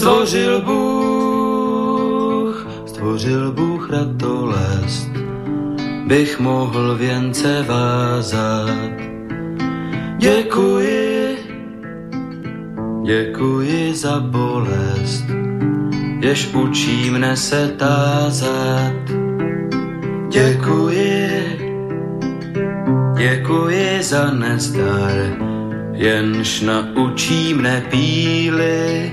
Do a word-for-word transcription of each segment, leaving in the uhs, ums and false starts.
Stvořil Bůh, stvořil Bůh ratolest, bych mohl věnce vázat. Děkuji, děkuji za bolest, jež učí mne se tázat. Děkuji, děkuji za nezdar, jenž naučí mne píly.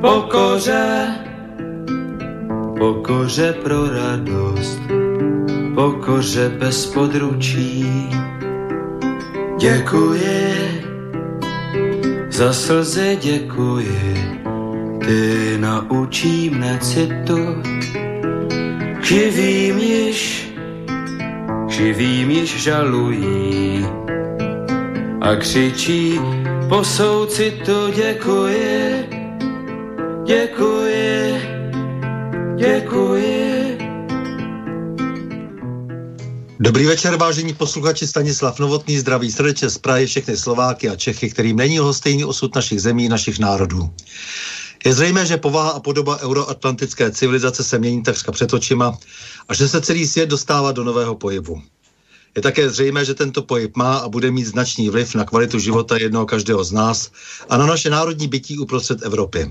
Pokoře, pokoře pro radost, pokoře bez područí. Děkuji, za slzy děkuji, ty naučí mne citu. K živým již, k živým již žalují a křičí, po soucitu děkuji. Děkuji, děkuji. Dobrý večer, vážení posluchači, Stanislav Novotný zdraví srdečně z Prahy všechny Slováky a Čechy, kterým není lhostejný osud našich zemí, našich národů. Je zřejmé, že povaha a podoba euroatlantické civilizace se mění takřka před očima a že se celý svět dostává do nového pohybu. Je také zřejmé, že tento pohyb má a bude mít značný vliv na kvalitu života jednoho každého z nás a na naše národní bytí uprostřed Evropy.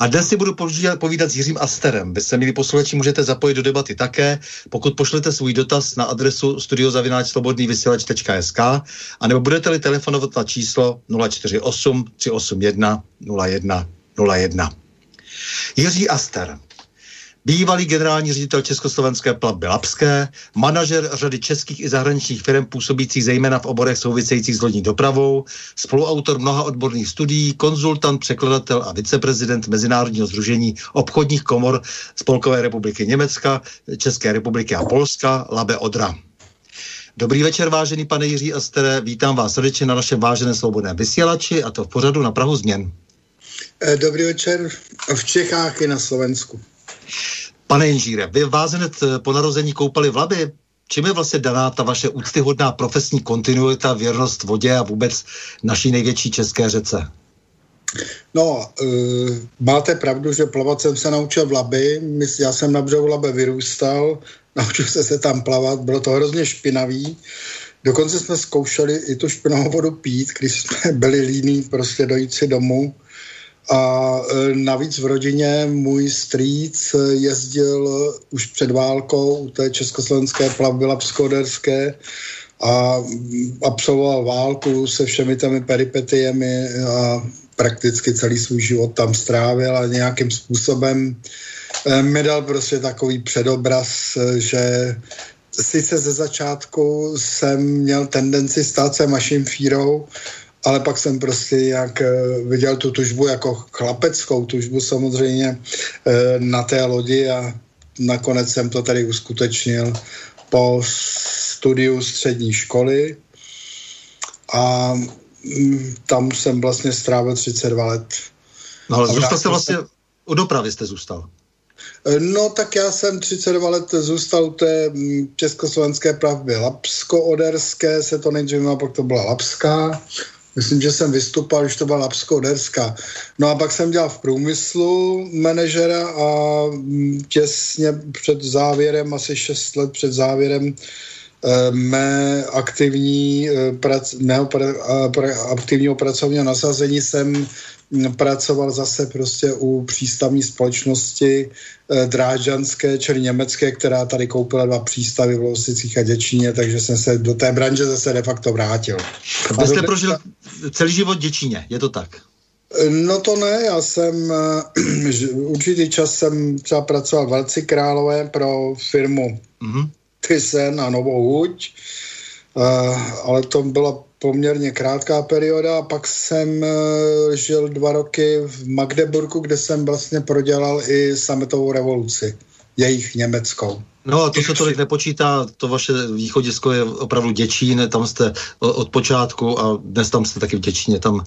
A dnes si budu povídat s Jiřím Asterem. Vy se, milí posluchači, můžete zapojit do debaty také, pokud pošlete svůj dotaz na adresu studio zavináč slobodný vysílač tečka es ká, anebo budete-li telefonovat na číslo nula čtyři osm tři osm jedna nula jedna nula jedna. Jiří Aster, bývalý generální ředitel Československé plavby Labské, manažer řady českých i zahraničních firm působících zejména v oborech souvisejících s lodní dopravou, spoluautor mnoha odborných studií, konzultant, překladatel a viceprezident Mezinárodního sdružení obchodních komor Spolkové republiky Německa, České republiky a Polska, Labe Odra. Dobrý večer, vážený pane Jiří Astere, vítám vás srdečně na našem váženém svobodném vysílači, a to v pořadu Na prahu změn. Dobrý večer v Čechách i na Slovensku. Pane inžíre, vy váženec po narození koupali v Labi. Čím je vlastně daná ta vaše úctyhodná profesní kontinuita, věrnost vodě a vůbec naší největší české řece? No, e, máte pravdu, že plavat jsem se naučil v Labi. Já jsem na břehu Labe vyrůstal, naučil jsem se tam plavat, bylo to hrozně špinavý. Dokonce jsme zkoušeli i tu špinavou vodu pít, když jsme byli líní prostě dojít si domů. A navíc v rodině můj strýc jezdil už před válkou u té československé plavby labskoderské a absolvoval válku se všemi těmi peripetiemi a prakticky celý svůj život tam strávil a nějakým způsobem mi dal prostě takový předobraz, že sice ze začátku jsem měl tendenci stát se maším fírou, ale pak jsem prostě jak viděl tu tužbu jako chlapeckou tužbu samozřejmě na té lodi a nakonec jsem to tady uskutečnil po studiu střední školy a tam jsem vlastně strávil třicet dva let. No ale zůstal jste vlastně, u dopravy jste zůstal. No tak já jsem třicet dva let zůstal u té československé plavby labsko-oderské, se to nejdřív mělo, pak to byla labská. Myslím, že jsem vystupoval, když to byla labsko-oderská. No a pak jsem dělal v průmyslu manažera a těsně před závěrem, asi šest let před závěrem mé aktivní, mého aktivního pracovního nasazení jsem pracoval zase prostě u přístavní společnosti drážďanské, čili německé, která tady koupila dva přístavy v Lousicích a Děčíně, takže jsem se do té branže zase de facto vrátil. Vy jste prožil celý život v Děčíně, je to tak? No to ne, já jsem určitý čas jsem třeba pracoval v Hradci Králové pro firmu mm-hmm. Thyssen a Novou Huť, ale to byla poměrně krátká perioda a pak jsem žil dva roky v Magdeburku, kde jsem vlastně prodělal i sametovou revoluci, jejich německou. No, to se tolik nepočítá, to vaše východisko je opravdu Děčín, tam jste od počátku a dnes tam jste taky v Děčíně. Tam...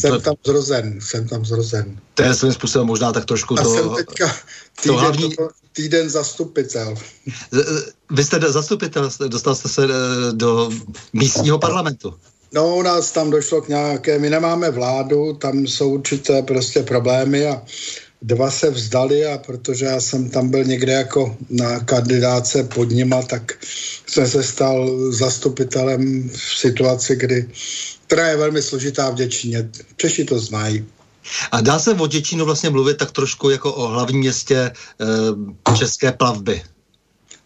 Jsem tam zrozen, jsem tam zrozen. To je svým způsobem možná tak trošku a to... jsem teďka týden, to hlavní... týden zastupitel. Vy jste zastupitel, dostal jste se do místního parlamentu. No, u nás tam došlo k nějaké, my nemáme vládu, tam jsou určité prostě problémy a dva se vzdali, a protože já jsem tam byl někde jako na kandidáce pod nima, tak jsem se stal zastupitelem v situaci, kdy, která je velmi složitá v Děčíně. Češi to znají. A dá se o Děčínu vlastně mluvit tak trošku jako o hlavním městě e, české plavby?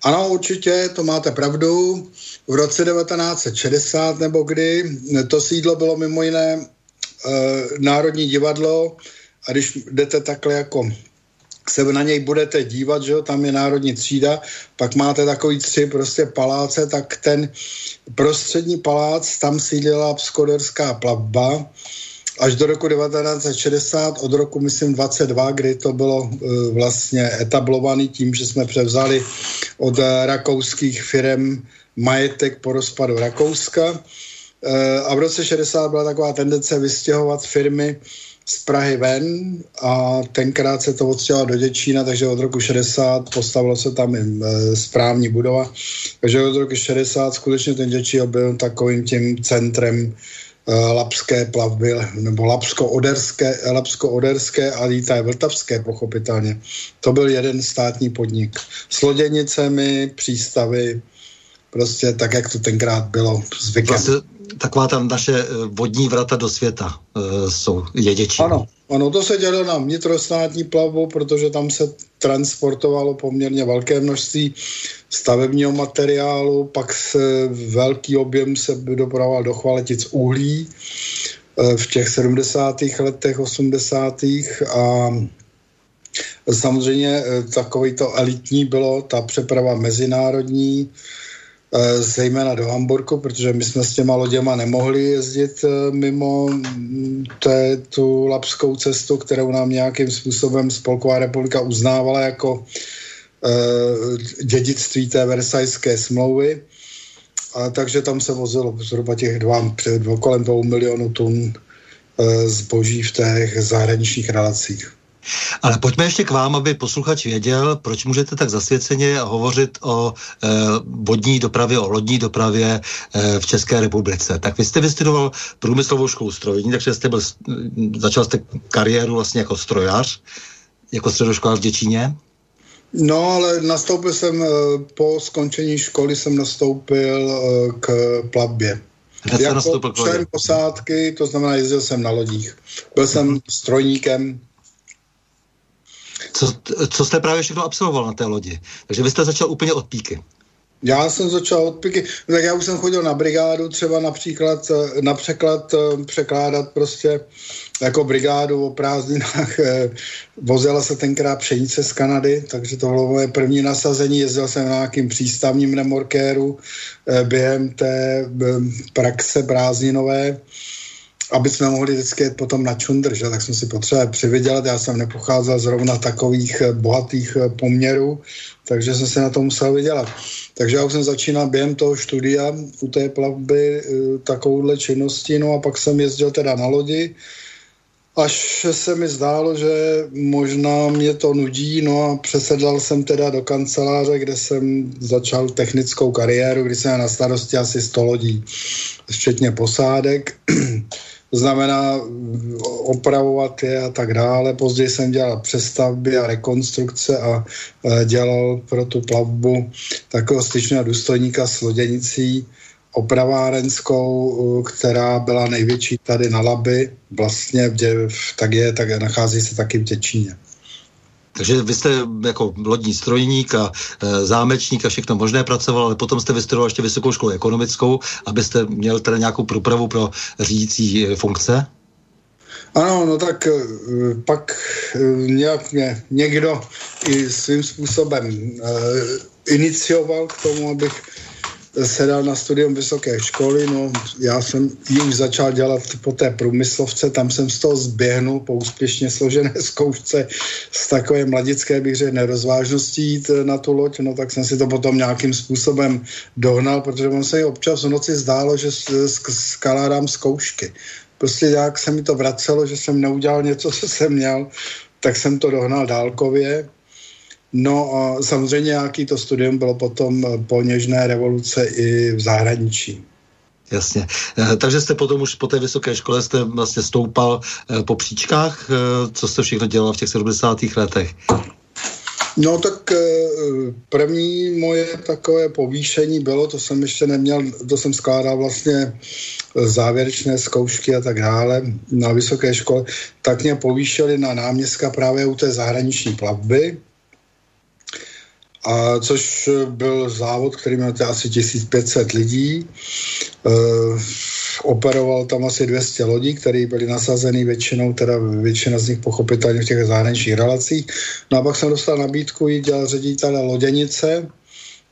Ano, určitě, to máte pravdu. V roce devatenáct set šedesát nebo kdy, to sídlo bylo mimo jiné e, Národní divadlo. A když jdete takhle jako se na něj budete dívat, že jo, tam je Národní třída, pak máte takový tři prostě paláce, tak ten prostřední palác, tam sídlila Pskoderská plavba až do roku devatenáct set šedesát, od roku myslím dvacet dva, kdy to bylo vlastně etablovaný tím, že jsme převzali od rakouských firem majetek po rozpadu Rakouska. A v roce šedesát byla taková tendence vystěhovat firmy z Prahy ven a tenkrát se to odstěhovalo do Děčína, takže od roku šedesát postavilo se tam správní budova. Takže od roku šedesát skutečně ten Děčín byl takovým tím centrem labské plavby, nebo labsko-oderské, labsko-oderské a lítaje vltavské, pochopitelně. To byl jeden státní podnik. S loděnicemi, přístavy, prostě tak, jak to tenkrát bylo zvykem. Taková tam naše vodní vrata do světa e, jsou, je Děčín. Ano, ano, to se dělo na vnitrostátní plavbu, protože tam se transportovalo poměrně velké množství stavebního materiálu, pak se velký objem se dopravoval do Chvaletic uhlí e, v těch sedmdesátých letech, osmdesátých a samozřejmě e, takový to elitní bylo ta přeprava mezinárodní, zejména do Hamburku, protože my jsme s těma loděma nemohli jezdit mimo té, tu labskou cestu, kterou nám nějakým způsobem Spolková republika uznávala jako e, dědictví té Versajské smlouvy. A takže tam se vozilo zhruba těch dva, kolem dvou milionů tun e, zboží v těch zahraničních relacích. Ale pojďme ještě k vám, aby posluchač věděl, proč můžete tak zasvěceně hovořit o e, vodní dopravě, o lodní dopravě e, v České republice. Tak vy jste vystudoval průmyslovou školu strojní, takže jste byl, začal jste kariéru vlastně jako strojař, jako středoškolář v Děčíně? No, ale nastoupil jsem, po skončení školy jsem nastoupil k plavbě. Jako nastoupil k člen posádky, to znamená, jezdil jsem na lodích. Byl jsem strojníkem. Co, co jste právě všechno absolvoval na té lodi? Takže vy jste začal úplně od píky. Já jsem začal od píky. Tak já už jsem chodil na brigádu, třeba například, například překládat prostě jako brigádu o prázdninách. Vozila se tenkrát pšenice z Kanady, takže to bylo moje první nasazení. Jezdil jsem na nějakým přístavním remorkéru během té praxe prázdninové, aby jsme mohli vždycky jít potom na čundr, že? Tak jsem si potřeboval přivydělat, já jsem nepocházel zrovna takových bohatých poměrů, takže jsem si na to musel vydělat. Takže já už jsem začínal během toho studia u té plavby takovouhle činností, no a pak jsem jezdil teda na lodi, až se mi zdálo, že možná mě to nudí, no a přesedlal jsem teda do kanceláře, kde jsem začal technickou kariéru, kdy jsem na starosti asi sto lodí, včetně posádek. Znamená opravovat je a tak dále. Později jsem dělal přestavby a rekonstrukce a dělal pro tu plavbu takového styčného důstojníka s loděnicí opravárenskou, která byla největší tady na Labi. Vlastně v, tak je, tak nachází se taky v Děčíně. Takže vy jste jako lodní strojník a e, zámečník a všechno možné pracoval, ale potom jste vystudoval ještě vysokou školu ekonomickou, abyste měl teda nějakou průpravu pro řídící funkce? Ano, no tak pak nějak mě někdo i svým způsobem inicioval k tomu, abych se dal na studium vysoké školy. No, já jsem ji už začal dělat po té průmyslovce, tam jsem z toho zběhnul po úspěšně složené zkoušce s takové mladické, bych řekl, nerozvážností jít na tu loď, no tak jsem si to potom nějakým způsobem dohnal, protože on se ji občas v noci zdálo, že skaládám zkoušky. Prostě jak se mi to vracelo, že jsem neudělal něco, co jsem měl, tak jsem to dohnal dálkově. No a samozřejmě nějaký to studium bylo potom po něžné revoluce i v zahraničí. Jasně. Takže jste potom už po té vysoké škole jste vlastně stoupal po příčkách. Co jste všechno dělal v těch sedmdesátých letech? No tak první moje takové povýšení bylo, to jsem ještě neměl, to jsem skládal vlastně závěrečné zkoušky a tak dále na vysoké škole, tak mě povýšili na náměstka právě u té zahraniční plavby, a což byl závod, který měl asi tisíc pět set lidí. E, operoval tam asi dvě stě lodí, které byly nasazeny většinou, teda většina z nich pochopitelně v těch zahraničních relacích. No a pak jsem dostal nabídku jít dělat ředitele loděnice,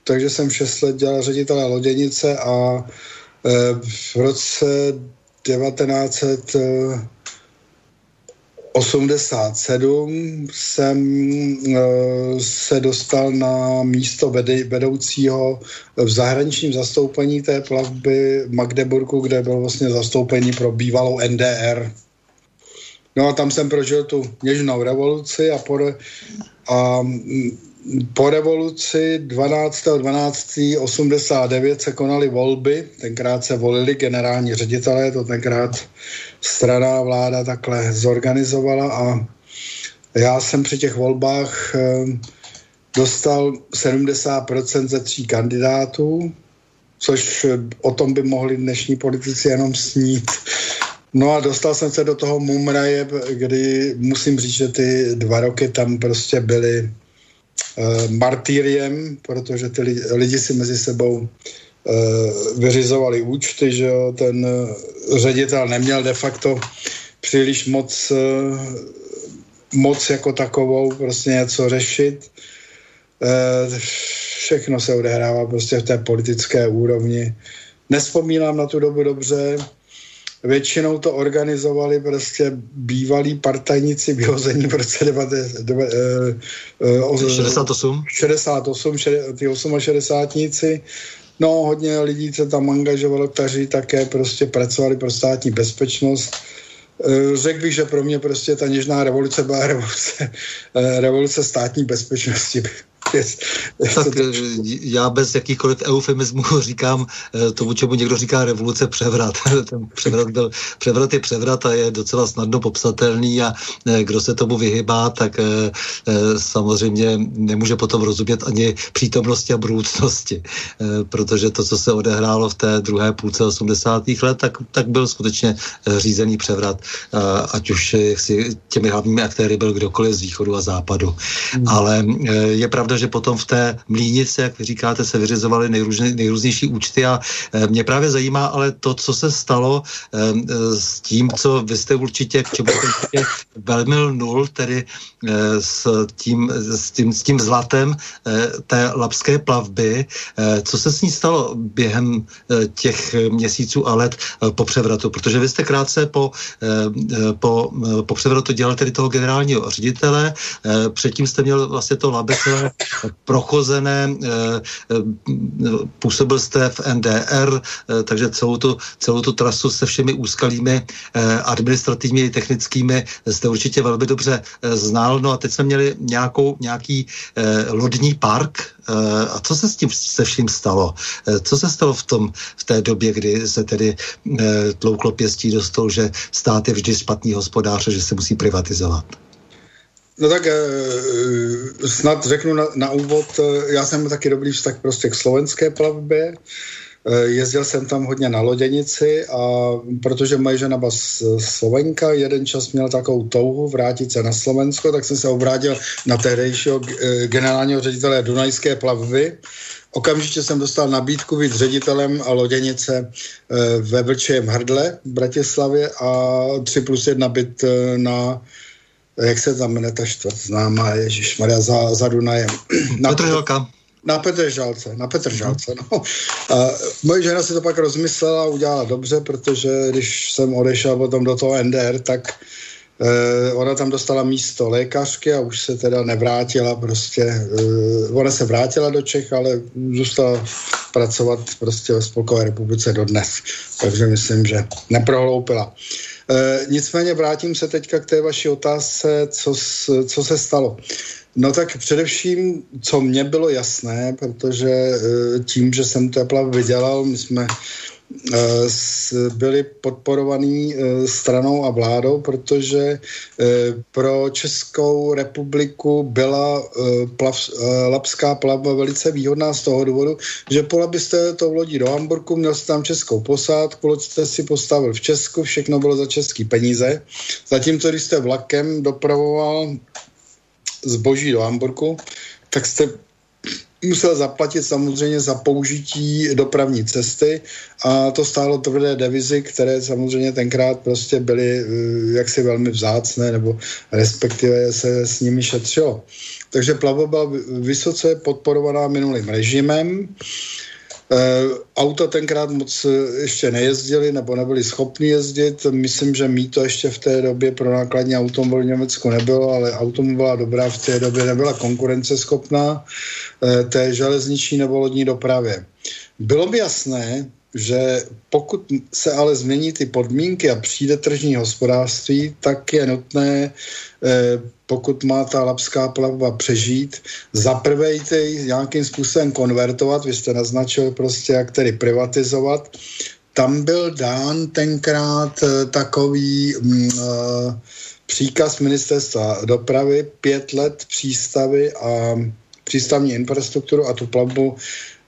takže jsem šest let dělal ředitele loděnice a e, v roce devatenáct set osmdesát sedm jsem se dostal na místo vedoucího v zahraničním zastoupení té plavby v Magdeburku, kde bylo vlastně zastoupení pro bývalou N D R. No a tam jsem prožil tu něžnou revoluci a po, a po revoluci dvanáctého prosince osmdesát devět se konaly volby, tenkrát se volili generální ředitelé, to tenkrát strana, vláda takhle zorganizovala a já jsem při těch volbách dostal sedmdesát procent ze tří kandidátů, což o tom by mohli dnešní politici jenom snít. No a dostal jsem se do toho mumraje, kdy musím říct, že ty dva roky tam prostě byly e, martýriem, protože ty lidi, lidi si mezi sebou vyřizovali účty, že jo, ten ředitel neměl de facto příliš moc, moc jako takovou prostě něco řešit. Všechno se odehrává prostě v té politické úrovni. Nespomínám na tu dobu dobře. Většinou to organizovali prostě bývalí partajníci vyhození v roce šedesát osm ty šedesátníci. No, hodně lidí se tam angažovalo, kteří také prostě pracovali pro státní bezpečnost. Řekl bych, že pro mě prostě ta něžná revoluce byla revoluce, revoluce státní bezpečnosti. Tak já bez jakýchkoliv eufemismů říkám tomu, čemu někdo říká revoluce, převrat. Ten převrat, byl, převrat je převrat a je docela snadno popsatelný a kdo se tomu vyhybá, tak samozřejmě nemůže potom rozumět ani přítomnosti a budoucnosti, protože to, co se odehrálo v té druhé půlce osmdesátých let, tak, tak byl skutečně řízený převrat, ať už těmi hlavními aktéry byl kdokoliv z východu a západu. Hmm. Ale je pravda, že potom v té mlýnici, jak vy říkáte, se vyřizovaly nejrůzně, nejrůznější účty a mě právě zajímá ale to, co se stalo s tím, co vy jste určitě, k čemu jste určitě velmi lnul, tedy s tím, s, tím, s tím zlatem té labské plavby. Co se s ní stalo během těch měsíců a let po převratu? Protože vy jste krátce po, po, po převratu dělal tedy toho generálního ředitele, předtím jste měl vlastně to labecelé prochozené, působil jste v N D R, takže celou tu, celou tu trasu se všemi úskalými administrativními i technickými jste určitě velmi dobře znal. No a teď jsme měli nějakou, nějaký lodní park. A co se s tím se vším stalo? Co se stalo v, tom, v té době, kdy se tedy tlouklo pěstí do stolu, že stát je vždy špatný hospodář, že se musí privatizovat? No tak snad řeknu na, na úvod, já jsem taky dobrý vztah prostě k slovenské plavbě, Jezdil jsem tam hodně na loděnici, a protože moje žena byla Slovenka, jeden čas měl takovou touhu vrátit se na Slovensko, tak jsem se obrátil na tehdejšího generálního ředitele Dunajské plavby. Okamžitě jsem dostal nabídku být ředitelem a loděnice ve Vlčím Hrdle v Bratislavě a tři plus jedna byt na, jak se tam jmenuje ta čtvrt známá, ježišmarja, za, za Dunajem. Petržalka. Na Petržalce, na Petržalce, no. A moje žena si to pak rozmyslela a udělala dobře, protože když jsem odešel potom do toho N D R, tak eh, ona tam dostala místo lékařky a už se teda nevrátila prostě. Eh, ona se vrátila do Čech, ale zůstala pracovat prostě ve Spolkové republice dodnes. Takže myslím, že neprohloupila. Eh, nicméně vrátím se teďka k té vaší otázce, co, co se stalo. No tak především, co mně bylo jasné, protože tím, že jsem té plavby vydělal, my jsme byli podporovaní stranou a vládou, protože pro Českou republiku byla plav, labská plavba velice výhodná z toho důvodu, že polabiste tou lodí do Hamburku, měl jste tam českou posádku, loď jste si postavil v Česku, všechno bylo za český peníze. Zatímco, když jste vlakem dopravoval zboží do Hamburku, tak jste musel zaplatit samozřejmě za použití dopravní cesty a to stálo tvrdé devizy, které samozřejmě tenkrát prostě byly jaksi velmi vzácné, nebo respektive se s nimi šetřilo. Takže plavba byla vysoce podporovaná minulým režimem. Auta tenkrát moc ještě nejezdili nebo nebyli schopni jezdit. Myslím, že mýto ještě v té době pro nákladní automobil v Německu nebylo, ale automobilová doprava v té době nebyla konkurenceschopná té železniční nebo lodní dopravě. Bylo by jasné, že pokud se ale změní ty podmínky a přijde tržní hospodářství, tak je nutné, pokud má ta labská plavba přežít, zaprvejte ji nějakým způsobem konvertovat, vy jste naznačil prostě, jak tedy privatizovat. Tam byl dán tenkrát takový mm, příkaz ministerstva dopravy, pět let přístavy a přístavní infrastrukturu a tu plavbu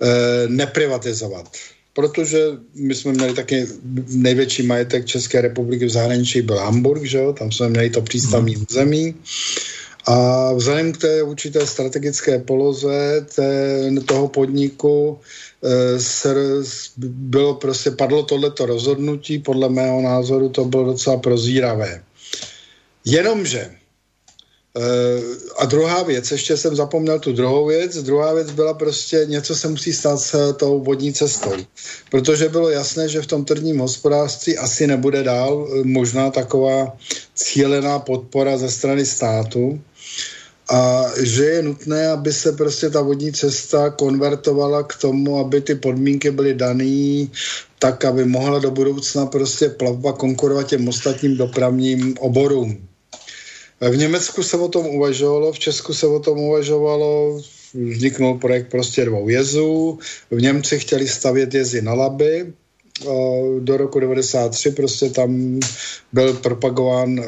eh, neprivatizovat. Protože my jsme měli taky největší majetek České republiky v zahraničí byl Hamburg, že jo? Tam jsme měli to přístavní území. A vzhledem k té určité strategické poloze té, toho podniku se, bylo prostě, padlo tohleto rozhodnutí, podle mého názoru to bylo docela prozíravé. Jenomže a druhá věc, ještě jsem zapomněl tu druhou věc, druhá věc byla prostě něco se musí stát s tou vodní cestou, protože bylo jasné, že v tom tržním hospodářství asi nebude dál možná taková cílená podpora ze strany státu a že je nutné, aby se prostě ta vodní cesta konvertovala k tomu, aby ty podmínky byly dané tak, aby mohla do budoucna prostě plavba konkurovat těm ostatním dopravním oborům. V Německu se o tom uvažovalo, v Česku se o tom uvažovalo, vzniknul projekt prostě dvou jezů, v Němci chtěli stavět jezy na Labi, do roku devadesát tři prostě tam byl propagován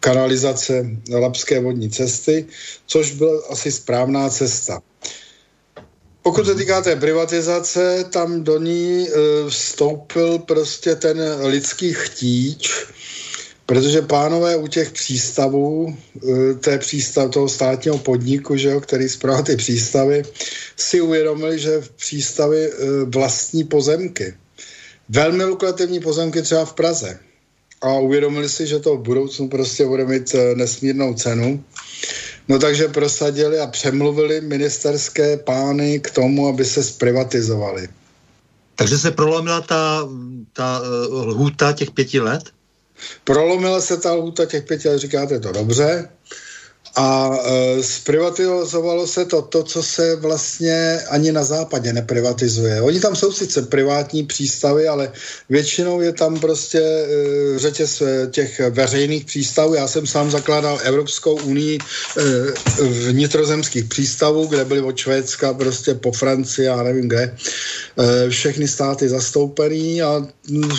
kanalizace labské vodní cesty, což byla asi správná cesta. Pokud se týká té privatizace, tam do ní vstoupil prostě ten lidský chtíč, protože pánové u těch přístavů, té přístav, toho státního podniku, že jo, který zprává ty přístavy, si uvědomili, že přístavy vlastní pozemky. Velmi lukrativní pozemky třeba v Praze. A uvědomili si, že to v budoucnu prostě bude mít nesmírnou cenu. No takže prosadili a přemluvili ministerské pány k tomu, aby se zprivatizovali. Takže se prolomila ta, ta lhůta těch pěti let? Prolomila se ta lhůta těch pěti let, říkáte to dobře, a e, zprivatizovalo se to, to, co se vlastně ani na západě neprivatizuje. Oni tam jsou sice privátní přístavy, ale většinou je tam prostě e, řetěz těch veřejných přístavů. Já jsem sám zakládal Evropskou unii e, vnitrozemských přístavů, kde byly od Švédska prostě po Francii a nevím kde. E, všechny státy zastoupený a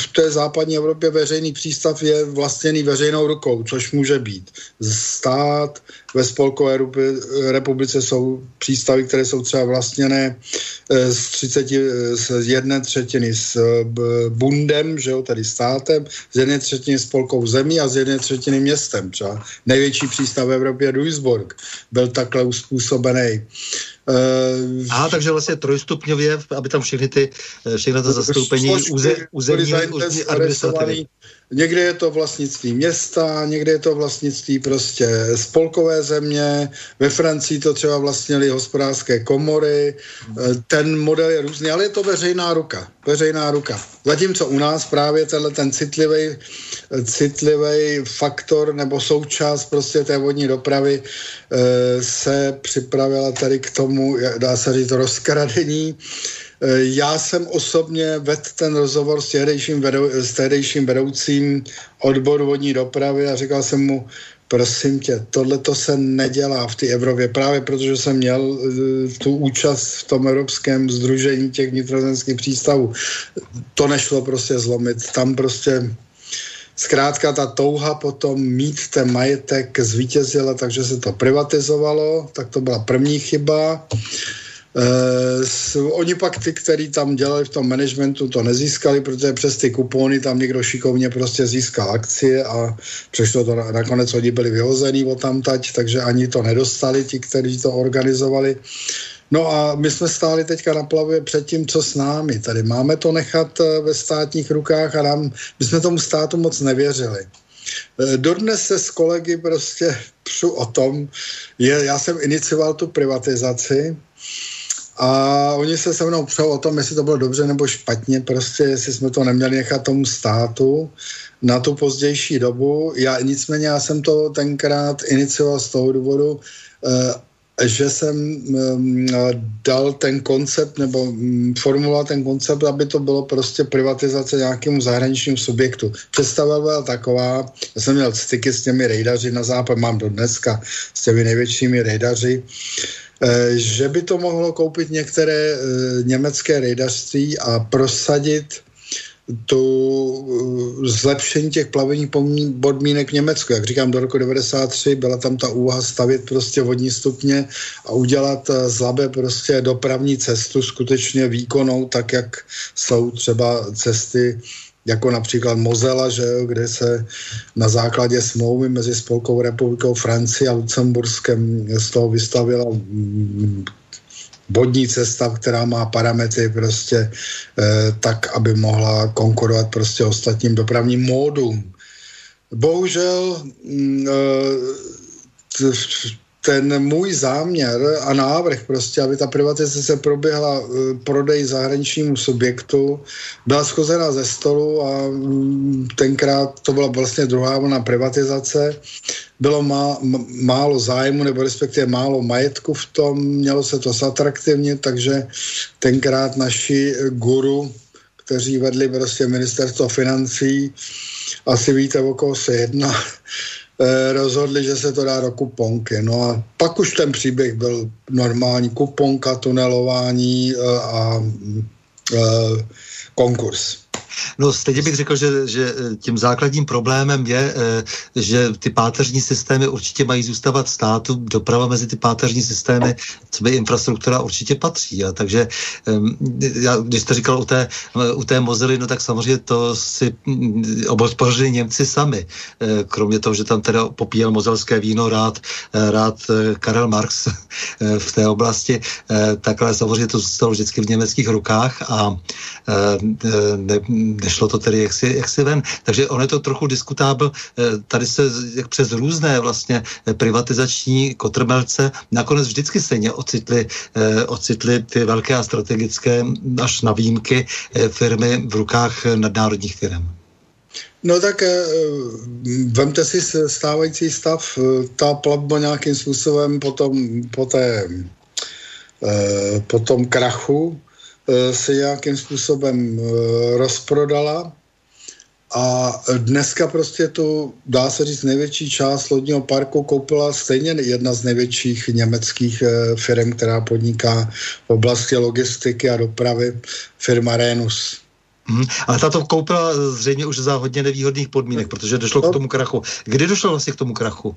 v té západní Evropě veřejný přístav je vlastněný veřejnou rukou, což může být stát, ve Spolkové republice jsou přístavy, které jsou třeba vlastněné z třiceti, z jedné třetiny s bundem, že jo, tedy státem, z jedné třetiny spolkovou zemí a z jedné třetiny městem. Třeba největší přístav v Evropě Duisburg byl takhle uspůsobený. Aha, takže vlastně trojstupňově, aby tam všechny ty, všechny to zastoupení územní administrativy. Někde je to vlastnictví města, někde je to vlastnictví prostě spolkové země, ve Francii to třeba vlastnili hospodářské komory, ten model je různý, ale je to veřejná ruka, veřejná ruka. Zatímco u nás právě tenhle ten citlivý, citlivý faktor nebo součást prostě té vodní dopravy se připravila tady k tomu, dá se říct, rozkradení. Já jsem osobně vedl ten rozhovor s tehdejším, vedou, s tehdejším vedoucím odboru vodní dopravy a říkal jsem mu, prosím tě, tohle to se nedělá v té Evropě, právě protože jsem měl uh, tu účast v tom evropském sdružení těch vnitrozemských přístavů. To nešlo prostě zlomit. Tam prostě zkrátka ta touha potom mít ten majetek zvítězila, takže se to privatizovalo, tak to byla první chyba. Uh, s, oni pak ty, který tam dělali v tom managementu, to nezískali, protože přes ty kupony tam někdo šikovně prostě získal akcie a přešlo to na, nakonec oni byli vyhozený odtamtať, takže ani to nedostali ti, kteří to organizovali. No a my jsme stáli teďka na plavě před tím, co s námi. Tady máme to nechat ve státních rukách a nám, my jsme tomu státu moc nevěřili. Dodnes se s kolegy prostě přu o tom, je, já jsem inicioval tu privatizaci a oni se se mnou přou o tom, jestli to bylo dobře nebo špatně, prostě jestli jsme to neměli nechat tomu státu na tu pozdější dobu. Já, nicméně já jsem to tenkrát inicioval z toho důvodu, že jsem dal ten koncept nebo formuloval ten koncept, aby to bylo prostě privatizace nějakému zahraničnímu subjektu. Představa byla taková, já jsem měl styky s těmi rejdaři na západ, mám do dneska s těmi největšími rejdaři, že by to mohlo koupit některé německé rejdařství a prosadit tu zlepšení těch plavebních podmínek v Německu. Jak říkám, do roku devadesát tři byla tam ta úvaha stavět prostě vodní stupně a udělat z Labe prostě dopravní cestu skutečně výkonnou, tak jak jsou třeba cesty jako například Mozela, že jo, kde se na základě smlouvy mezi Spolkovou republikou Francie a Lucemburskem z toho vystavila vodní cesta, která má parametry prostě eh, tak, aby mohla konkurovat prostě ostatním dopravním módům. Bohužel mm, t- ten můj záměr a návrh prostě, aby ta privatizace se proběhla prodej zahraničnímu subjektu, byla schozena ze stolu a tenkrát to byla vlastně druhá vlna privatizace. Bylo má, málo zájmu nebo respektive málo majetku v tom, mělo se to zatraktivnit, takže tenkrát naši guru, kteří vedli prostě ministerstvo financí, asi víte, o koho se jedná, rozhodli, že se to dá do kuponky. No a pak už ten příběh byl normální. Kuponka, tunelování a, a konkurs. No stejně bych řekl, že, že tím základním problémem je, že ty páteřní systémy určitě mají zůstávat státu, doprava mezi ty páteřní systémy, co by infrastruktura určitě patří. A takže já, když jste říkal u té, u té Mozely, no tak samozřejmě to si obhospodařili Němci sami. Kromě toho, že tam teda popíjel mozelské víno rád, rád Karel Marx v té oblasti, takhle samozřejmě to zůstalo vždycky v německých rukách a ne, nešlo to tedy jaksi, jaksi ven. Takže on je to trochu diskutábl. Tady se jak přes různé vlastně privatizační kotrmelce nakonec vždycky stejně ocitly, ocitly ty velké a strategické až na výjimky firmy v rukách nadnárodních firm. No tak vemte si stávající stav. Ta platba nějakým způsobem potom, po, té, po tom krachu se nějakým způsobem rozprodala a dneska prostě tu, dá se říct, největší část lodního parku koupila stejně jedna z největších německých firm, která podniká v oblasti logistiky a dopravy, firma Rhenus. Hmm, ale ta to koupila zřejmě už za hodně nevýhodných podmínek, protože došlo k tomu krachu. Kdy došlo vlastně k tomu krachu?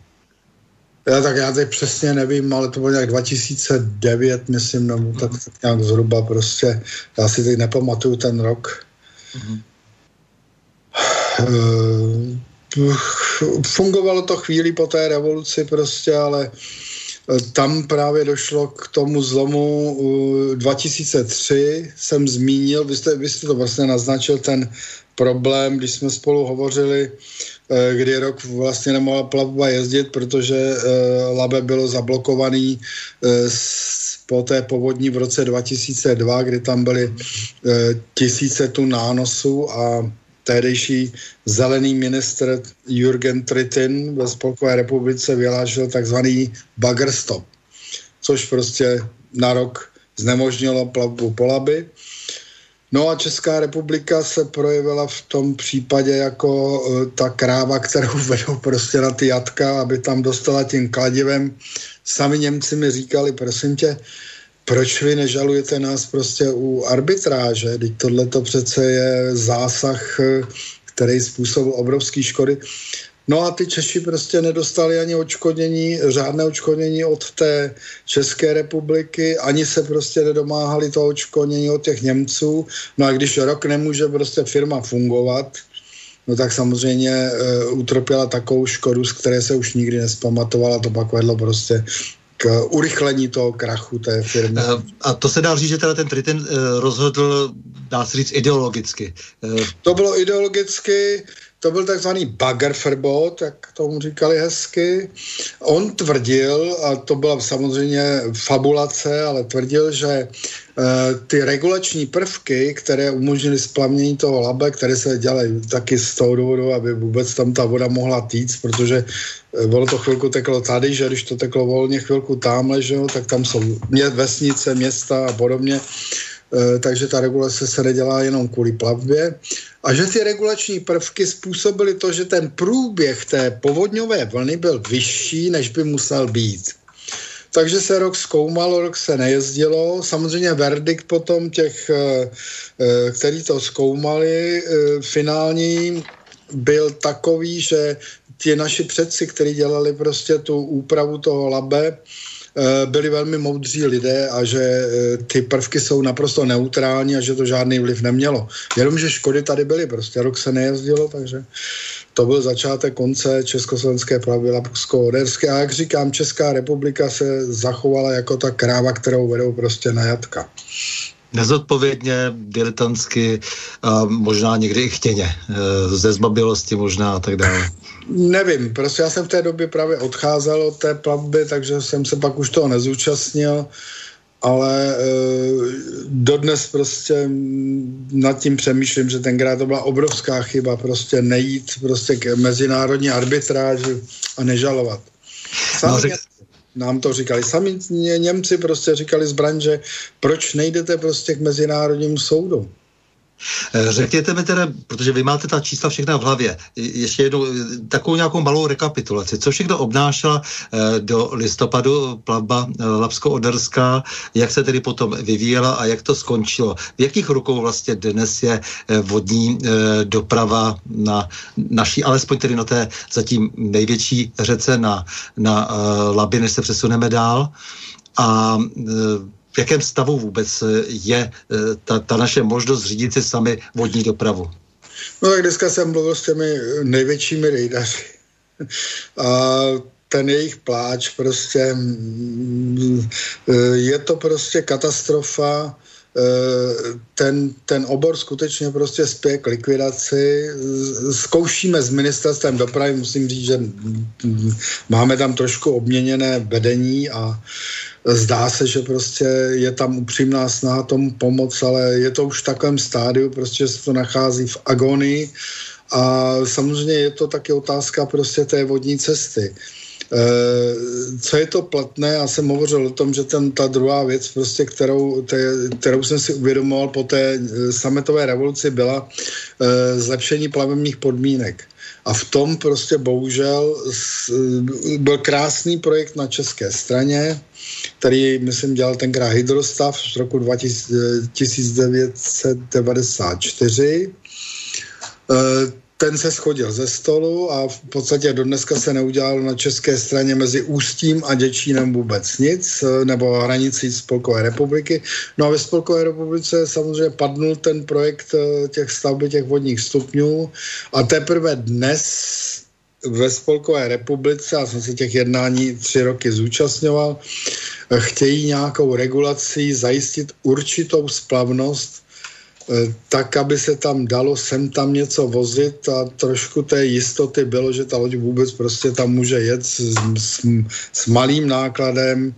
Já, tak já teď přesně nevím, ale to bylo nějak dva tisíce devět, myslím, nebo tak, tak nějak zhruba prostě. Já si teď nepamatuju ten rok. Mm-hmm. Uh, fungovalo to chvíli po té revoluci prostě, ale tam právě došlo k tomu zlomu. uh, dva tisíce tři jsem zmínil, vy jste, vy jste to vlastně naznačil, ten problém, když jsme spolu hovořili, kdy rok vlastně nemohla plavba jezdit, protože Labe bylo zablokovaný po té povodní v roce dva tisíce dva, kdy tam byly tisíce tun nánosů a tehdejší zelený ministr Jürgen Trittin ve Spolkové republice vyhlásil takzvaný bagger stop, což prostě na rok znemožnilo plavbu po Labi. No a Česká republika se projevila v tom případě jako uh, ta kráva, kterou vedou prostě na ty jatka, aby tam dostala tím kladivem. Sami Němci mi říkali, prosím tě, proč vy nežalujete nás prostě u arbitráže? Teď tohleto přece je zásah, který způsobil obrovský škody. No a ty Češi prostě nedostali ani odškodnění, žádné odškodnění od té České republiky, ani se prostě nedomáhali toho odškodnění od těch Němců. No a když rok nemůže prostě firma fungovat, no tak samozřejmě e, utrpěla takovou škodu, z které se už nikdy nespamatovala, to pak vedlo prostě k urychlení toho krachu té firmy. A to se dá říct, že teda ten Trittin rozhodl, dá se říct, ideologicky. To bylo ideologicky. To byl takzvaný Baggerverbot, jak tomu říkali hezky. On tvrdil, a to byla samozřejmě fabulace, ale tvrdil, že e, ty regulační prvky, které umožnily splavnění toho Labe, které se dělají taky z toho důvodu, aby vůbec tam ta voda mohla týct, protože bylo to chvilku teklo tady, že když to teklo volně chvilku tamhle, že jo, tak tam jsou mě, vesnice, města a podobně. Takže ta regulace se nedělá jenom kvůli plavbě. A že ty regulační prvky způsobily to, že ten průběh té povodňové vlny byl vyšší, než by musel být. Takže se rok zkoumalo, rok se nejezdilo. Samozřejmě verdikt potom těch, který to zkoumali, finální byl takový, že ti naši předci, kteří dělali prostě tu úpravu toho Labe, byli velmi moudří lidé a že ty prvky jsou naprosto neutrální a že to žádný vliv nemělo. Jenomže škody tady byly, prostě rok se nejezdilo, takže to byl začátek konce československé plavby labsko-oderské a jak říkám, Česká republika se zachovala jako ta kráva, kterou vedou prostě na jatka. Nezodpovědně, diletantsky, možná někdy i chtěně, ze zbabilosti možná a tak dále. Nevím, prostě já jsem v té době právě odcházel od té plavby, takže jsem se pak už toho nezúčastnil, ale e, dodnes prostě nad tím přemýšlím, že tenkrát to byla obrovská chyba, prostě nejít prostě k mezinárodní arbitráži a nežalovat. Samozřejmě. No, řek... Nám to říkali. Sami Němci prostě říkali z branže, proč nejdete prostě k mezinárodnímu soudu? Řekněte mi teda, protože vy máte ta čísla všechna v hlavě, ještě jednou takovou nějakou malou rekapitulaci. Co všechno obnášela do listopadu plavba labsko-oderská, jak se tedy potom vyvíjela a jak to skončilo? V jakých rukou vlastně dnes je vodní doprava na naší, alespoň tedy na té zatím největší řece na, na Labi, než se přesuneme dál? A v jakém stavu vůbec je ta, ta naše možnost řídit si sami vodní dopravu? No tak dneska jsem mluvil s těmi největšími rejdaři. A ten jejich pláč prostě, je to prostě katastrofa. Ten, ten obor skutečně prostě spěje k likvidaci. Zkoušíme s ministerstvem dopravy, musím říct, že máme tam trošku obměněné vedení a zdá se, že prostě je tam upřímná snaha tomu pomoct, ale je to už v takovém stádiu, prostě se to nachází v agonii a samozřejmě je to taky otázka prostě té vodní cesty. Co je to platné, já jsem hovořil o tom, že ten, ta druhá věc, prostě, kterou, te, kterou jsem si uvědomoval po té sametové revoluci, byla e, zlepšení plavebních podmínek. A v tom prostě bohužel s, byl krásný projekt na české straně, který, myslím, dělal tenkrát Hydrostav z roku dva tisíce, tisíc devět set devadesát čtyři. E, ten se schodil ze stolu a v podstatě do dneska se neudělalo na české straně mezi Ústím a Děčínem vůbec nic, nebo hranicí Spolkové republiky. No a ve Spolkové republice samozřejmě padnul ten projekt těch stavby těch vodních stupňů a teprve dnes ve Spolkové republice, já jsem se těch jednání tři roky zúčastňoval, chtějí nějakou regulací zajistit určitou splavnost tak, aby se tam dalo sem tam něco vozit a trošku té jistoty bylo, že ta loď vůbec prostě tam může jet s, s, s malým nákladem,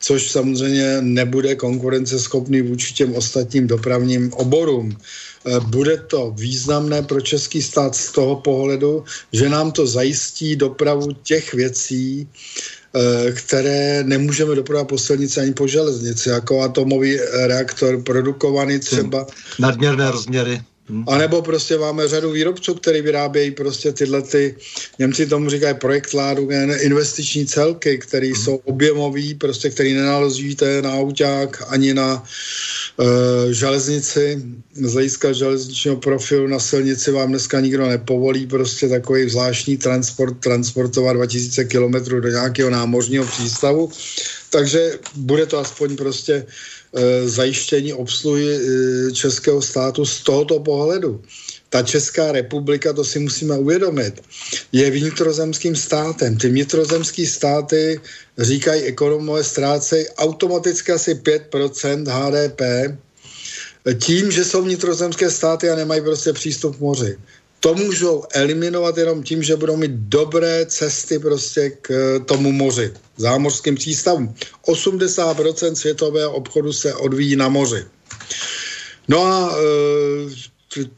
což samozřejmě nebude konkurenceschopný vůči těm ostatním dopravním oborům. Bude to významné pro český stát z toho pohledu, že nám to zajistí dopravu těch věcí, které nemůžeme dopravovat po silnici ani po železnici, jako atomový reaktor produkovaný třeba. Nadměrné rozměry. A nebo prostě máme řadu výrobců, který vyrábějí prostě tyhle ty, Němci tomu říkají projekt ládu, investiční celky, které jsou objemový, prostě který nenalezíte na auták ani na e, železnici. Z hlediska železničního profilu na silnici vám dneska nikdo nepovolí prostě takový zvláštní transport, transportovat dva tisíce kilometrů do nějakého námořního přístavu. Takže bude to aspoň prostě zajištění obsluhy českého státu z tohoto pohledu. Ta Česká republika, to si musíme uvědomit, je vnitrozemským státem. Ty vnitrozemské státy, říkají ekonomové, ztrácejí automaticky asi pět procent há dé pé tím, že jsou vnitrozemské státy a nemají prostě přístup k moři. To můžou eliminovat jenom tím, že budou mít dobré cesty prostě k tomu moři, zámořským přístavům. osmdesát procent světového obchodu se odvíjí na moři. No a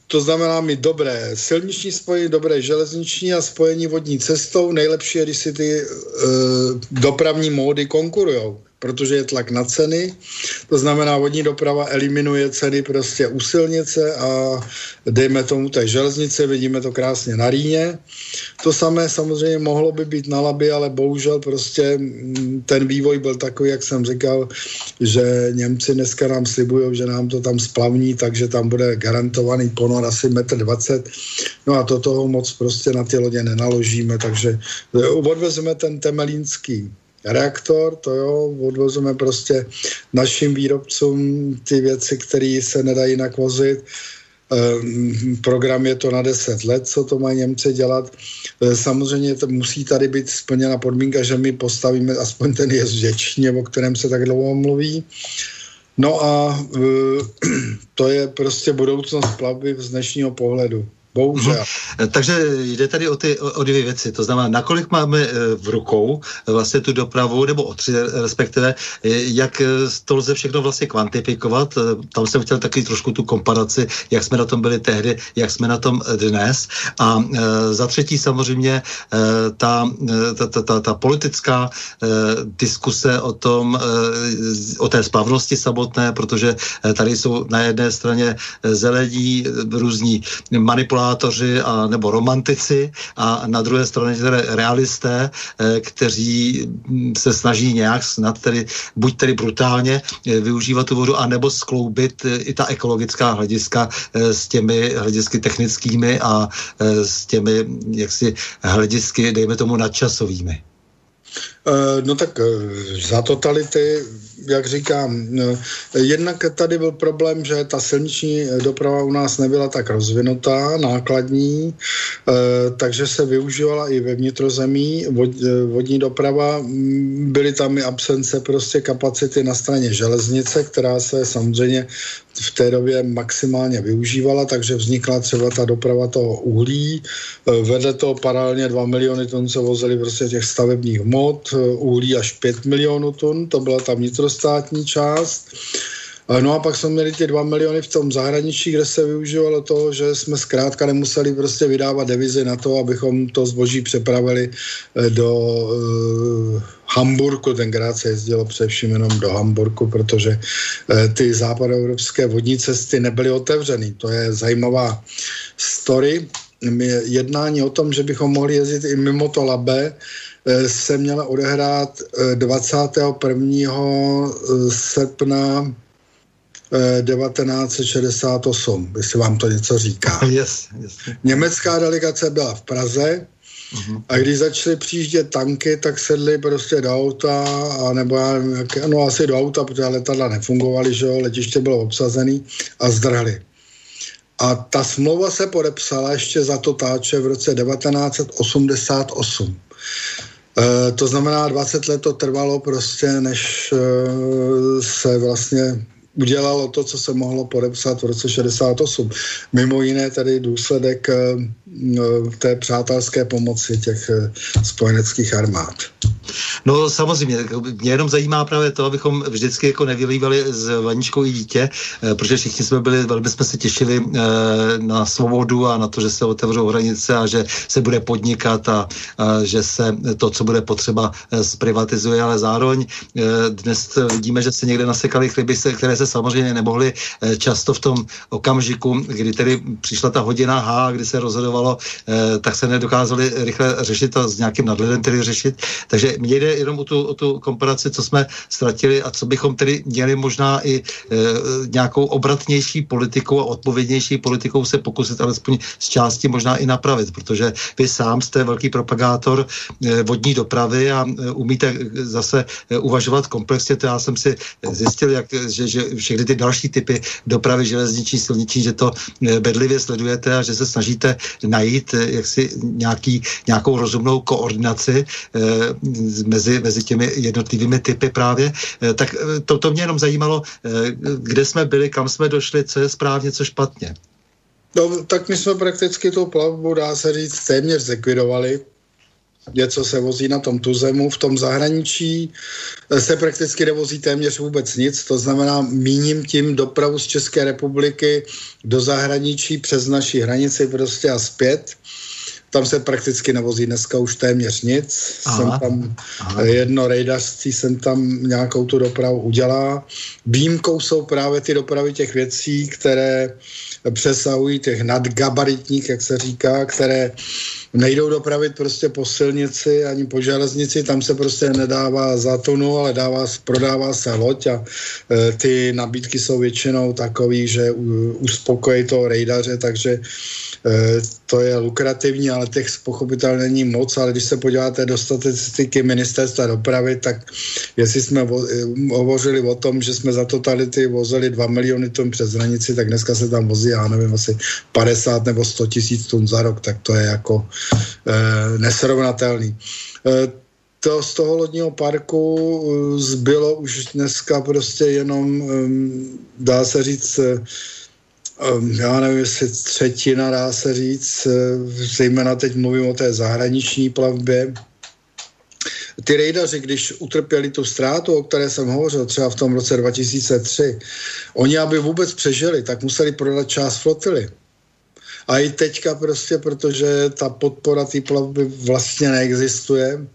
to znamená mít dobré silniční spojení, dobré železniční a spojení vodní cestou. Nejlepší je, když si ty dopravní módy konkurujou, protože je tlak na ceny, to znamená vodní doprava eliminuje ceny prostě u silnice a dejme tomu té železnice, vidíme to krásně na Rýně. To samé samozřejmě mohlo by být na Labi, ale bohužel prostě ten vývoj byl takový, jak jsem říkal, že Němci dneska nám slibují, že nám to tam splavní, takže tam bude garantovaný ponor asi metr dvacet, no a to toho moc prostě na ty lodě nenaložíme, takže odvezeme ten temelínský reaktor, to jo, odvozujeme prostě našim výrobcům ty věci, které se nedají jinak vozit. Ehm, program je to na deset let, co to mají Němci dělat. Ehm, samozřejmě to musí tady být splněna podmínka, že my postavíme aspoň ten jezd v Děčíně, o kterém se tak dlouho mluví. No a ehm, to je prostě budoucnost plavby z dnešního pohledu. Bohužel. Takže jde tady o, ty, o dvě věci, to znamená, nakolik máme v rukou vlastně tu dopravu, nebo o tři respektive, jak to lze všechno vlastně kvantifikovat, tam jsem chtěl taky trošku tu komparaci, jak jsme na tom byli tehdy, jak jsme na tom dnes a za třetí samozřejmě ta, ta, ta, ta, ta politická diskuse o tom, o té splavnosti samotné, protože tady jsou na jedné straně zelení, různí manipulace, a nebo romantici a na druhé straně tedy realisté, kteří se snaží nějak snad tedy, buď tedy brutálně využívat tu vodu, anebo skloubit i ta ekologická hlediska s těmi hledisky technickými a s těmi jaksi hledisky, dejme tomu, nadčasovými. No tak za totality, jak říkám, jednak tady byl problém, že ta silniční doprava u nás nebyla tak rozvinutá, nákladní, takže se využívala i ve vnitrozemí vodní doprava, byly tam i absence prostě kapacity na straně železnice, která se samozřejmě v té době maximálně využívala, takže vznikla třeba ta doprava toho uhlí, vedle toho paralelně dva miliony tun se vozily prostě těch stavebních hmot, uhlí až pět milionů tun, to byla ta vnitrostátní část. No a pak jsme měli ty dva miliony v tom zahraničí, kde se využívalo toho, že jsme zkrátka nemuseli prostě vydávat devizy na to, abychom to zboží přepravili do uh, Hamburku. Tenkrát se jezdilo především jenom do Hamburku, protože uh, ty západoevropské vodní cesty nebyly otevřený. To je zajímavá story. Jednání o tom, že bychom mohli jezdit i mimo to Labe, se měla odehrát dvacátého prvního srpna devatenáct set šedesát osm, jestli vám to něco říká. Yes, yes. Německá delegace byla v Praze, mm-hmm. a když začaly přijíždět tanky, tak sedli prostě do auta, a nebo no asi do auta, protože letadla nefungovaly, že jo, letiště bylo obsazený, a zdrhli. A ta smlouva se podepsala ještě za Totáče v roce devatenáct set osmdesát osm. E, to znamená, dvacet let to trvalo prostě, než e, se vlastně udělalo to, co se mohlo podepsat v roce šedesát osm. Mimo jiné tady důsledek e, té přátelské pomoci těch e, spojeneckých armád. No samozřejmě, mě jenom zajímá právě to, abychom vždycky jako nevylívali s vaničkou i dítě, protože všichni jsme byli, velmi jsme se těšili na svobodu a na to, že se otevřou hranice a že se bude podnikat a, a že se to, co bude potřeba, zprivatizuje, ale zároveň dnes vidíme, že se někde nasekaly chliby, které se samozřejmě nemohly často v tom okamžiku, kdy tedy přišla ta hodina H, kdy se rozhodovalo, tak se nedokázali rychle řešit a s nějakým nadhledem tedy řešit, takže mě jde jenom o tu, o tu komparaci, co jsme ztratili a co bychom tedy měli možná i e, nějakou obratnější politikou a odpovědnější politikou se pokusit alespoň z části možná i napravit, protože vy sám jste velký propagátor e, vodní dopravy a e, umíte zase e, uvažovat komplexně. To já jsem si zjistil, jak, že, že všechny ty další typy dopravy, železniční, silniční, že to e, bedlivě sledujete a že se snažíte najít e, jaksi nějaký, nějakou rozumnou koordinaci e, Mezi, mezi těmi jednotlivými typy právě, tak to, to mě jenom zajímalo, kde jsme byli, kam jsme došli, co je správně, co špatně. No, tak my jsme prakticky tu plavbu, dá se říct, téměř zlikvidovali. Něco se vozí na tom tuzemu, v tom zahraničí se prakticky nevozí téměř vůbec nic, to znamená, míním tím dopravu z České republiky do zahraničí přes naši hranici prostě a zpět. Tam se prakticky nevozí dneska už téměř nic. Aha, jsem tam aha. jedno rejdařství, jsem tam nějakou tu dopravu udělá. Výjimkou jsou právě ty dopravy těch věcí, které přesahují těch nadgabaritních, jak se říká, které nejdou dopravit prostě po silnici ani po železnici, tam se prostě nedává za tunu, ale dává, prodává se loď a e, ty nabídky jsou většinou takový, že u, uspokojí toho rejdaře, takže e, to je lukrativní, ale těch pochopitelně není moc, ale když se podíváte do statistiky ministerstva dopravy, tak jestli jsme vo, hovořili o tom, že jsme za totality vozili dva miliony tun přes hranici, tak dneska se tam vozí, já nevím, asi padesát nebo sto tisíc tun za rok, tak to je jako E, nesrovnatelný. E, to z toho lodního parku e, zbylo už dneska prostě jenom, e, dá se říct, e, já nevím, jestli třetina, dá se říct, e, zejména teď mluvím o té zahraniční plavbě. Ty rejdaři, když utrpěli tu ztrátu, o které jsem hovořil třeba v tom roce dva tisíce tři, oni, aby vůbec přežili, tak museli prodat část flotily. A i teďka prostě, protože ta podpora té plavby vlastně neexistuje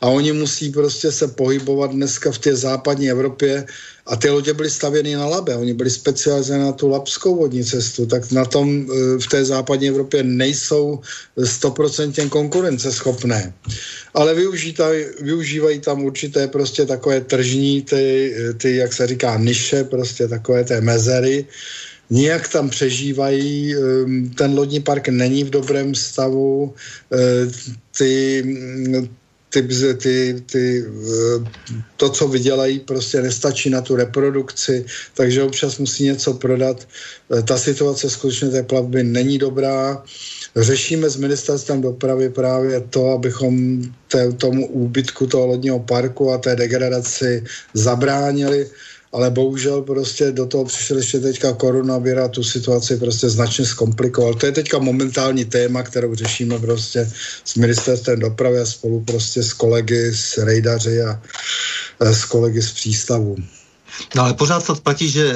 a oni musí prostě se pohybovat dneska v té západní Evropě a ty lodě byly stavěny na Labe, oni byli specializovaní na tu labskou vodní cestu, tak na tom v té západní Evropě nejsou stoprocentně konkurenceschopné. Ale využívají, využívají tam určité prostě takové tržní, ty, ty jak se říká, niše, prostě takové té mezery, nijak tam přežívají, ten lodní park není v dobrém stavu, ty, ty, ty, ty, to, co vydělají, prostě nestačí na tu reprodukci, takže občas musí něco prodat. Ta situace skutečně té plavby není dobrá. Řešíme s ministerstvem dopravy právě to, abychom té, tomu úbytku toho lodního parku a té degradaci zabránili. Ale bohužel prostě do toho přišel ještě teďka koronavir a tu situaci prostě značně zkomplikoval. To je teďka momentální téma, kterou řešíme prostě s ministerstvem dopravy a spolu prostě s kolegy z rejdaři a s kolegy z přístavu. No ale pořád to platí, že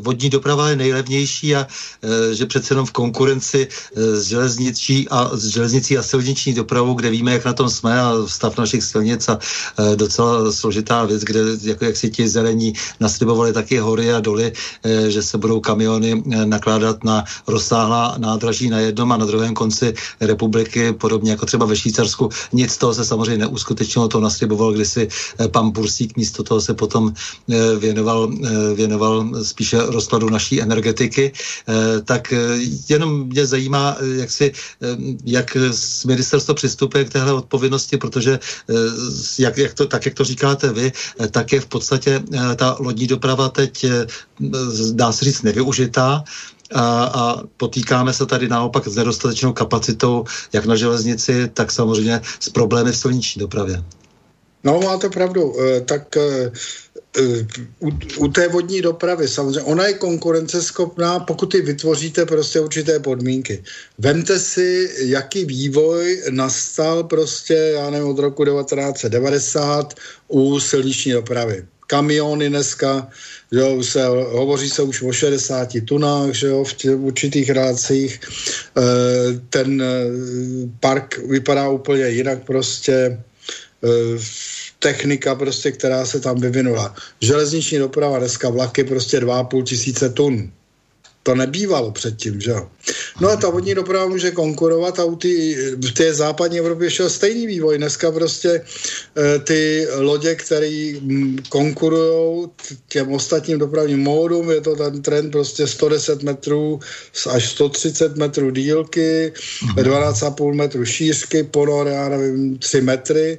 vodní doprava je nejlevnější a e, že přece jenom v konkurenci s železnicí a, s železnicí a silniční dopravou, kde víme, jak na tom jsme a stav našich silnic a e, docela složitá věc, kde jako, jak si ti zelení naslibovali taky hory a doly, e, že se budou kamiony nakládat na rozsáhlá nádraží na jednom a na druhém konci republiky, podobně jako třeba ve Švýcarsku. Nic toho se samozřejmě neuskutečnilo, to nasliboval kdysi pan Bursík, místo toho se potom e, věnoval věnoval, věnoval spíše rozkladu naší energetiky, tak jenom mě zajímá, jak, si, jak ministerstvo přistupuje k téhle odpovědnosti, protože jak, jak to, tak, jak to říkáte vy, tak je v podstatě ta lodní doprava teď, dá se říct, nevyužitá, A, a potýkáme se tady naopak s nedostatečnou kapacitou jak na železnici, tak samozřejmě s problémy v silniční dopravě. No, máte pravdu. E, tak e, u, u té vodní dopravy samozřejmě, ona je konkurenceschopná, pokud ji vytvoříte prostě určité podmínky. Vemte si, jaký vývoj nastal prostě, já nevím, od roku devatenáct set devadesát u silniční dopravy. Kamiony dneska, že jo, se, hovoří se už o šedesáti tunách, že jo, v, tě, v určitých relacích. E, ten e, park vypadá úplně jinak prostě. E, technika prostě, která se tam vyvinula. Železniční doprava dneska vlaky prostě dva a půl tisíce tun. To nebývalo předtím, že jo. No a ta vodní doprava může konkurovat a u ty, v té západní Evropě šel stejný vývoj. Dneska prostě e, ty lodě, které konkurují těm ostatním dopravním módům, je to ten trend prostě sto deset metrů až sto třicet metrů délky, dvanáct a půl metru šířky, ponor, já nevím, tři metry.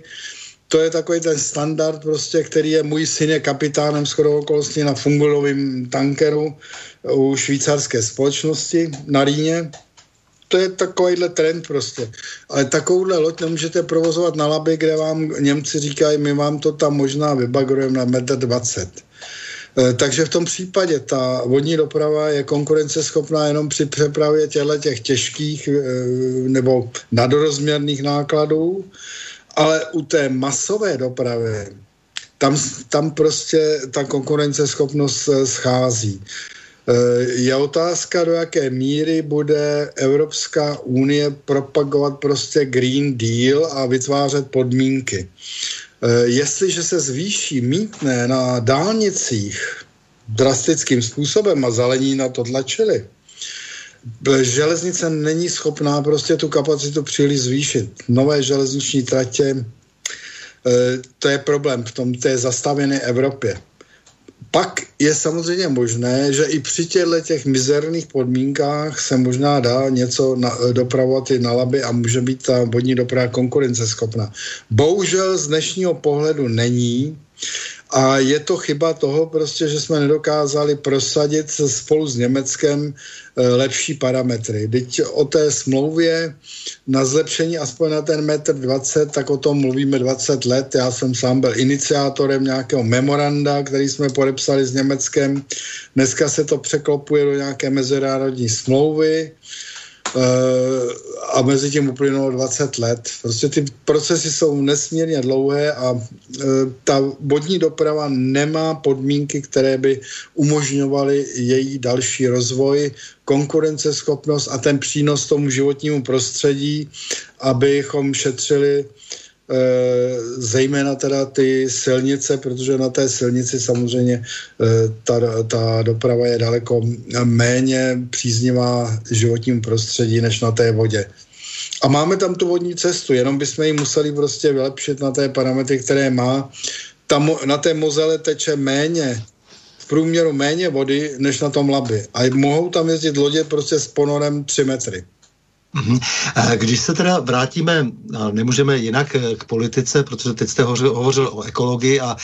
To je takový ten standard prostě, který je, můj syn je kapitánem shodou okolností na fungulovém tankeru u švýcarské společnosti na Rýně. To je takovýhle trend prostě. Ale takovouhle loď nemůžete provozovat na Labi, kde vám Němci říkají, my vám to tam možná vybagrujeme na metr dvacet. Takže v tom případě ta vodní doprava je konkurenceschopná jenom při přepravě těchto těch těžkých nebo nadorozměrných nákladů. Ale u té masové dopravy, tam, tam prostě ta konkurenceschopnost schází. Je otázka, do jaké míry bude Evropská unie propagovat prostě Green Deal a vytvářet podmínky. Jestliže se zvýší mýtné na dálnicích drastickým způsobem a zelení na to tlačili, železnice není schopná prostě tu kapacitu příliš zvýšit. Nové železniční tratě, to je problém v tom, té zastavěné Evropě. Pak je samozřejmě možné, že i při těchto těch mizerných podmínkách se možná dá něco na, dopravovat i na Labi a může být ta vodní doprava konkurenceschopná. Bohužel z dnešního pohledu není. A je to chyba toho prostě, že jsme nedokázali prosadit spolu s Německem lepší parametry. Teď o té smlouvě na zlepšení aspoň na ten metr dvacet, tak o tom mluvíme dvacet let. Já jsem sám byl iniciátorem nějakého memoranda, který jsme podepsali s Německem. Dneska se to překlopuje do nějaké mezinárodní smlouvy. A mezi tím uplynulo dvacet let. Prostě ty procesy jsou nesmírně dlouhé a ta vodní doprava nemá podmínky, které by umožňovaly její další rozvoj, konkurenceschopnost a ten přínos tomu životnímu prostředí, abychom šetřili zejména teda ty silnice, protože na té silnici samozřejmě ta, ta doprava je daleko méně příznivá životnímu prostředí než na té vodě. A máme tam tu vodní cestu, jenom bychom ji museli prostě vylepšit na té parametry, které má. Tam, na té Mozele teče méně, v průměru méně vody než na tom Labi. A mohou tam jezdit lodě prostě s ponorem tři metry. Když se teda vrátíme, nemůžeme jinak, k politice, protože teď jste hovořil, hovořil o ekologii a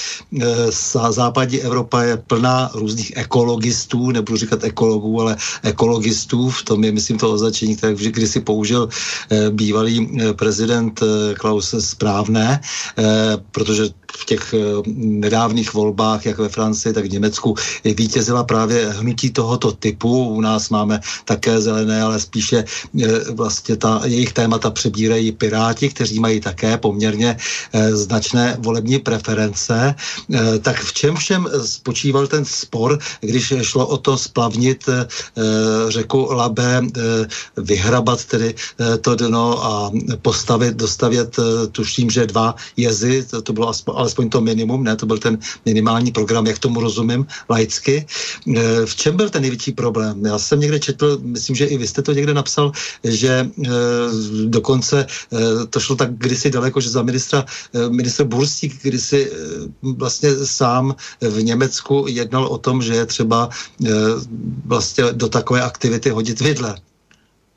e, západní Evropa je plná různých ekologistů, nebudu říkat ekologů, ale ekologistů, v tom je, myslím, to označení, které když si použil e, bývalý prezident e, Klaus, správné, e, protože v těch e, nedávných volbách, jak ve Francii, tak v Německu, je vítězila právě hnutí tohoto typu. U nás máme také zelené, ale spíše e, vlastně ta, jejich témata přebírají Piráti, kteří mají také poměrně e, značné volební preference. E, tak v čem všem spočíval ten spor, když šlo o to splavnit e, řeku Labe, e, vyhrabat tedy e, to dno a postavit, dostavět, e, tuším, že dva jezy, to, to bylo aspoň alespoň to minimum, ne, to byl ten minimální program, jak tomu rozumím, laicky. V čem byl ten největší problém? Já jsem někde četl, myslím, že i vy jste to někde napsal, že dokonce to šlo tak kdysi daleko, že za ministra, ministr Bursík kdysi vlastně sám v Německu jednal o tom, že je třeba vlastně do takové aktivity hodit vidle.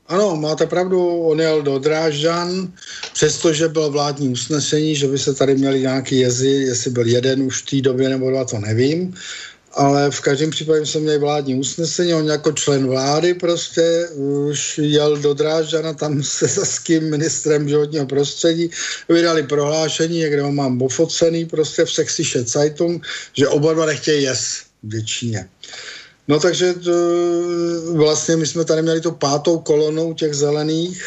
Ano, máte pravdu, on jel do Drážďan, přestože bylo vládní usnesení, že by se tady měli nějaký jezy, jestli byl jeden už v té době nebo dva, to nevím, ale v každém případě jsme měli vládní usnesení, on jako člen vlády prostě už jel do Drážďan a tam se saským ministrem životního prostředí vydali prohlášení, kde ho mám ofocený prostě v Sächsische Zeitung, že oba dva nechtějí jes v Děčíně. No takže vlastně my jsme tady měli tu pátou kolonu těch zelených,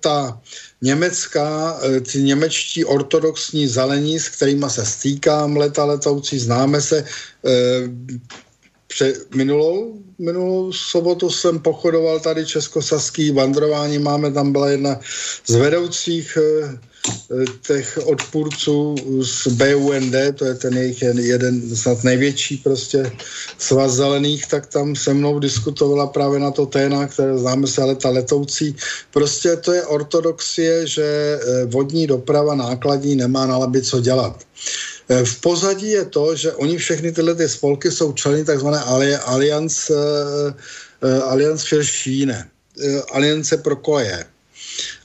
ta německá, ty němečtí ortodoxní zelení, s kterýma se stýkám leta letoucí, známe se. Minulou, minulou sobotu jsem pochodoval tady českosaský vandrování, máme tam byla jedna z vedoucích těch odpůrců z B U N D, to je ten jejich jeden snad největší prostě svaz zelených, tak tam se mnou diskutovala právě na to téma, které známe se leta letoucí. Prostě to je ortodoxie, že vodní doprava nákladní nemá na Labi co dělat. V pozadí je to, že oni všechny tyhle ty spolky jsou členy takzvané Allianz für Schiene, Aliance pro koje.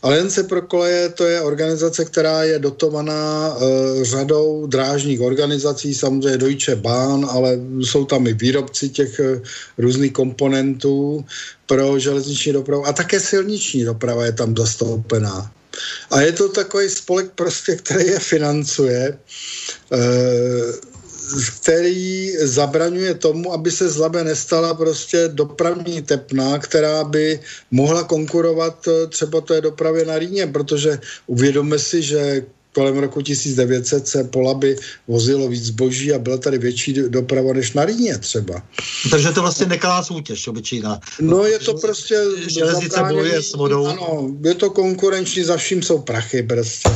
Aliance pro koleje, to je organizace, která je dotovaná e, řadou drážních organizací, samozřejmě Deutsche Bahn, ale jsou tam i výrobci těch e, různých komponentů pro železniční dopravu a také silniční doprava je tam zastoupená. A je to takový spolek prostě, který je financuje, e, který zabraňuje tomu, aby se z Labe nestala prostě dopravní tepna, která by mohla konkurovat třeba té dopravě na Rýně, protože uvědomme si, že kolem roku devatenáct set se po Labi vozilo víc zboží a byla tady větší doprava než na Rýně třeba. Takže to vlastně nekalá soutěž obyčejná. No je to prostě... Železnice bojuje s vodou. Ano, je to konkurenční, za vším jsou prachy prostě.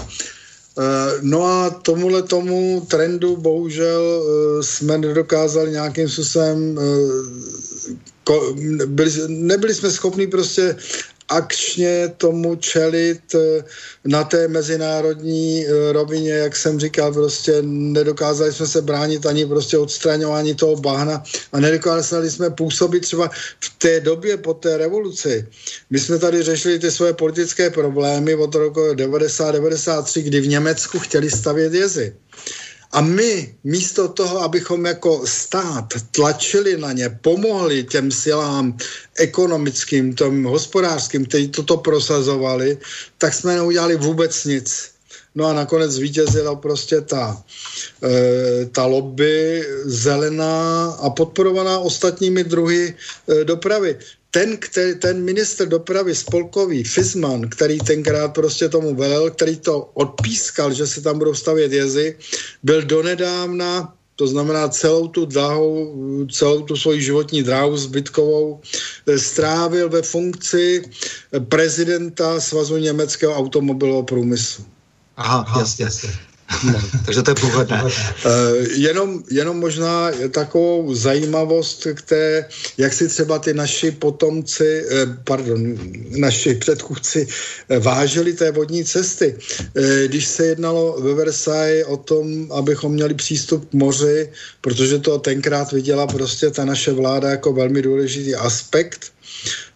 No a tomuhle tomu trendu bohužel jsme nedokázali nějakým způsobem, nebyli jsme schopni prostě akčně tomu čelit na té mezinárodní rovině, jak jsem říkal, prostě nedokázali jsme se bránit ani prostě odstraňování toho bahna a nedokázali jsme působit třeba v té době po té revoluci. My jsme tady řešili ty svoje politické problémy od roku devadesát devadesát tři, kdy v Německu chtěli stavět jezy. A my místo toho, abychom jako stát tlačili na ně, pomohli těm silám ekonomickým, těm hospodářským, kteří toto prosazovali, tak jsme neudělali vůbec nic. No a nakonec zvítězila prostě ta, e, ta lobby zelená a podporovaná ostatními druhy e, dopravy. Ten, který, ten ministr dopravy spolkový, Fizman, který tenkrát prostě tomu velel, který to odpískal, že se tam budou stavět jezy, byl donedávna, to znamená celou tu dráhu, celou tu svoji životní dráhu zbytkovou, strávil ve funkci prezidenta Svazu německého automobilového průmyslu. Aha, Aha. jasně, jasně. No. Takže to je průhledné. Jenom, jenom možná takovou zajímavost k té, jak si třeba ty naši potomci, pardon, naši předchůdci vážili té vodní cesty. Když se jednalo ve Versailles o tom, abychom měli přístup k moři, protože to tenkrát viděla prostě ta naše vláda jako velmi důležitý aspekt,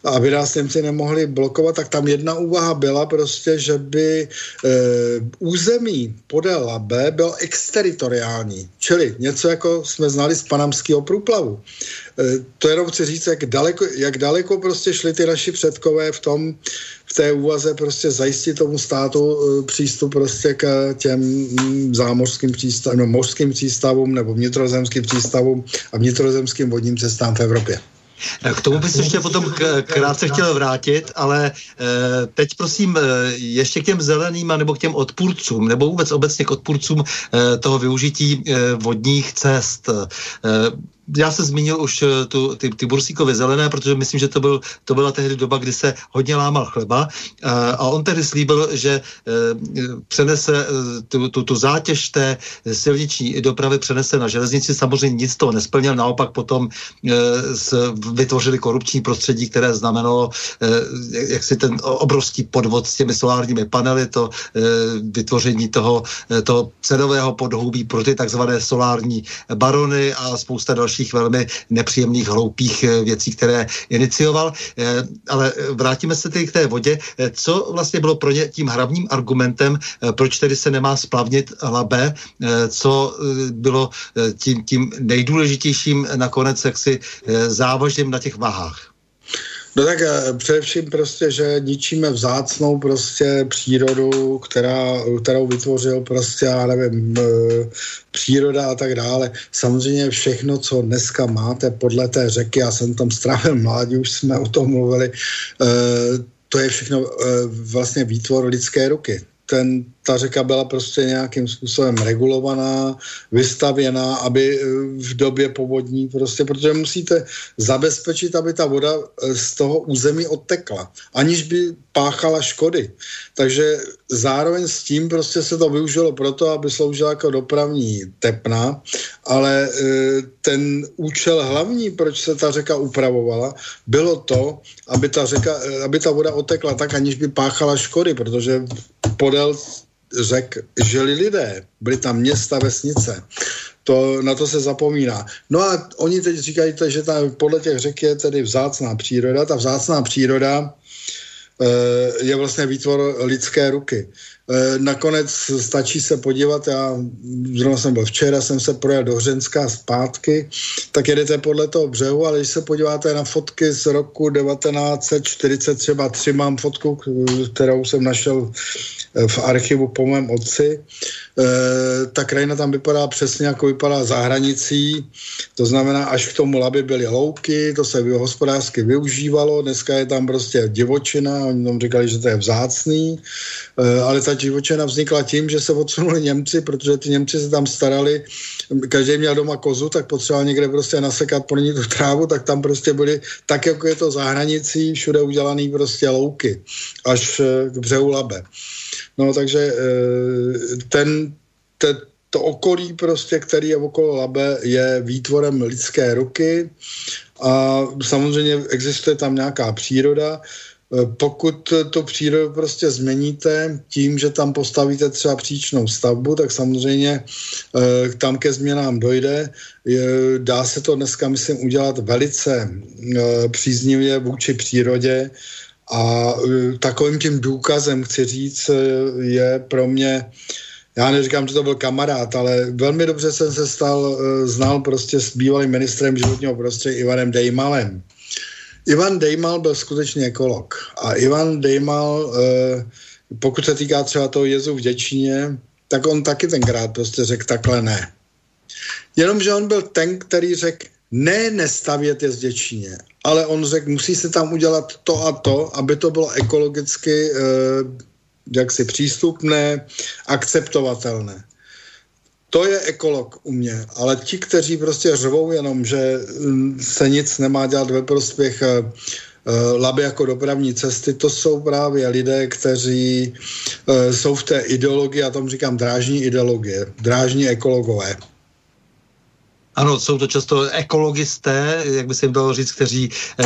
aby nás Němci nemohli blokovat, tak tam jedna úvaha byla prostě, že by e, území podél Labe bylo exteritoriální, čili něco jako jsme znali z panamského průplavu. E, to jenom chci říct, jak daleko, jak daleko prostě šli ty naši předkové v tom, v té úvaze prostě zajistit tomu státu e, přístup prostě k těm zámořským přístavům, no, mořským přístavům nebo vnitrozemským přístavům a vnitrozemským vodním cestám v Evropě. K tomu bych se ještě potom krátce chtěl vrátit, ale teď prosím ještě k těm zeleným nebo k těm odpůrcům, nebo vůbec obecně k odpůrcům toho využití vodních cest. já jsem zmínil už tu, ty, ty bursíkově zelené, protože myslím, že to, byl, to byla tehdy doba, kdy se hodně lámal chleba a on tehdy slíbil, že přenese tu, tu, tu zátěž té silniční dopravy přenese na železnici. Samozřejmě nic toho nesplnil, naopak potom vytvořili korupční prostředí, které znamenalo jak si ten obrovský podvod s těmi solárními panely, to vytvoření toho, toho cenového podhoubí pro ty takzvané solární barony a spousta dalších velmi nepříjemných, hloupých věcí, které inicioval. Ale vrátíme se tedy k té vodě. Co vlastně bylo pro ně tím hlavním argumentem, proč tedy se nemá splavnit Labe, co bylo tím, tím nejdůležitějším nakonec jaksi závažným na těch vahách? No tak především prostě, že ničíme vzácnou prostě přírodu, která, kterou vytvořil prostě, já nevím, příroda a tak dále. Samozřejmě všechno, co dneska máte podle té řeky, já jsem tam strávil mládí, už jsme o tom mluvili, to je všechno vlastně výtvor lidské ruky. Ten, ta řeka byla prostě nějakým způsobem regulovaná, vystavěná, aby v době povodní prostě, protože musíte zabezpečit, aby ta voda z toho území odtekla, aniž by páchala škody. Takže zároveň s tím prostě se to využilo proto, aby sloužila jako dopravní tepna, ale ten účel hlavní, proč se ta řeka upravovala, bylo to, aby ta řeka, aby ta voda odtekla tak, aniž by páchala škody, protože podél řek žili lidé, byly tam města, vesnice. To, na to se zapomíná. No a oni teď říkají, že tam podle těch řek je tedy vzácná příroda. Ta vzácná příroda e, je vlastně výtvor lidské ruky. E, nakonec stačí se podívat, já zrovna jsem byl včera, jsem se projel do Hřenska zpátky, tak jedete podle toho břehu, ale když se podíváte na fotky z roku devatenáct set čtyřicet, třeba tři mám fotku, kterou jsem našel v archivu po mém otci, e, ta krajina tam vypadá přesně, jako vypadá za hranicí, to znamená, až k tomu Labi byly louky, to se hospodářsky využívalo, dneska je tam prostě divočina, oni tam říkali, že to je vzácný, e, ale ta divočina vznikla tím, že se odsunuli Němci, protože ty Němci se tam starali, každý měl doma kozu, tak potřeboval někde prostě nasekat pro ní tu trávu, tak tam prostě byly, tak jako je to za hranicí, všude udělaný prostě louky, až k břehu Labe. No takže ten, ten, to okolí prostě, který je okolo Labe, je výtvorem lidské ruky a samozřejmě existuje tam nějaká příroda. Pokud tu přírodu prostě změníte tím, že tam postavíte třeba příčnou stavbu, tak samozřejmě tam ke změnám dojde. Dá se to dneska, myslím, udělat velice příznivě vůči přírodě. A takovým tím důkazem, chci říct, je pro mě, já neříkám, že to byl kamarád, ale velmi dobře jsem se stal, znal prostě s bývalým ministrem životního prostředí Ivanem Dejmalem. Ivan Dejmal byl skutečně ekolog. A Ivan Dejmal, pokud se týká třeba toho jezu v Děčíně, tak on taky tenkrát prostě řekl takhle ne. Jenomže on byl ten, který řekl, ne nestavět je v Děčíně, ale on řekl, musí se tam udělat to a to, aby to bylo ekologicky eh, jaksi přístupné, akceptovatelné. To je ekolog u mě, ale ti, kteří prostě řvou jenom, že se nic nemá dělat ve prospěch eh, Labe jako dopravní cesty, to jsou právě lidé, kteří eh, jsou v té ideologii, já tomu říkám drážní ideologie, drážní ekologové. Ano, jsou to často ekologisté, jak by se jim dalo říct, kteří eh,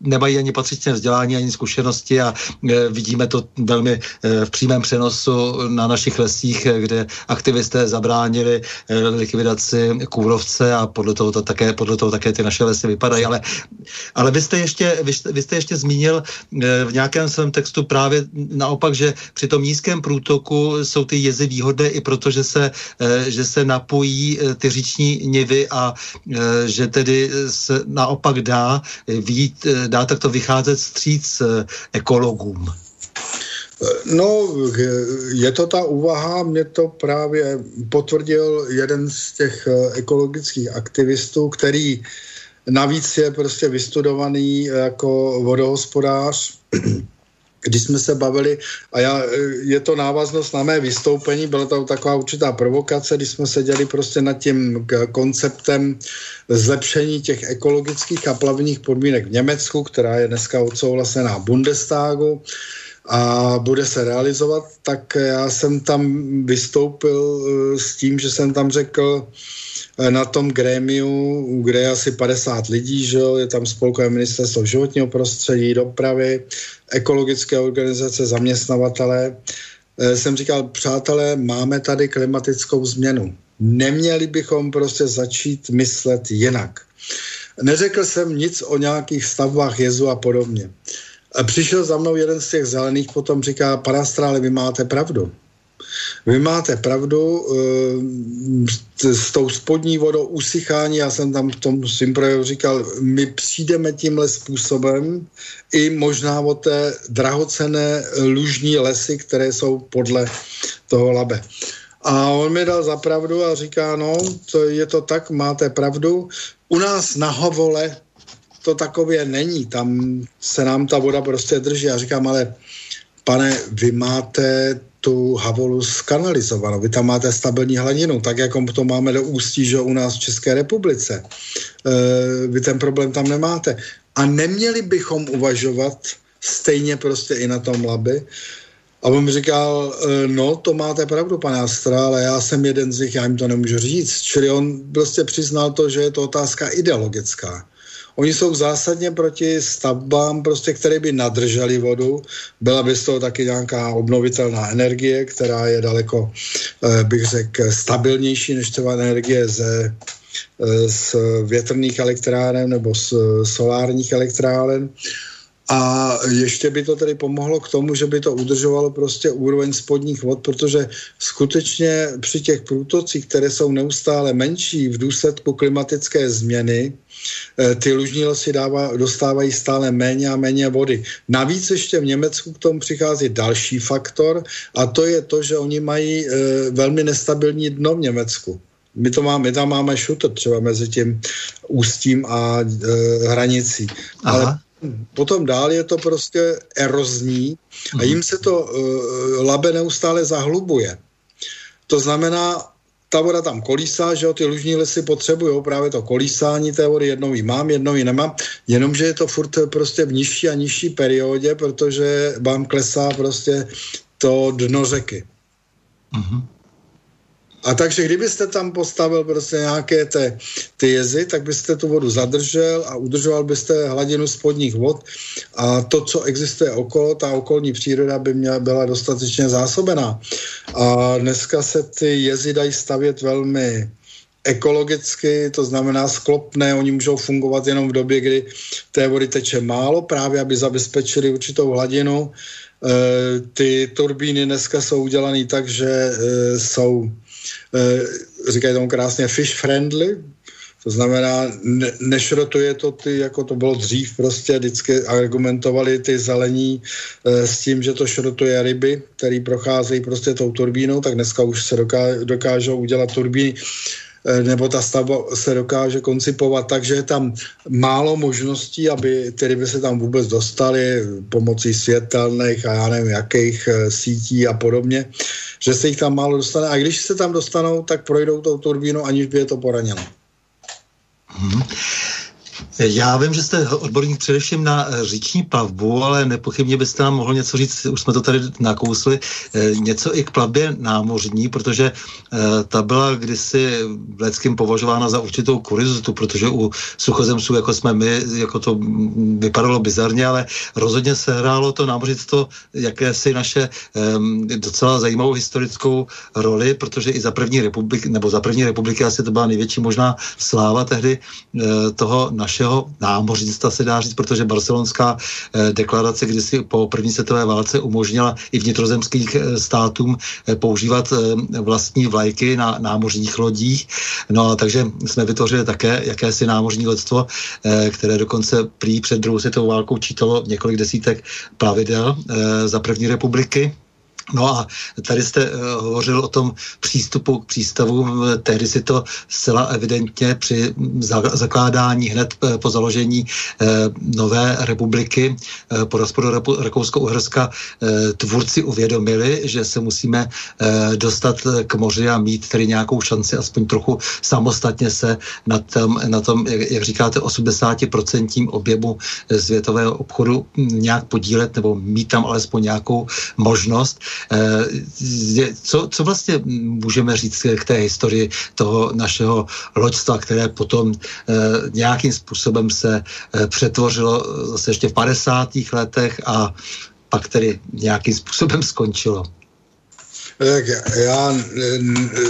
nemají ani patřičné vzdělání, ani zkušenosti a eh, vidíme to velmi eh, v přímém přenosu na našich lesích, eh, kde aktivisté zabránili eh, likvidaci kůrovce a podle toho, to také, podle toho také ty naše lesy vypadají. Ale, ale vy, jste ještě, vy, vy jste ještě zmínil eh, v nějakém svém textu právě naopak, že při tom nízkém průtoku jsou ty jezy výhodné i proto, že se, eh, že se napojí eh, ty říční nivy a e, že tedy se naopak dá, vít, dá takto vycházet vstříc e, ekologům. No, je to ta úvaha, mě to právě potvrdil jeden z těch ekologických aktivistů, který navíc je prostě vystudovaný jako vodohospodář když jsme se bavili, a já, je to návaznost na mé vystoupení, byla to taková určitá provokace, když jsme seděli prostě nad tím konceptem zlepšení těch ekologických a plavních podmínek v Německu, která je dneska odsouhlasená Bundestagu a bude se realizovat, tak já jsem tam vystoupil s tím, že jsem tam řekl na tom grémiu, kde je asi padesát lidí, že je tam spolkové ministerstvo životního prostředí, dopravy, ekologické organizace, zaměstnavatele, jsem říkal, přátelé, máme tady klimatickou změnu. Neměli bychom prostě začít myslet jinak. Neřekl jsem nic o nějakých stavbách jezu a podobně. Přišel za mnou jeden z těch zelených, potom říká, pane Astrále, vy máte pravdu. Vy máte pravdu, e, s tou spodní vodou usychání, já jsem tam v tom svým projevu říkal, my přijdeme tímhle způsobem i možná o té drahocenné lužní lesy, které jsou podle toho Labe. A on mi dal za pravdu a říká, no, to je to tak, máte pravdu. U nás na Hovole to takově není, tam se nám ta voda prostě drží. Já říkám, ale pane, vy máte tu Havolu zkanalizovanou, vy tam máte stabilní hladinu, tak jako to máme do Ústí, že u nás v České republice. E, vy ten problém tam nemáte. A neměli bychom uvažovat stejně prostě i na tom Labi. A on mi říkal, no, to máte pravdu, pane Astra, ale já jsem jeden z nich, já jim to nemůžu říct. Čili on prostě přiznal to, že je to otázka ideologická. Oni jsou zásadně proti stavbám, prostě, které by nadržely vodu. Byla by z toho taky nějaká obnovitelná energie, která je daleko, bych řekl, stabilnější než třeba energie ze, z větrných elektráren nebo z solárních elektráren. A ještě by to tedy pomohlo k tomu, že by to udržovalo prostě úroveň spodních vod, protože skutečně při těch průtocích, které jsou neustále menší v důsledku klimatické změny, ty lužní lesy dává, dostávají stále méně a méně vody. Navíc ještě v Německu k tomu přichází další faktor a to je to, že oni mají e, velmi nestabilní dno v Německu. My, to máme, my tam máme šutr třeba mezi tím Ústím a e, hranicí. Aha. Ale potom dál je to prostě erozní a jim se to e, Labe neustále zahlubuje. To znamená, ta voda tam kolísá, že jo, ty lužní lesy potřebují právě to kolísání té vody, jednou ji mám, jednou ji nemám, jenomže je to furt prostě v nižší a nižší periodě, protože vám klesá prostě to dno řeky. Uh-huh. A takže kdybyste tam postavil prostě nějaké té, ty jezy, tak byste tu vodu zadržel a udržoval byste hladinu spodních vod a to, co existuje okolo, ta okolní příroda by měla, byla dostatečně zásobená. A dneska se ty jezy dají stavět velmi ekologicky, to znamená sklopné, oni můžou fungovat jenom v době, kdy té vody teče málo, právě aby zabezpečili určitou hladinu. E, ty turbíny dneska jsou udělané tak, že e, jsou říkají tomu krásně fish friendly, to znamená ne- nešrotuje to ty, jako to bylo dřív prostě, vždycky argumentovali ty zelení e, s tím, že to šrotuje ryby, které procházejí prostě tou turbínou, tak dneska už se doká- dokážou udělat turbíny e, nebo ta stavba se dokáže koncipovat, takže je tam málo možností, aby ty ryby se tam vůbec dostaly pomocí světelných a já nevím jakých e, sítí a podobně, že se jich tam málo dostane a když se tam dostanou, tak projdou tou turbínu, aniž by je to poranilo. Hmm. Já vím, že jste odborník především na říční plavbu, ale nepochybně byste nám mohl něco říct, už jsme to tady nakousli, něco i k plavbě námořní, protože ta byla kdysi lidským považována za určitou kurizitu, protože u suchozemců, jako jsme my, jako to vypadalo bizarně, ale rozhodně se hrálo to námořnictvo jakési naše docela zajímavou historickou roli, protože i za první republiky, nebo za první republiky asi to byla největší možná sláva tehdy toho našeho námořnictva, se dá říct, protože barcelonská eh, deklarace kdysi po první světové válce umožnila i vnitrozemským eh, státům eh, používat eh, vlastní vlajky na námořních lodích. No a takže jsme vytvořili také jakési námořní loďstvo, eh, které dokonce prý před druhou světovou válkou čítalo několik desítek plavidel eh, za první republiky. No a tady jste uh, hovořil o tom přístupu k přístavům. Tehdy si to zcela evidentně při za- zakládání hned p- po založení eh, nové republiky eh, po rozpadu Repu- Rakousko-Uherska eh, tvůrci uvědomili, že se musíme eh, dostat k moři a mít tedy nějakou šanci aspoň trochu samostatně se na tom, na tom jak, jak říkáte, osmdesáti procentním objemu světového obchodu nějak podílet nebo mít tam alespoň nějakou možnost. Co, co vlastně můžeme říct k té historii toho našeho loďstva, které potom nějakým způsobem se přetvořilo zase ještě v padesátých letech a pak tedy nějakým způsobem skončilo? Tak já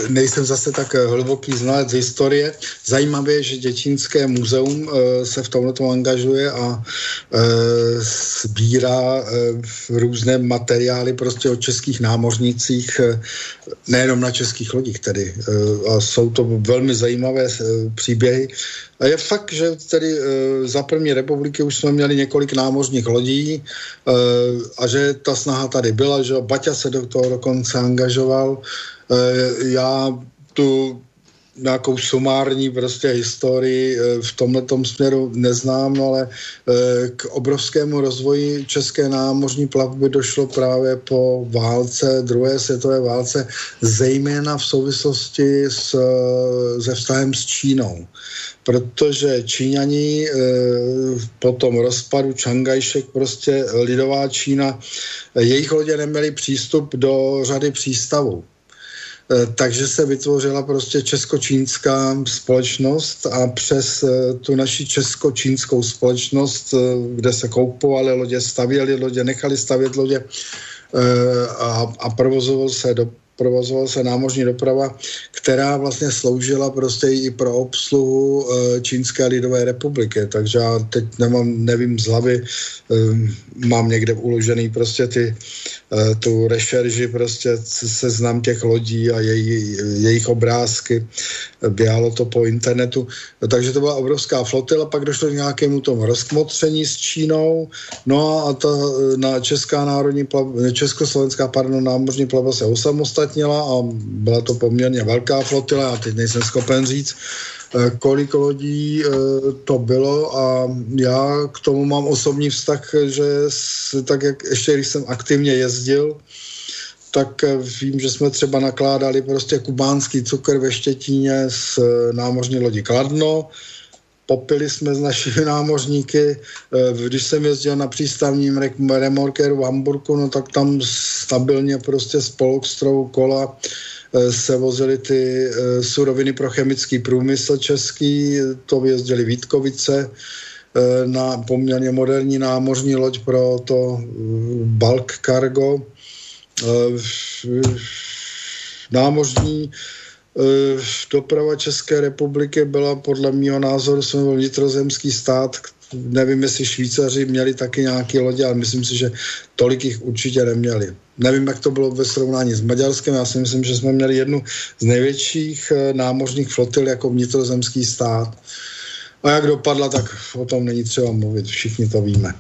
nejsem zase tak hluboký znalec historie. Zajímavé je, že Děčínské muzeum se v tomto angažuje a sbírá různé materiály prostě o českých námořnicích, nejenom na českých lodích tedy. A jsou to velmi zajímavé příběhy. A je fakt, že tedy za první republiky už jsme měli několik námořních lodí a že ta snaha tady byla, že Baťa se do toho dokonce angažoval. Já tu nějakou sumární prostě historii v tomhletom směru neznám, no ale k obrovskému rozvoji české námořní plavby došlo právě po válce, druhé světové válce, zejména v souvislosti s, se vztahem s Čínou. Protože Číňani po tom rozpadu Čangajšek, prostě lidová Čína, jejich lodě neměli přístup do řady přístavů. Takže se vytvořila prostě česko-čínská společnost a přes tu naši česko-čínskou společnost, kde se koupovali lodě, stavěli lodě, nechali stavět lodě a, a provozoval se do provozovala se námořní doprava, která vlastně sloužila prostě i pro obsluhu Čínské lidové republiky. Takže já teď nemám, nevím z hlavy, mám někde uložený prostě ty, tu rešerži, prostě seznam těch lodí a jej, jejich obrázky. Běhalo to po internetu. Takže to byla obrovská flotila, pak došlo k nějakému tomu rozkmotření s Čínou, no a ta na česká národní plavba, československá, pardon, námořní plavba se osamostatnila a byla to poměrně velká flotila, já teď nejsem schopen říct, kolik lodí to bylo a já k tomu mám osobní vztah, že tak jak ještě, když jsem aktivně jezdil, tak vím, že jsme třeba nakládali prostě kubánský cukr ve Štětíně z námořní lodi Kladno, popili jsme s našimi námořníky. Když jsem jezdil na přístavním remorkeru v Hamburku, no tak tam stabilně prostě z polokstrovou kola se vozily ty suroviny pro chemický průmysl český, to vyjezdili Vítkovice na poměrně moderní námořní loď pro to bulk cargo. Námořní doprava České republiky byla podle mého názoru, jsme byl vnitrozemský stát, nevím, jestli Švýcaři měli taky nějaké lodě, ale myslím si, že tolik jich určitě neměli. Nevím, jak to bylo ve srovnání s Maďarskem, já si myslím, že jsme měli jednu z největších námořních flotil jako vnitrozemský stát. A jak dopadla, tak o tom není třeba mluvit, všichni to víme.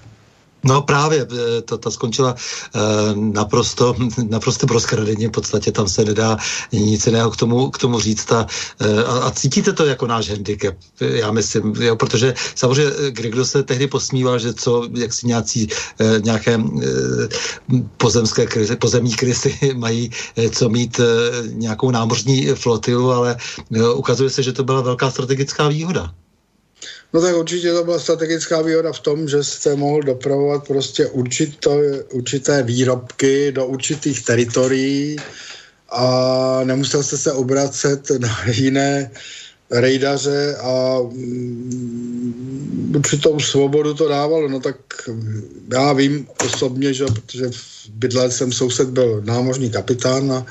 No právě, ta, ta skončila eh, naprosto, naprosto rozkradeně, v podstatě tam se nedá nic jiného k tomu, k tomu říct a, a, a cítíte to jako náš handicap, já myslím, jo, protože samozřejmě Grigl se tehdy posmíval, že co, jak si nějací, eh, nějaké eh, pozemské krize, pozemní krizi mají eh, co mít eh, nějakou námořní flotilu, ale eh, ukazuje se, že to byla velká strategická výhoda. No tak určitě to byla strategická výhoda v tom, že jste mohl dopravovat prostě určito, určité výrobky do určitých teritorií a nemusel jste se obracet na jiné rejdaře a určitou svobodu to dávalo. No tak já vím osobně, že protože bydlel jsem, soused byl námořní kapitán a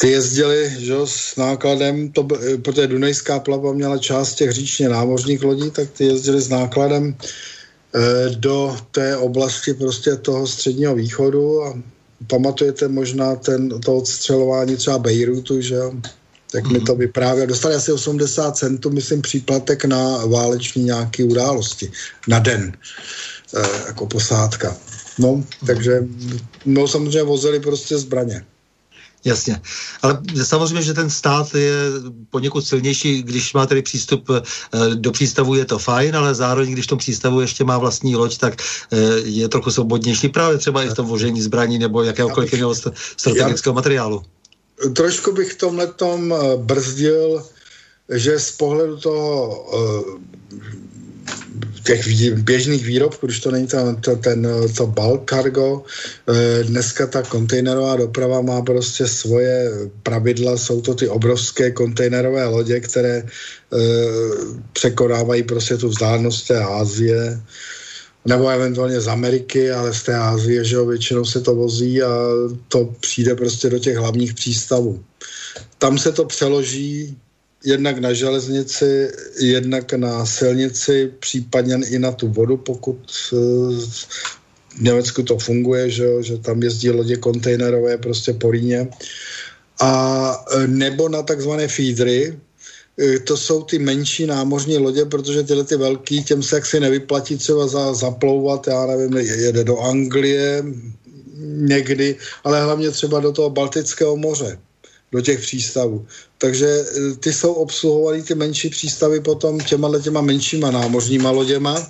ty jezdili, že s nákladem, to byl, protože Dunajská plavba měla část těch říčně námořních lodí, tak ty jezdili s nákladem e, do té oblasti prostě toho středního východu a pamatujete možná ten, to odstřelování třeba Bejrutu, že tak mi to vyprávěl. Dostali asi osmdesát centů, myslím, příplatek na váleční nějaké události, na den, e, jako posádka. No, takže, no samozřejmě vozili prostě zbraně. Jasně. Ale samozřejmě, že ten stát je poněkud silnější, když má tedy přístup do přístavu, je to fajn, ale zároveň, když v tom přístavu ještě má vlastní loď, tak je trochu svobodnější právě třeba i v tom vožení zbraní nebo jakéhokoliv jiného strategického materiálu. Trošku bych v tomhletom brzdil, že z pohledu toho těch běžných výrobků, když to není ten, ten to bulk cargo, dneska ta kontejnerová doprava má prostě svoje pravidla, jsou to ty obrovské kontejnerové lodě, které eh, překonávají prostě tu vzdálenost z té Asie, nebo eventuálně z Ameriky, ale z té Asie, že jo, většinou se to vozí a to přijde prostě do těch hlavních přístavů. Tam se to přeloží jednak na železnici, jednak na silnici, případně i na tu vodu, pokud v Německu to funguje, že, že tam jezdí lodě kontejnerové prostě po Rýně. A nebo na takzvané feedery, to jsou ty menší námořní lodě, protože tyhle ty velký, těm se jaksi nevyplatí třeba za, zaplouvat, já nevím, jede do Anglie někdy, ale hlavně třeba do toho Baltického moře, do těch přístavů. Takže ty jsou obsluhovány ty menší přístavy potom těma těma menšíma námořníma loděma, e,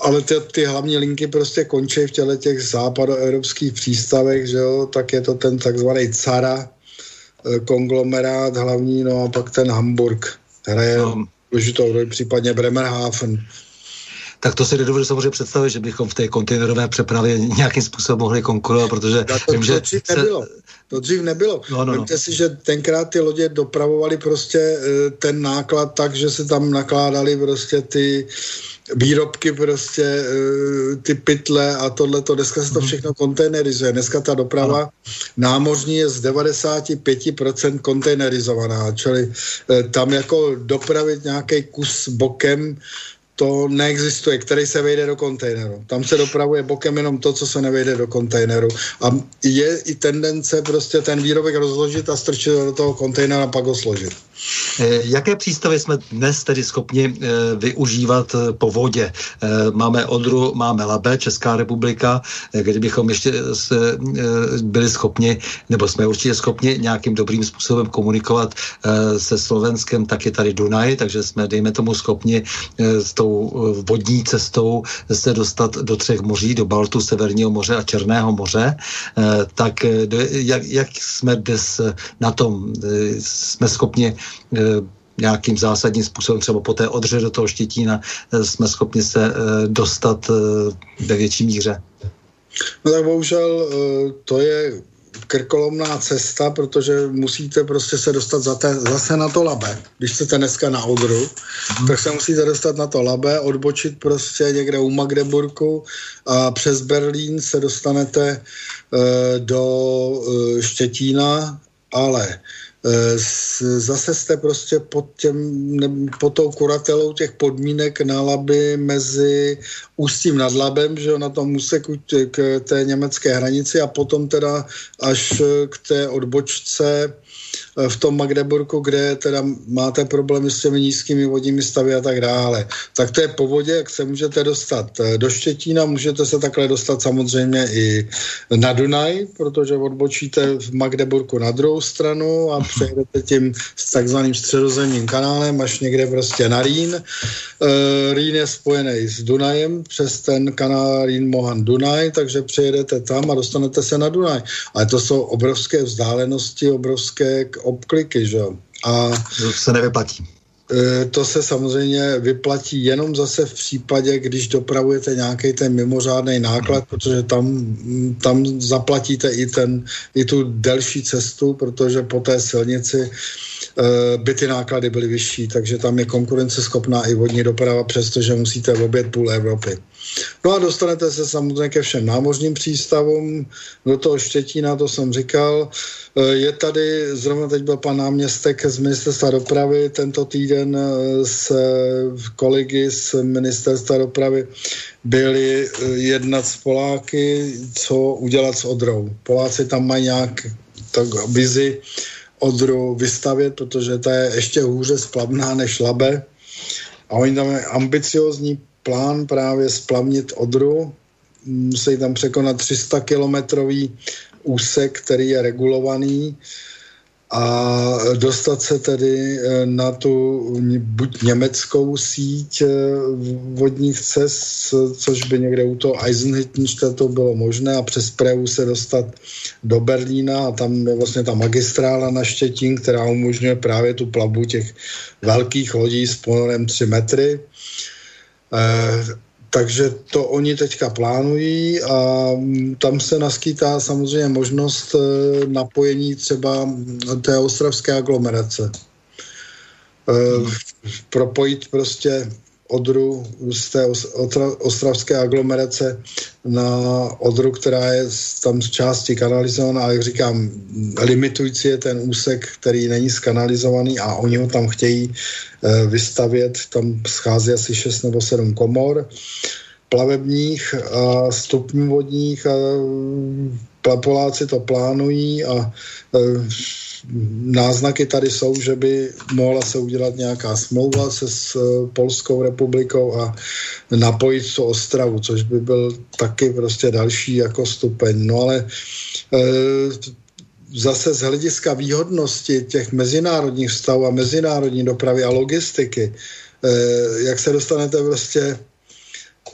ale ty, ty hlavní linky prostě končí v těle těch západoevropských přístavech, že jo, tak je to ten takzvaný Cara, e, konglomerát hlavní, no a pak ten Hamburg, hraje důležitou roli, případně Bremerhaven. Tak to si nedovedu samozřejmě představit, že bychom v té kontejnerové přepravě nějakým způsobem mohli konkurovat, protože... To, to, vím, že dřív se... nebylo. to dřív nebylo. No, no, Vemte no. si, že tenkrát ty lodě dopravovaly prostě ten náklad tak, že se tam nakládali prostě ty výrobky, prostě ty pytle a tohleto. Dneska se to všechno kontejnerizuje. Dneska ta doprava no. námořní je z devadesát pět procent kontejnerizovaná, čili tam jako dopravit nějaký kus bokem to neexistuje, který se vejde do kontejneru. Tam se dopravuje bokem jenom to, co se nevejde do kontejneru. A je i tendence prostě ten výrobek rozložit a strčit do toho kontejneru a pak ho složit. Jaké přístavy jsme dnes tedy schopni využívat po vodě? Máme Odru, máme Labe, Česká republika, kdybychom ještě byli schopni, nebo jsme určitě schopni nějakým dobrým způsobem komunikovat se Slovenskem, tak je tady Dunaj, takže jsme, dejme tomu, schopni s tou vodní cestou se dostat do třech moří, do Baltu, Severního moře a Černého moře. Tak jak, jak jsme dnes na tom? Jsme schopni nějakým zásadním způsobem, třeba po té Odře do toho Štětína, jsme schopni se dostat ve větší míře? No tak bohužel to je krkolomná cesta, protože musíte prostě se dostat za te, zase na to Labe. Když chcete dneska na Odru, mm. tak se musíte dostat na to Labe, odbočit prostě někde u Magdeburku a přes Berlín se dostanete e, do e, Štětína, ale zase jste prostě pod, těm, pod tou kuratelou těch podmínek na Labi mezi Ústím nad Labem, že jo, na tom úseku k té německé hranici a potom teda až k té odbočce v tom Magdeburku, kde teda máte problémy s těmi nízkými vodními stavy a tak dále. Tak to je po vodě, jak se můžete dostat do Štětína, můžete se takhle dostat samozřejmě i na Dunaj, protože odbočíte v Magdeburku na druhou stranu a přejdete tím s takzvaným středozemním kanálem až někde prostě na Rýn. Rýn je spojený s Dunajem přes ten kanál Rýn-Mohan-Dunaj, takže přejedete tam a dostanete se na Dunaj. Ale to jsou obrovské vzdálenosti, obrovské obkliky, že jo. A to se nevyplatí. To se samozřejmě vyplatí jenom zase v případě, když dopravujete nějaký ten mimořádný náklad, protože tam, tam zaplatíte i, ten, i tu delší cestu, protože po té silnici by ty náklady byly vyšší, takže tam je konkurenceschopná i vodní doprava, přestože musíte obět půl Evropy. No a dostanete se samozřejmě ke všem námořním přístavům, do toho Štětína, to jsem říkal. Je tady, zrovna teď byl pan náměstek z Ministerstva dopravy, tento týden s kolegy z Ministerstva dopravy byli jednat s Poláky, co udělat s Odrou. Poláci tam mají nějak tak vizi Odru vystavět, protože ta je ještě hůře splavná než Labe a oni tam mají ambiciozní plán právě splavnit Odru. Musí tam překonat tři sta kilometrový úsek, který je regulovaný, a dostat se tedy na tu buď německou síť vodních cest, což by někde u toho Eisenhüttenstädtu bylo možné, a přes Preu se dostat do Berlína, a tam je vlastně ta magistrála na Štětín, která umožňuje právě tu plavbu těch velkých lodí s ponorem tři metry. E- Takže to oni teďka plánují a tam se naskýtá samozřejmě možnost napojení třeba té ostravské aglomerace. Hmm. Propojit prostě Odru z té ostravské aglomerace na Odru, která je tam z části kanalizovaná, ale jak říkám, limitující je ten úsek, který není skanalizovaný, a oni ho tam chtějí vystavět. Tam schází asi šest nebo sedm komor plavebních a stupňů vodních, a Poláci to plánují a náznaky tady jsou, že by mohla se udělat nějaká smlouva se s Polskou republikou a napojit tu Ostravu, což by byl taky prostě další jako stupeň. No ale e, zase z hlediska výhodnosti těch mezinárodních vztahů a mezinárodní dopravy a logistiky, e, jak se dostanete prostě,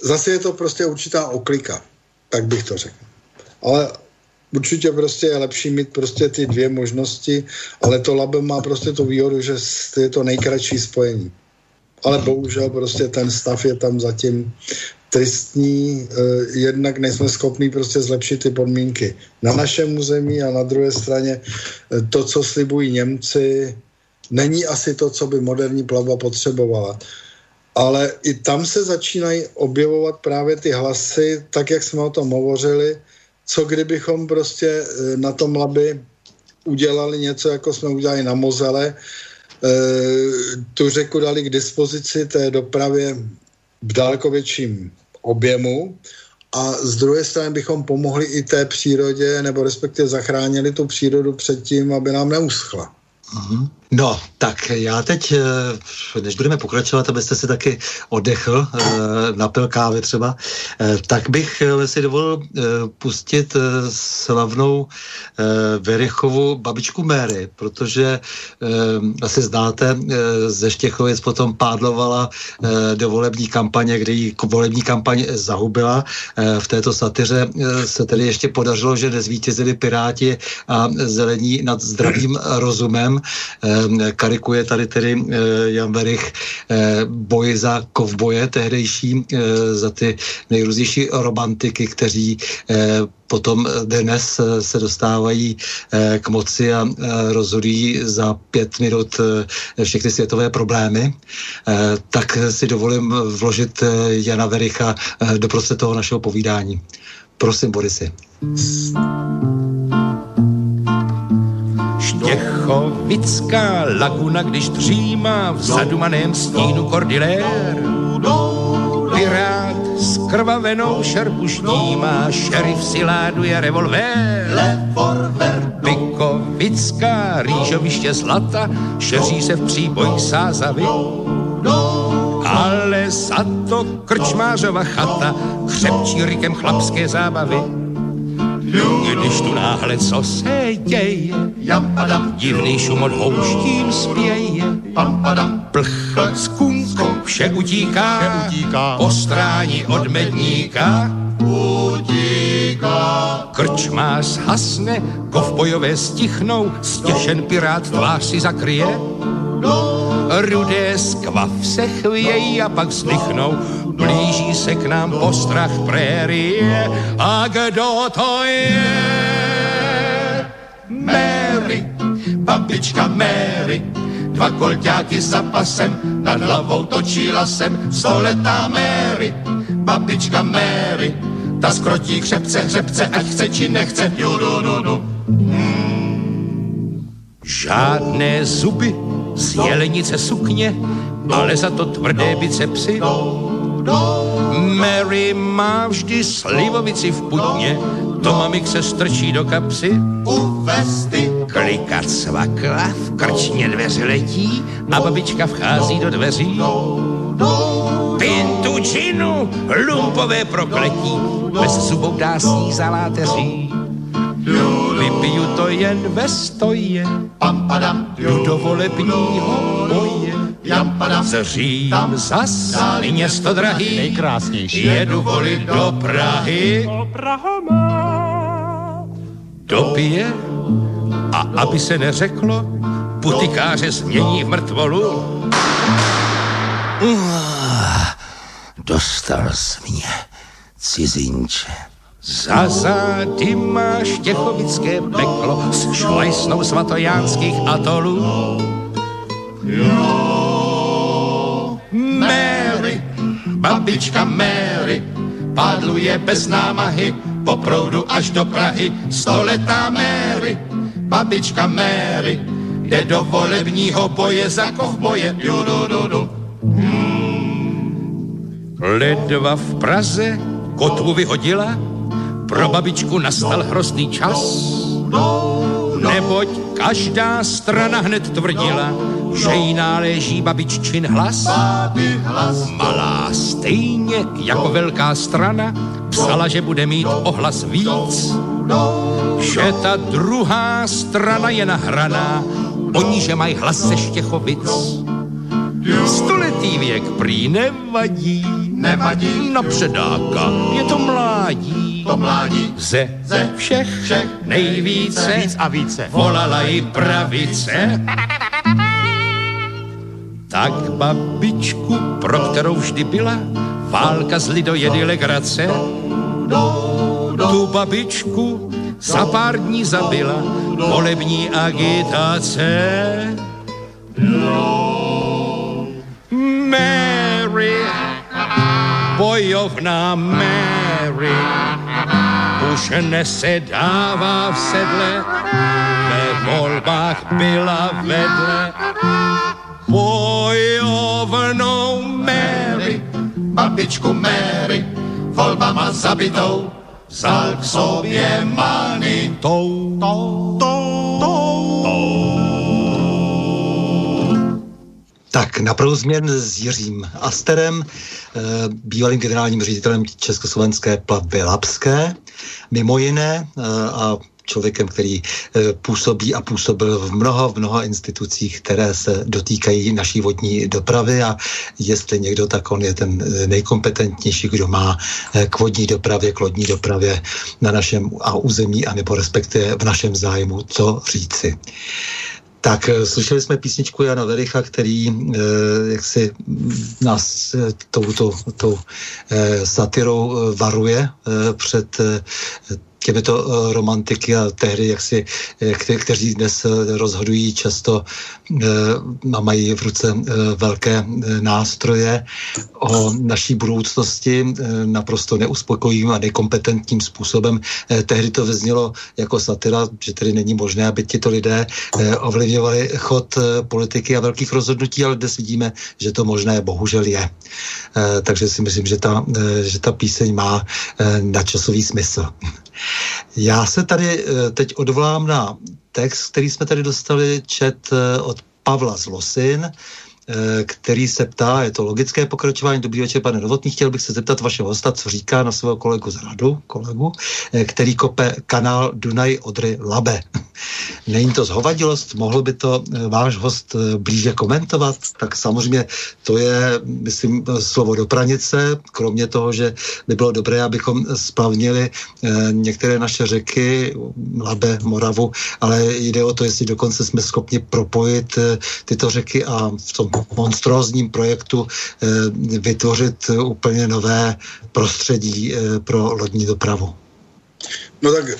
zase je to prostě určitá oklika, tak bych to řekl. Ale určitě prostě je lepší mít prostě ty dvě možnosti, ale to Labe má prostě tu výhodu, že je to nejkratší spojení. Ale bohužel prostě ten stav je tam zatím tristní, eh, jednak nejsme schopni prostě zlepšit ty podmínky na našem území, a na druhé straně eh, to, co slibují Němci, není asi to, co by moderní plavba potřebovala. Ale i tam se začínají objevovat právě ty hlasy, tak jak jsme o tom hovořili, co kdybychom prostě na tom Labi udělali něco, jako jsme udělali na Mozele, tu řeku dali k dispozici té dopravě v daleko větším objemu, a z druhé strany bychom pomohli i té přírodě, nebo respektive zachránili tu přírodu před tím, aby nám neuschla. No, tak já teď, než budeme pokračovat, abyste si taky oddechl, napil kávy třeba, tak bych si dovolil pustit slavnou Verichovu babičku Mary, protože asi znáte, ze Štěchovic potom pádlovala do volební kampaně, kdy ji volební kampaň zahubila. V této satyře se tedy ještě podařilo, že nezvítězili Piráti a Zelení nad zdravým rozumem. Karikuje tady tedy Jan Werich boj za kovboje tehdejší, za ty nejrůznější romantiky, kteří potom dnes se dostávají k moci a rozhodují za pět minut všechny světové problémy. Tak si dovolím vložit Jana Wericha do prostě toho našeho povídání. Prosím, Borisi. Štěchovická laguna, když dřímá v zadumaném stínu Cordillère. Pirát s krvavenou šerpu štímá, šerif si láduje revolver. Pikovická rýžoviště zlata, šeří se v příbojích sázavy. Ale za to krčmářova chata křepčí rykem chlapské zábavy. Když tu náhle co se děje, divný šum od houštím spěje, plch s kunkou vše utíká, postrání od medníka. Krčmář zhasne, kovbojové stichnou, stěšen pirát tvář si zakryje. Rudé skvav se chvějí a pak zdychnou, blíží se k nám postrach prérie. A kdo to je? Mary, babička Mary, dva kolťáky za pasem, nad hlavou točila sem. Stoletá Mary, babička Mary, ta skrotí křepce, hřebce, ať chce či nechce. Du, du, du, du. Hmm. Žádné zuby, z jelenice sukně, ale za to tvrdé bicepsy. Mary má vždy slivovici v putně, Tomamik se strčí do kapsy. Klikat svakla, v krčně dveře letí a babička vchází do dveří. Pintuč činu lumpové prokletí, bez zubou dá zaláteří. Vypiju to jen ve stoje, jdu do volebního boje. Zřím zas město drahý, nejkrásnější, jedu volit do Prahy. Dobije, a aby se neřeklo, putikáře změní v mrtvolu. Dostal jsi mě, cizinče. Za zády máš těchovické peklo s švajsnou svatojánských atolů. Mary, babička Mary, padluje bez námahy po proudu až do Prahy. Stoletá Mary, babička Mary, jde do volebního boje za kovboje. Ledva v Praze kotvu vyhodila, pro babičku nastal hrozný čas, neboť každá strana hned tvrdila, že jí náleží babiččin hlas. Malá stejně jako velká strana psala, že bude mít ohlas víc, že ta druhá strana je nahraná, oni že mají hlas ze Štěchovic. Stoletý věk prý nevadí, nevadí na předáka, je to mládí, to mládí. Ze, ze všech, všech nejvíce víc a více volala i pravice. Tak babičku, pro kterou vždy byla válka z lidojedy legrace, tu babičku za pár dní zabila volební agitace. Mary, bojovná Mary, už nesedává v sedle, ve volbách byla vedle. Bojovnou Mary, babičku Mary, volbama zabitou, vzal k sobě manitou. Tak, na prvou změn s Jiřím Asterem, bývalým generálním ředitelem Československé plavby labské, mimo jiné, a člověkem, který působí a působil v mnoha, v mnoha institucích, které se dotýkají naší vodní dopravy, a jestli někdo, tak on je ten nejkompetentnější, kdo má k vodní dopravě, k lodní dopravě na našem a území, anebo respektive v našem zájmu, co říci. Tak, slyšeli jsme písničku Jana Vericha, který eh, jak si nás eh, tou, tou, tou eh, satirou eh, varuje eh, před eh, těmito eh, romantiky a tehdy, jak si, eh, kte, kteří dnes eh, rozhodují často eh, a mají v ruce eh, velké eh, nástroje o naší budoucnosti eh, naprosto neuspokojivým a nekompetentním způsobem. Eh, tehdy to vyznělo jako satira, že tedy není možné, aby tito lidé eh, ovlivňovali chod eh, politiky a velkých rozhodnutí, ale dnes vidíme, že to možné bohužel je. Eh, takže si myslím, že ta, eh, že ta píseň má eh, nadčasový smysl. Já se tady teď odvolám na text, který jsme tady dostali, čet od Pavla z Losin, který se ptá, je to logické pokračování. Dobrý večer, pane Novotný, chtěl bych se zeptat vašeho hosta, co říká na svého kolegu z Radu, kolegu, který kope kanál Dunaj-Odry-Labe. Není to zhovadilost? Mohl by to váš host blíže komentovat? Tak samozřejmě to je, myslím, slovo do pranice, kromě toho, že by bylo dobré, abychom splavnili některé naše řeky, Labe, Moravu, ale jde o to, jestli dokonce jsme schopni propojit tyto řeky a v tom monstrózním projektu e, vytvořit úplně nové prostředí e, pro lodní dopravu. No tak e,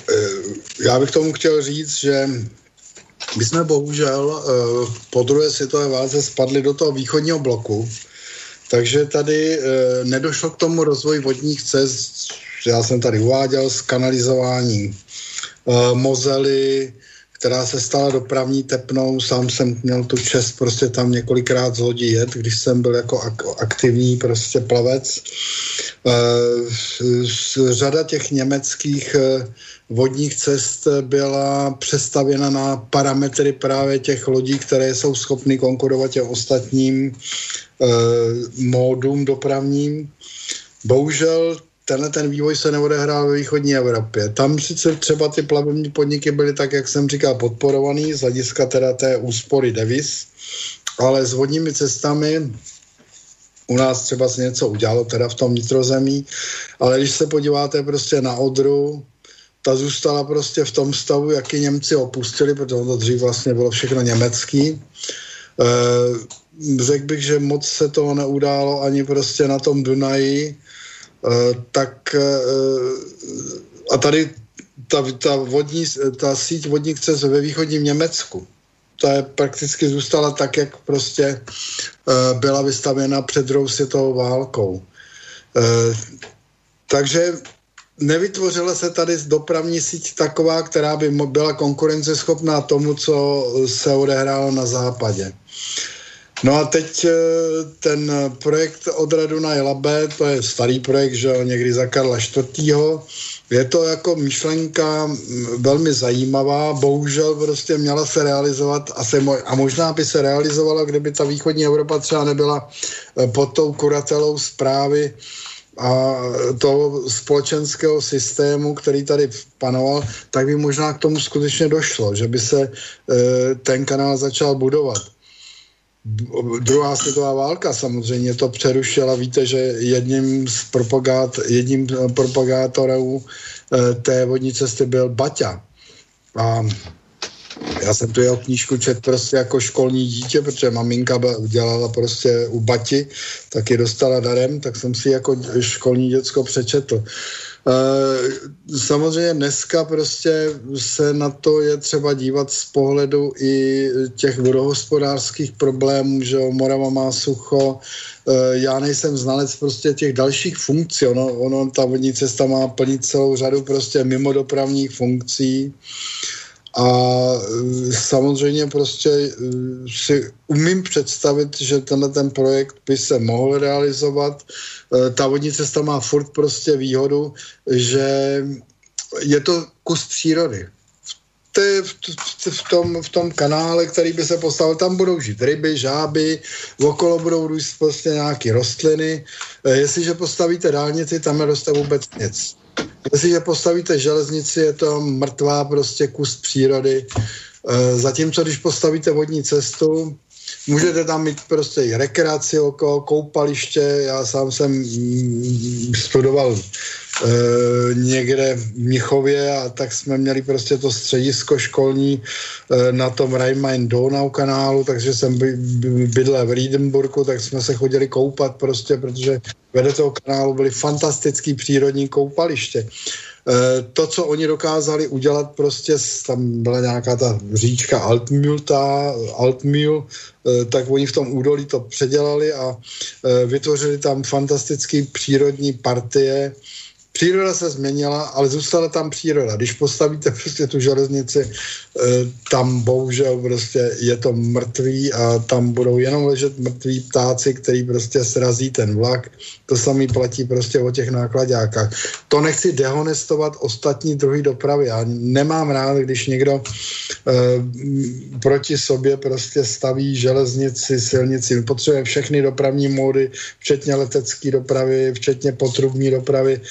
já bych tomu chtěl říct, že my jsme bohužel e, po druhé světové válce spadli do toho východního bloku, takže tady e, nedošlo k tomu rozvoji vodních cest, já jsem tady uváděl, zkanalizování e, Mozely, která se stala dopravní tepnou. Sám jsem měl tu čest prostě tam několikrát z lodí jet, když jsem byl jako aktivní prostě plavec. Řada těch německých vodních cest byla přestavěna na parametry právě těch lodí, které jsou schopny konkurovat těm ostatním módům dopravním. Bohužel tenhle ten vývoj se neodehrál ve východní Evropě. Tam sice třeba ty plavební podniky byly, tak jak jsem říkal, podporovaný z hlediska teda té úspory deviz, ale s vodními cestami u nás třeba se něco udělalo teda v tom vnitrozemí, ale když se podíváte prostě na Odru, ta zůstala prostě v tom stavu, jaký Němci opustili, protože to dřív vlastně bylo všechno německý. E, řekl bych, že moc se toho neudálo ani prostě na tom Dunaji, e, tak e, a tady ta, ta, vodní, ta síť vodních cest ve východním Německu, ta prakticky zůstala tak, jak prostě e, byla vystavěna před druhou světovou válkou. E, takže nevytvořila se tady dopravní síť taková, která by byla konkurenceschopná tomu, co se odehrálo na západě. No a teď ten projekt Odra Dunaj Labe, to je starý projekt, že někdy za Karla čtvrtého. Je to jako myšlenka velmi zajímavá, bohužel prostě měla se realizovat asi, a možná by se realizovala, kdyby ta východní Evropa třeba nebyla pod tou kuratelou zprávy a toho společenského systému, který tady panoval, tak by možná k tomu skutečně došlo, že by se ten kanál začal budovat. Druhá světová válka samozřejmě to přerušila. Víte, že jedním z propagát, jedním propagátorů té vodní cesty byl Baťa. A já jsem tu jeho knížku četl prostě jako školní dítě, protože maminka dělala prostě u Bati, tak ji dostala darem, tak jsem si jako školní děcko přečetl. Samozřejmě dneska prostě se na to je třeba dívat z pohledu i těch vodohospodářských problémů, že Morava má sucho. Já nejsem znalec prostě těch dalších funkcí. Ono, ono ta vodní cesta má plnit celou řadu prostě mimodopravních funkcí. A samozřejmě prostě si umím představit, že tenhle ten projekt by se mohl realizovat. Ta vodní cesta má furt prostě výhodu, že je to kus přírody. V tom, v tom kanále, který by se postavil, tam budou žít ryby, žáby, okolo budou růst prostě nějaké rostliny. Jestliže postavíte dálnici, tam neroste vůbec nic. Jestliže postavíte železnici, je to mrtvá prostě kus přírody. Zatímco, když postavíte vodní cestu, můžete tam mít prostě i rekreaci okolo, koupaliště. Já sám jsem studoval e, někde v Mnichově a tak jsme měli prostě to středisko školní e, na tom Rhein-Main-Donau kanálu, takže jsem by, by, bydlel v Riedenburgu, tak jsme se chodili koupat prostě, protože vedle toho kanálu byly fantastický přírodní koupaliště. To, co oni dokázali udělat, prostě tam byla nějaká ta říčka Altmühl, ta, Altmühl, tak oni v tom údolí to předělali a vytvořili tam fantastické přírodní partie. Příroda se změnila, ale zůstala tam příroda. Když postavíte prostě tu železnici, tam bohužel prostě je to mrtvý a tam budou jenom ležet mrtví ptáci, který prostě srazí ten vlak. To samý platí prostě o těch nákladákách. To nechci dehonestovat ostatní druhy dopravy. Já nemám rád, když někdo eh, proti sobě prostě staví železnici, silnici. Potřebujeme všechny dopravní módy, včetně letecké dopravy, včetně potrubní dopravy,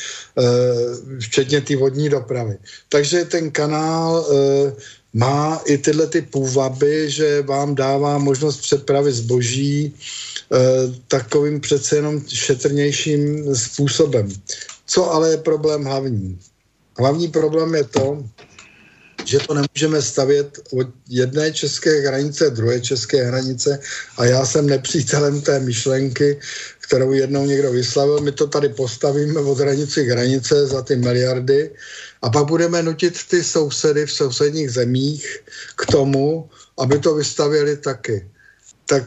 včetně ty vodní dopravy. Takže ten kanál e, má i tyhle ty půvaby, že vám dává možnost přepravy zboží e, takovým přece jenom šetrnějším způsobem. Co ale je problém hlavní? Hlavní problém je to, že to nemůžeme stavět od jedné české hranice, druhé české hranice a já jsem nepřítelem té myšlenky, kterou jednou někdo vyslavil, my to tady postavíme od hranici k hranice za ty miliardy a pak budeme nutit ty sousedy v sousedních zemích k tomu, aby to vystavěli taky. Tak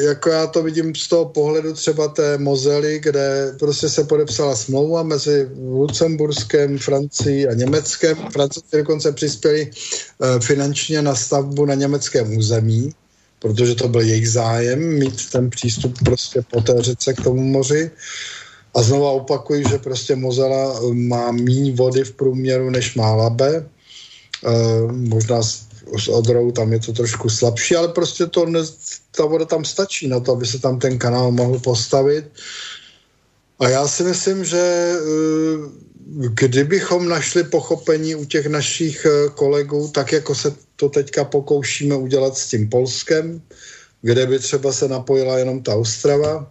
jako já to vidím z toho pohledu třeba té Mosely, kde prostě se podepsala smlouva mezi Lucemburskem, Francií a Německem. Francouzi dokonce přispěli finančně na stavbu na německém území, protože to byl jejich zájem mít ten přístup prostě po té řece k tomu moři. A znova opakuji, že prostě Mozela má míň vody v průměru, než má Labe. Uh, možná s, s Odrou tam je to trošku slabší, ale prostě to ne, ta voda tam stačí na to, aby se tam ten kanál mohl postavit. A já si myslím, že uh, kdybychom našli pochopení u těch našich uh, kolegů, tak jako se to teďka pokoušíme udělat s tím Polskem, kde by třeba se napojila jenom ta Ostrava,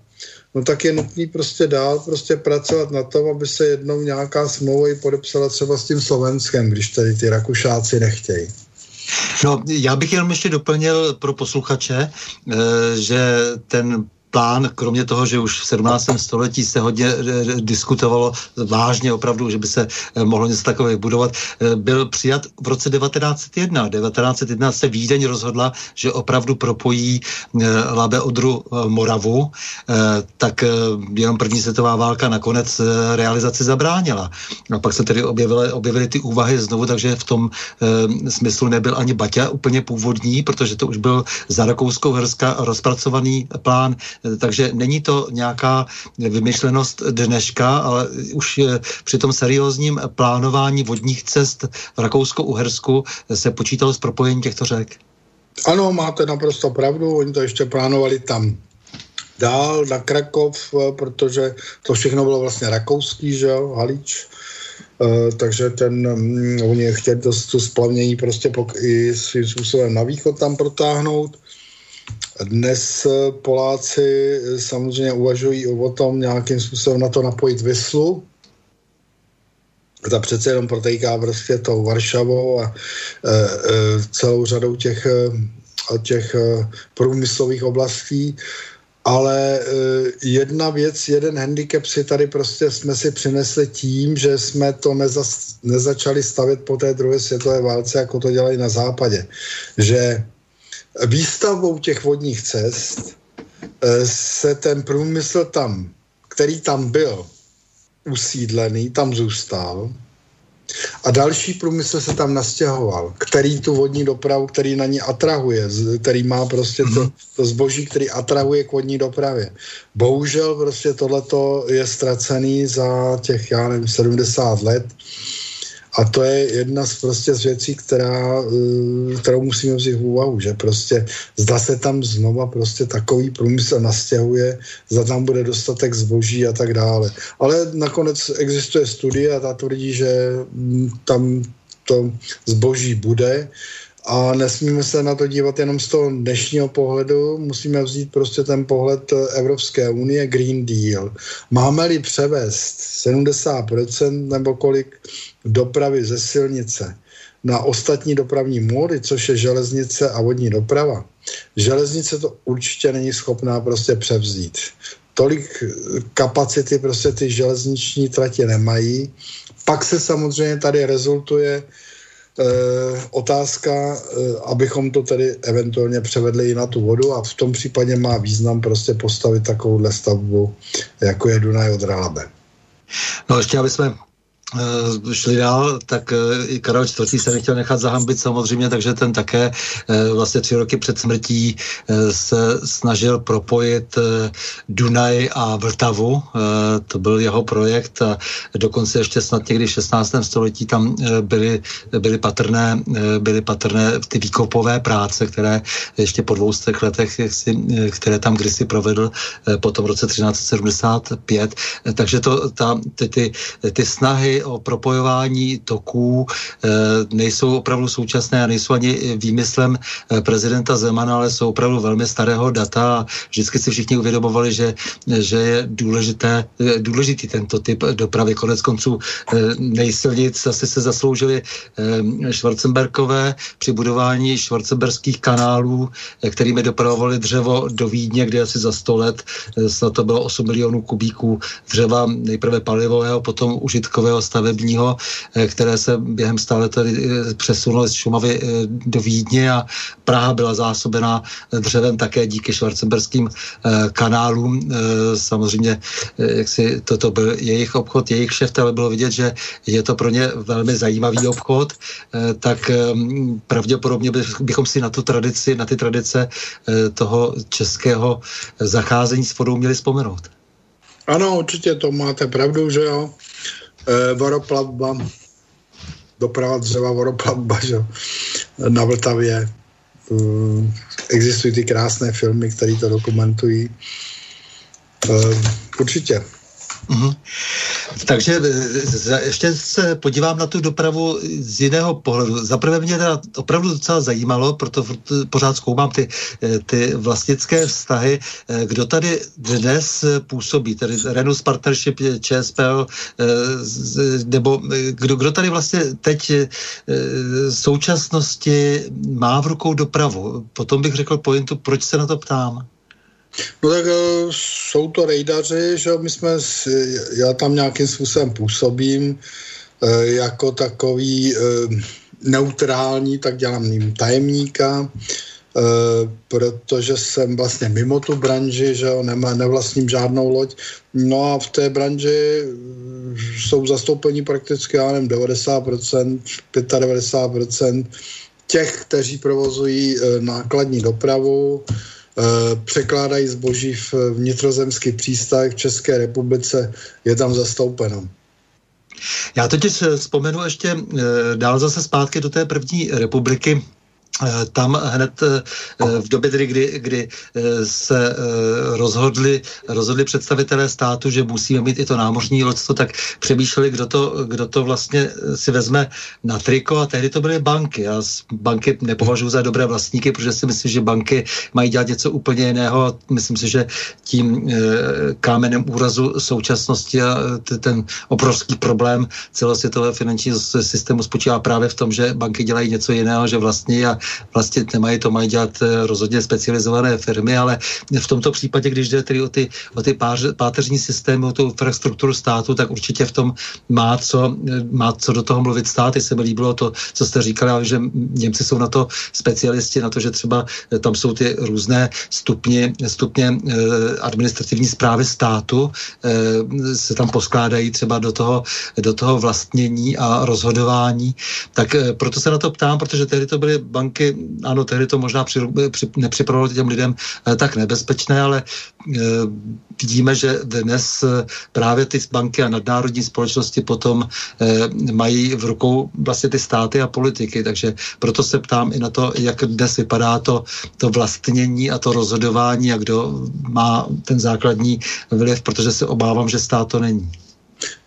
no tak je nutný prostě dál prostě pracovat na tom, aby se jednou nějaká smlouva i podepsala třeba s tím Slovenskem, když tady ty Rakušáci nechtějí. No, já bych jenom ještě doplnil pro posluchače, že ten plán, kromě toho, že už v sedmnáctém století se hodně diskutovalo vážně opravdu, že by se mohlo něco takového budovat, byl přijat v roce devatenáct set jedna. devatenáct set jedna se Vídeň rozhodla, že opravdu propojí Labe, Odru, Moravu, tak jenom první světová válka nakonec realizaci zabránila. A pak se tedy objevily, objevily ty úvahy znovu, takže v tom smyslu nebyl ani Baťa úplně původní, protože to už byl za Rakousko-Uherska rozpracovaný plán. Takže není to nějaká vymyšlenost dneška, ale už při tom seriózním plánování vodních cest v Rakousko-Uhersku se počítalo s propojením těchto řek. Ano, máte naprosto pravdu, oni to ještě plánovali tam dál, na Krakov, protože to všechno bylo vlastně rakouský, že jo, Halič. Takže ten, oni chtěli dost tu splavnění prostě i svým způsobem na východ tam protáhnout. Dnes Poláci samozřejmě uvažují o tom nějakým způsobem na to napojit Vislu. Ta přece jenom protéká prostě tou Varšavou a e, e, celou řadou těch, těch průmyslových oblastí. Ale e, jedna věc, jeden handicap si tady prostě jsme si přinesli tím, že jsme to neza, nezačali stavět po té druhé světové válce, jako to dělají na západě. Že výstavbou těch vodních cest se ten průmysl tam, který tam byl usídlený, tam zůstal a další průmysl se tam nastěhoval, který tu vodní dopravu, který na ní atrahuje, který má prostě to, to zboží, který atrahuje k vodní dopravě. Bohužel prostě tohleto je ztracený za těch, já nevím, sedmdesát let. A to je jedna z, prostě z věcí, která, kterou musíme vzít v úvahu, že prostě zda se tam znova prostě takový průmysl nastěhuje, zda tam bude dostatek zboží a tak dále. Ale nakonec existuje studie a ta tvrdí, že tam to zboží bude a nesmíme se na to dívat jenom z toho dnešního pohledu, musíme vzít prostě ten pohled Evropské unie, Green Deal. Máme-li převést sedmdesát procent nebo kolik dopravy ze silnice na ostatní dopravní módy, což je železnice a vodní doprava, železnice to určitě není schopná prostě převzít. Tolik kapacity prostě ty železniční tratě nemají. Pak se samozřejmě tady rezultuje eh, otázka, eh, abychom to tedy eventuálně převedli i na tu vodu a v tom případě má význam prostě postavit takovouhle stavbu, jako je Dunaj Odra Labe. No ještě, aby jsme šli dál, tak i Karel Čtvrtý se nechtěl nechat zahambit samozřejmě, takže ten také vlastně tři roky před smrtí se snažil propojit Dunaj a Vltavu. To byl jeho projekt a dokonce ještě snad někdy v šestnáctém století tam byly, byly, patrné, byly patrné ty výkopové práce, které ještě po dvoustech letech, které tam kdysi provedl potom v roce třináct set sedmdesát pět. Takže to, ta, ty, ty, ty snahy o propojování toků e, nejsou opravdu současné a nejsou ani výmyslem e, prezidenta Zemana, ale jsou opravdu velmi starého data a vždycky si všichni uvědomovali, že, že je důležité, důležitý tento typ dopravy. Konec konců e, nejsilnic asi se zasloužili e, Schwarzenbergové při budování schwarzenberských kanálů, e, kterými dopravovali dřevo do Vídně, kde asi za sto let e, snad to bylo osm milionů kubíků dřeva, nejprve palivového, potom užitkového, stavebního, které se během stále tady přesunulo z Šumavy do Vídně a Praha byla zásobená dřevem také díky schwarzenberským kanálům. Samozřejmě, jak si toto byl jejich obchod, jejich kšeft, ale bylo vidět, že je to pro ně velmi zajímavý obchod, tak pravděpodobně bychom si na tu tradici, na ty tradice toho českého zacházení s vodou měli vzpomenout. Ano, určitě to máte pravdu, že jo. E, voroplatba, doprava dřeva, voroplatba, že jo, na Vltavě. E, existují ty krásné filmy, které to dokumentují. E, určitě. Uhum. Takže za, ještě se podívám na tu dopravu z jiného pohledu. Zaprvé mě teda opravdu docela zajímalo, proto pořád zkoumám ty, ty vlastnické vztahy, kdo tady dnes působí, tedy Renus Partnership, ČSPL, nebo kdo, kdo tady vlastně teď v současnosti má v rukou dopravu. Potom bych řekl pointu, proč se na to ptám. No tak jsou to rejdaři, že my jsme, já tam nějakým způsobem působím jako takový neutrální, tak dělám ním tajemníka, protože jsem vlastně mimo tu branži, že nevlastním žádnou loď. No a v té branži jsou zastoupení prakticky, já nevím, devadesát procent, devadesát pět procent těch, kteří provozují nákladní dopravu, překládají zboží v vnitrozemský přístav v České republice, je tam zastoupeno. Já totiž vzpomenu ještě dál zase zpátky do té první republiky. Tam hned v době, kdy, kdy se rozhodli, rozhodli představitelé státu, že musíme mít i to námořní loďstvo, tak přemýšleli, kdo to, kdo to vlastně si vezme na triko, a tehdy to byly banky. Já banky nepovažuji za dobré vlastníky, protože si myslím, že banky mají dělat něco úplně jiného, a myslím si, že tím kámenem úrazu současnosti a ten obrovský problém celosvětového finančního systému spočívá právě v tom, že banky dělají něco jiného, že vlastní a vlastně nemají, to mají dělat rozhodně specializované firmy, ale v tomto případě, když jde tedy o ty, o ty pář, páteřní systémy, o tu infrastrukturu státu, tak určitě v tom má co, má co do toho mluvit stát. Jestli se mi líbilo to, co jste říkali, že Němci jsou na to specialisti, na to, že třeba tam jsou ty různé stupně, stupně administrativní správy státu, se tam poskládají třeba do toho, do toho vlastnění a rozhodování. Tak proto se na to ptám, protože tehdy to byly banky, ano, tehdy to možná při, při, nepřipravilo těm lidem eh, tak nebezpečné, ale eh, vidíme, že dnes eh, právě ty banky a nadnárodní společnosti potom eh, mají v rukou vlastně ty státy a politiky, takže proto se ptám i na to, jak dnes vypadá to, to vlastnění a to rozhodování a kdo má ten základní vliv, protože se obávám, že stát to není.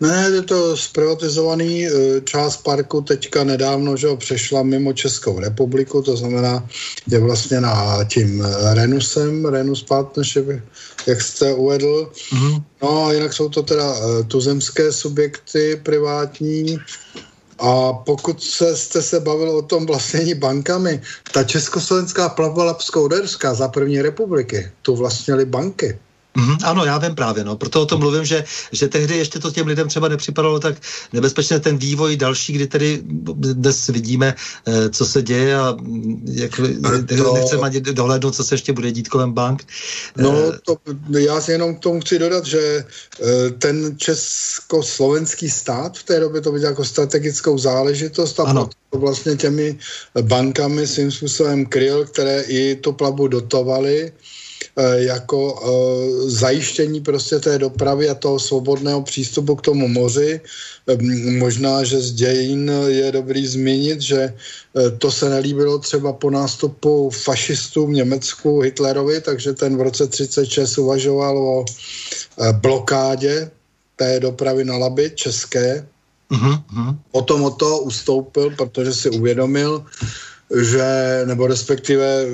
Ne, je to zprivatizovaný, část parku teďka nedávno, že ho přešla mimo Českou republiku, to znamená, je vlastně na tím Renusem, Renus Partnership, jak jste uvedl. Mm-hmm. No a jinak jsou to teda tuzemské subjekty privátní. A pokud se, jste se bavil o tom vlastnění bankami, ta československá plavba Labsko-Uherská za první republiky, tu vlastnily banky. Mm, ano, já vím právě, no. Proto o tom mluvím, že, že tehdy ještě to těm lidem třeba nepřipadalo tak nebezpečné, ten vývoj další, kdy tedy dnes vidíme, co se děje a jak, to... nechceme ani dohlédnout, co se ještě bude dít kolem bank. No, to, já si jenom k tomu chci dodat, že ten československý stát v té době to viděl jako strategickou záležitost a to vlastně těmi bankami svým způsobem kryl, které i tu plavbu dotovaly, jako uh, zajištění prostě té dopravy a toho svobodného přístupu k tomu moři. Možná, že z dějin je dobrý zmínit, že to se nelíbilo třeba po nástupu fašistů v Německu Hitlerovi, takže ten v roce třicet šest uvažoval o blokádě té dopravy na Labi české. Mm-hmm. Potom o to ustoupil, protože si uvědomil, že, nebo respektive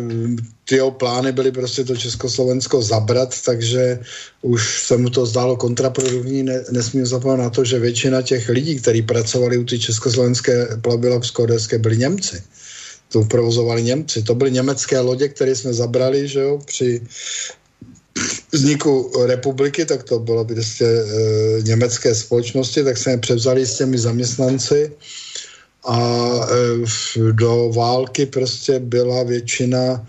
ty jeho plány byly prostě to Československo zabrat, takže už se mu to zdálo kontraproduktivní. Ne, nesmím zapomenout na to, že většina těch lidí, kteří pracovali u ty československé plavby Labsko-Uherské, byli Němci. Tu provozovali Němci. To byly německé lodě, které jsme zabrali, že jo, při vzniku republiky, tak to bylo prostě e, německé společnosti, tak se je převzali s těmi zaměstnanci. A do války prostě byla většina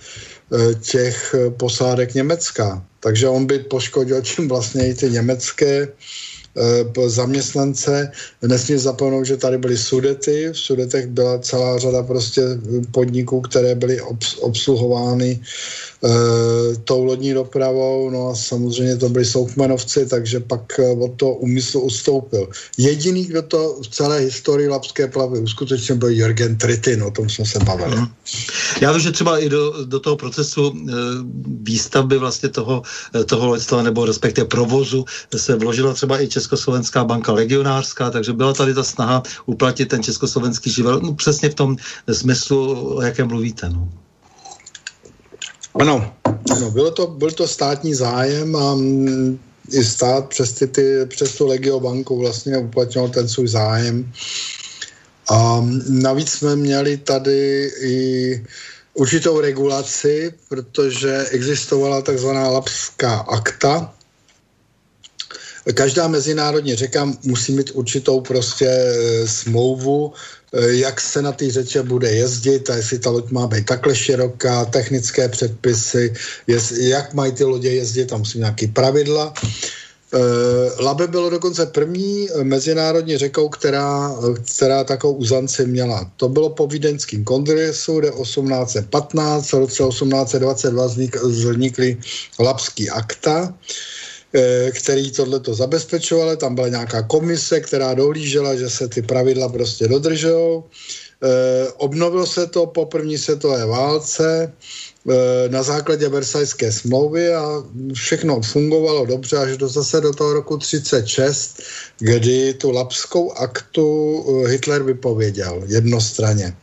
těch posádek německá. Takže on by poškodil tím vlastně i ty německé zaměstnance. Nesmí zapomenout, že tady byly Sudety. V Sudetech byla celá řada prostě podniků, které byly obs- obsluhovány e, tou lodní dopravou. No a samozřejmě to byli soukmenovci, takže pak od toho úmyslu ustoupil. Jediný, kdo to v celé historii labské plavby uskutečně byl Jürgen Trittin, o tom jsme se bavili. Já vím, že třeba i do, do toho procesu e, výstavby vlastně toho, toho loďstva nebo respektive provozu se vložila třeba i Československá banka legionářská, takže byla tady ta snaha uplatit ten československý živel, no, přesně v tom smyslu, o jakém mluvíte. No. Ano, ano bylo to, byl to státní zájem a m, i stát přes, ty, ty, přes tu Legiobanku vlastně uplatňoval ten svůj zájem. A navíc jsme měli tady i určitou regulaci, protože existovala takzvaná labská akta. Každá mezinárodní řeka musí mít určitou prostě smlouvu, jak se na té řeče bude jezdit a jestli ta loď má být takhle široká, technické předpisy, jestli, jak mají ty lodě jezdit, tam musí nějaké pravidla. Labe bylo dokonce první mezinárodní řekou, která, která takovou uzanci měla. To bylo po vídeňském kongresu, kde osmnáct patnáct, v roce osmnáct dvacet dva vznik, vznikly labský akta, který tohleto zabezpečoval. Tam byla nějaká komise, která dohlížela, že se ty pravidla prostě dodržou. Obnovilo se to po první světové válce na základě Versajské smlouvy a všechno fungovalo dobře až do zase do toho roku třicet šest, kdy tu labskou aktu Hitler vypověděl jednostranně.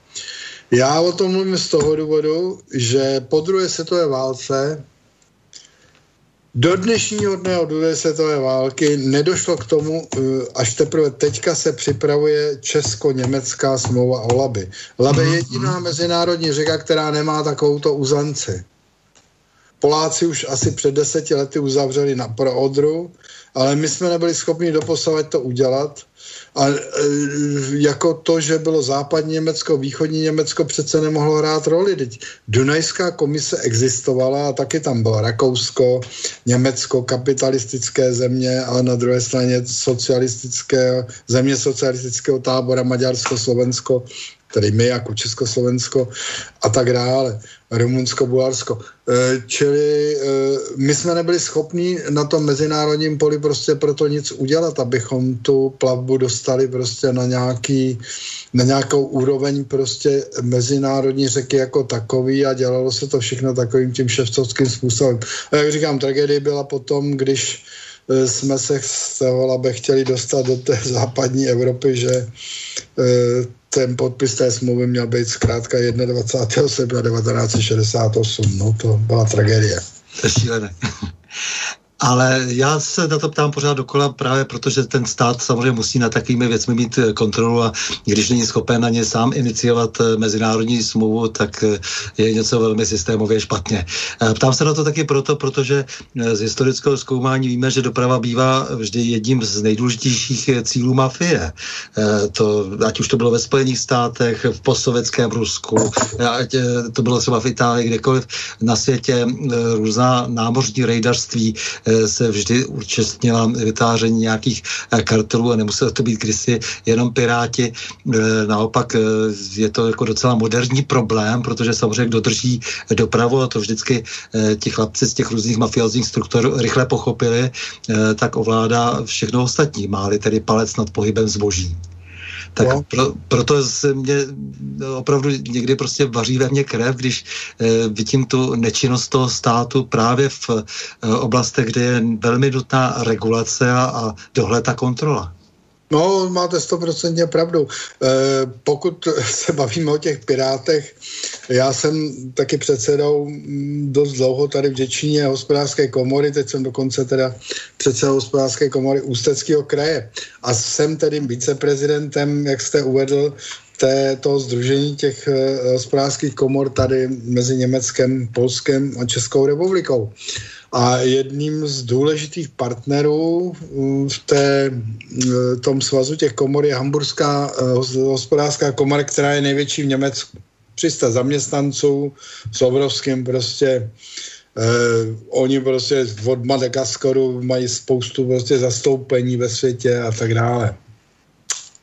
Já o tom mluvím z toho důvodu, že po druhé světové válce do dnešního dne od druhé světové války nedošlo k tomu, až teprve teďka se připravuje česko-německá smlouva o Labi. Labe je jediná mezinárodní řeka, která nemá takovouto uzanci. Poláci už asi před deseti lety uzavřeli na pro Odru, ale my jsme nebyli schopni doposavať to udělat. A jako to, že bylo západní Německo, východní Německo přece nemohlo hrát roli. Teď Dunajská komise existovala a taky tam bylo Rakousko, Německo, kapitalistické země a na druhé straně socialistické, země socialistického tábora Maďarsko, Slovensko, tedy my jako Československo a tak dále, Rumunsko, Bulharsko. Čili my jsme nebyli schopni na tom mezinárodním poli prostě proto nic udělat, abychom tu plavbu dostali prostě na nějaký, na nějakou úroveň prostě mezinárodní řeky jako takový a dělalo se to všechno takovým tím ševcovským způsobem. A jak říkám, tragédie byla potom, když jsme se z toho Labe chtěli dostat do té západní Evropy, že ten podpis té smlouvy měl být zkrátka dvacátého prvního srpna devatenáct šedesát osm. No to byla tragédie. To je šílené. Ale já se na to ptám pořád dokola právě, protože ten stát samozřejmě musí na takovými věcmi mít kontrolu a když není schopen na ně sám iniciovat mezinárodní smlouvu, tak je něco velmi systémově špatně. Ptám se na to taky proto, protože z historického zkoumání víme, že doprava bývá vždy jedním z nejdůležitějších cílů mafie. To, ať už to bylo ve Spojených státech, v postsovětském Rusku, ať to bylo třeba v Itálii, kdekoliv na světě, různá námořní rejdařství se vždy účastnila vytváření nějakých kartelů a nemuselo to být kdysi jenom piráti. Naopak je to jako docela moderní problém, protože samozřejmě kdo drží dopravu, a to vždycky ti chlapci z těch různých mafiozních struktur rychle pochopili, tak ovládá všechno ostatní. Má-li tedy palec nad pohybem zboží. Tak no. pro, proto se mě opravdu někdy prostě vaří ve mně krev, když e, vidím tu nečinnost toho státu právě v e, oblastech, kde je velmi nutná regulace a, a dohled a kontrola. No, máte stoprocentně pravdu. E, pokud se bavíme o těch pirátech, já jsem taky předsedou dost dlouho tady v Děčíně hospodářské komory, teď jsem dokonce teda předsedou hospodářské komory Ústeckého kraje a jsem tedy viceprezidentem, jak jste uvedl, té, toho sdružení těch hospodářských komor tady mezi Německem, Polskem a Českou republikou. A jedním z důležitých partnerů v té, tom svazu těch komor je Hamburská hospodářská komora, která je největší v Německu. tři sta zaměstnanců s obrovským prostě Uh, oni prostě od Madagaskaru mají spoustu prostě zastoupení ve světě a tak dále.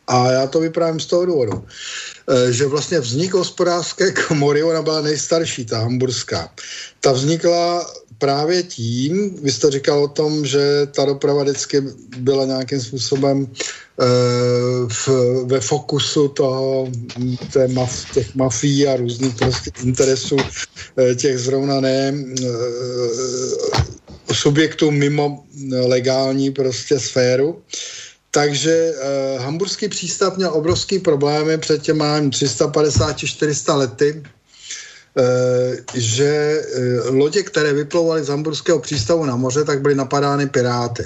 A já to vyprávím z toho důvodu, uh, že vlastně vznik hospodářské komory, ona byla nejstarší, ta hamburská. Ta vznikla právě tím, vy jste říkal o tom, že ta doprava vždycky byla nějakým způsobem uh, v, ve fokusu toho, té maf, těch mafií a různých prostě interesů uh, těch zrovna ne uh, subjektů mimo legální prostě sféru. Takže uh, hamburský přístav měl obrovský problémy před těma tři sta padesát až čtyři sta lety, že lodě, které vyplouvaly z hamburského přístavu na moře, tak byly napadány piráty.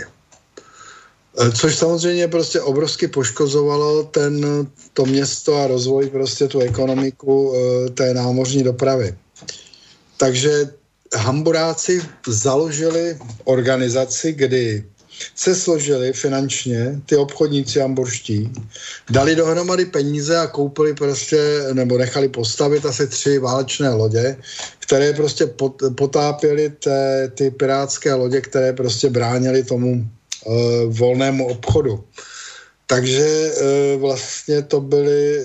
Což samozřejmě prostě obrovsky poškozovalo ten, to město a rozvoj prostě tu ekonomiku té námořní dopravy. Takže Hamburáci založili organizaci, kdy se složili finančně ty obchodníci hamburští, dali dohromady peníze a koupili prostě, nebo nechali postavit asi tři válečné lodě, které prostě potápěly té, ty pirátské lodě, které prostě bránily tomu e, volnému obchodu. Takže e, vlastně to byli e,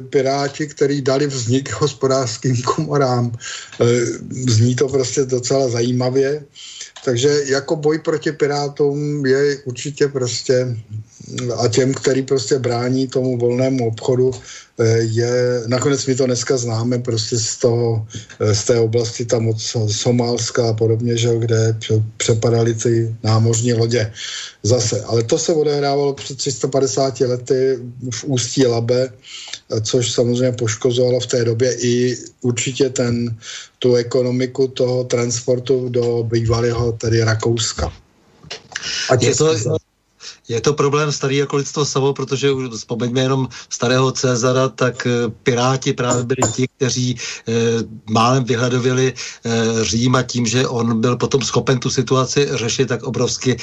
piráti, kteří dali vznik hospodářským komorám. E, zní to prostě docela zajímavě. Takže jako boj proti pirátům je určitě prostě a těm, který prostě brání tomu volnému obchodu, je, nakonec my to dneska známe prostě z toho, z té oblasti tam od Somálska a podobně, že, kde přepadaly ty námořní lodě zase. Ale to se odehrávalo před tři sta padesáti lety v ústí Labe, což samozřejmě poškozovalo v té době i určitě ten, tu ekonomiku toho transportu do bývalého, tedy Rakouska. A je to... Je to problém starý jako lidstvo samo, protože už vzpomeňme jenom starého Cezara, tak piráti právě byli ti, kteří e, málem vyhledověli e, Řím a tím, že on byl potom schopen tu situaci řešit, tak obrovsky e,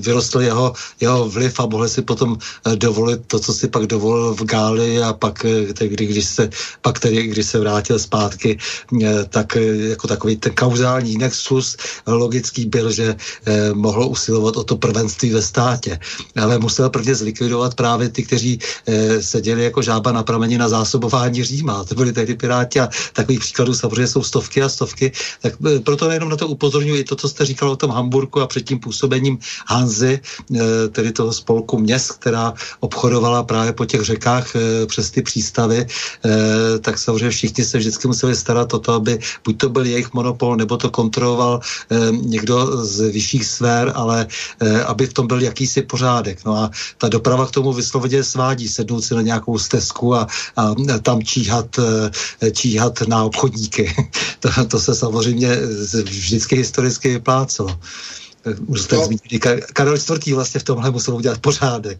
vyrostl jeho, jeho vliv a mohli si potom e, dovolit to, co si pak dovolil v Gálii a pak, e, kdy, když, se, pak tedy, když se vrátil zpátky, e, tak e, jako takový ten kauzální nexus logický byl, že e, mohlo usilovat o to prvenství ve státě. Ale musel prvně zlikvidovat právě ty, kteří e, seděli jako žába na prameni na zásobování Říma. To byli tehdy piráti a takových příkladů samozřejmě jsou stovky a stovky. Tak e, proto jenom na to upozorňuji i to, co jste říkal o tom Hamburku a před tím působením Hanzy, e, tedy toho spolku měst, která obchodovala právě po těch řekách e, přes ty přístavy, e, tak samozřejmě všichni se vždycky museli starat o to, aby buď to byl jejich monopol, nebo to kontroloval e, někdo z vyšších sfér, ale e, aby v tom byl jakýsi pořádek. No a ta doprava k tomu vysloveně svádí, sednout si na nějakou stezku a, a tam číhat, číhat na obchodníky. To, to se samozřejmě vždycky historicky vyplácelo. Už jste zmínili, Karel čtvrtý. vlastně v tomhle musel udělat pořádek.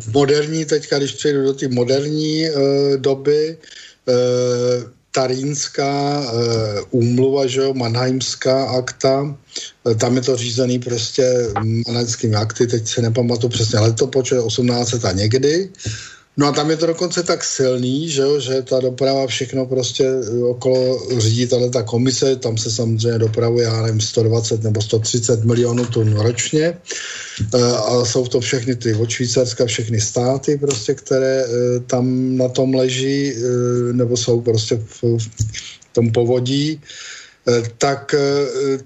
V moderní, teďka když přejdu do té moderní e, doby, e, ta rýnská úmluva, že jo, Mannheimská akta, tam je to řízený prostě Mannheimskými akty, teď si nepamatuju přesně, ale to počet osmnáct set a někdy. No a tam je to dokonce tak silný, že jo, že ta doprava všechno prostě okolo řídí ta komise, tam se samozřejmě dopravuje, já nevím, sto dvacet nebo sto třicet milionů tun ročně a jsou to všechny ty od Švýcarska, všechny státy prostě, které tam na tom leží nebo jsou prostě v, v tom povodí. Tak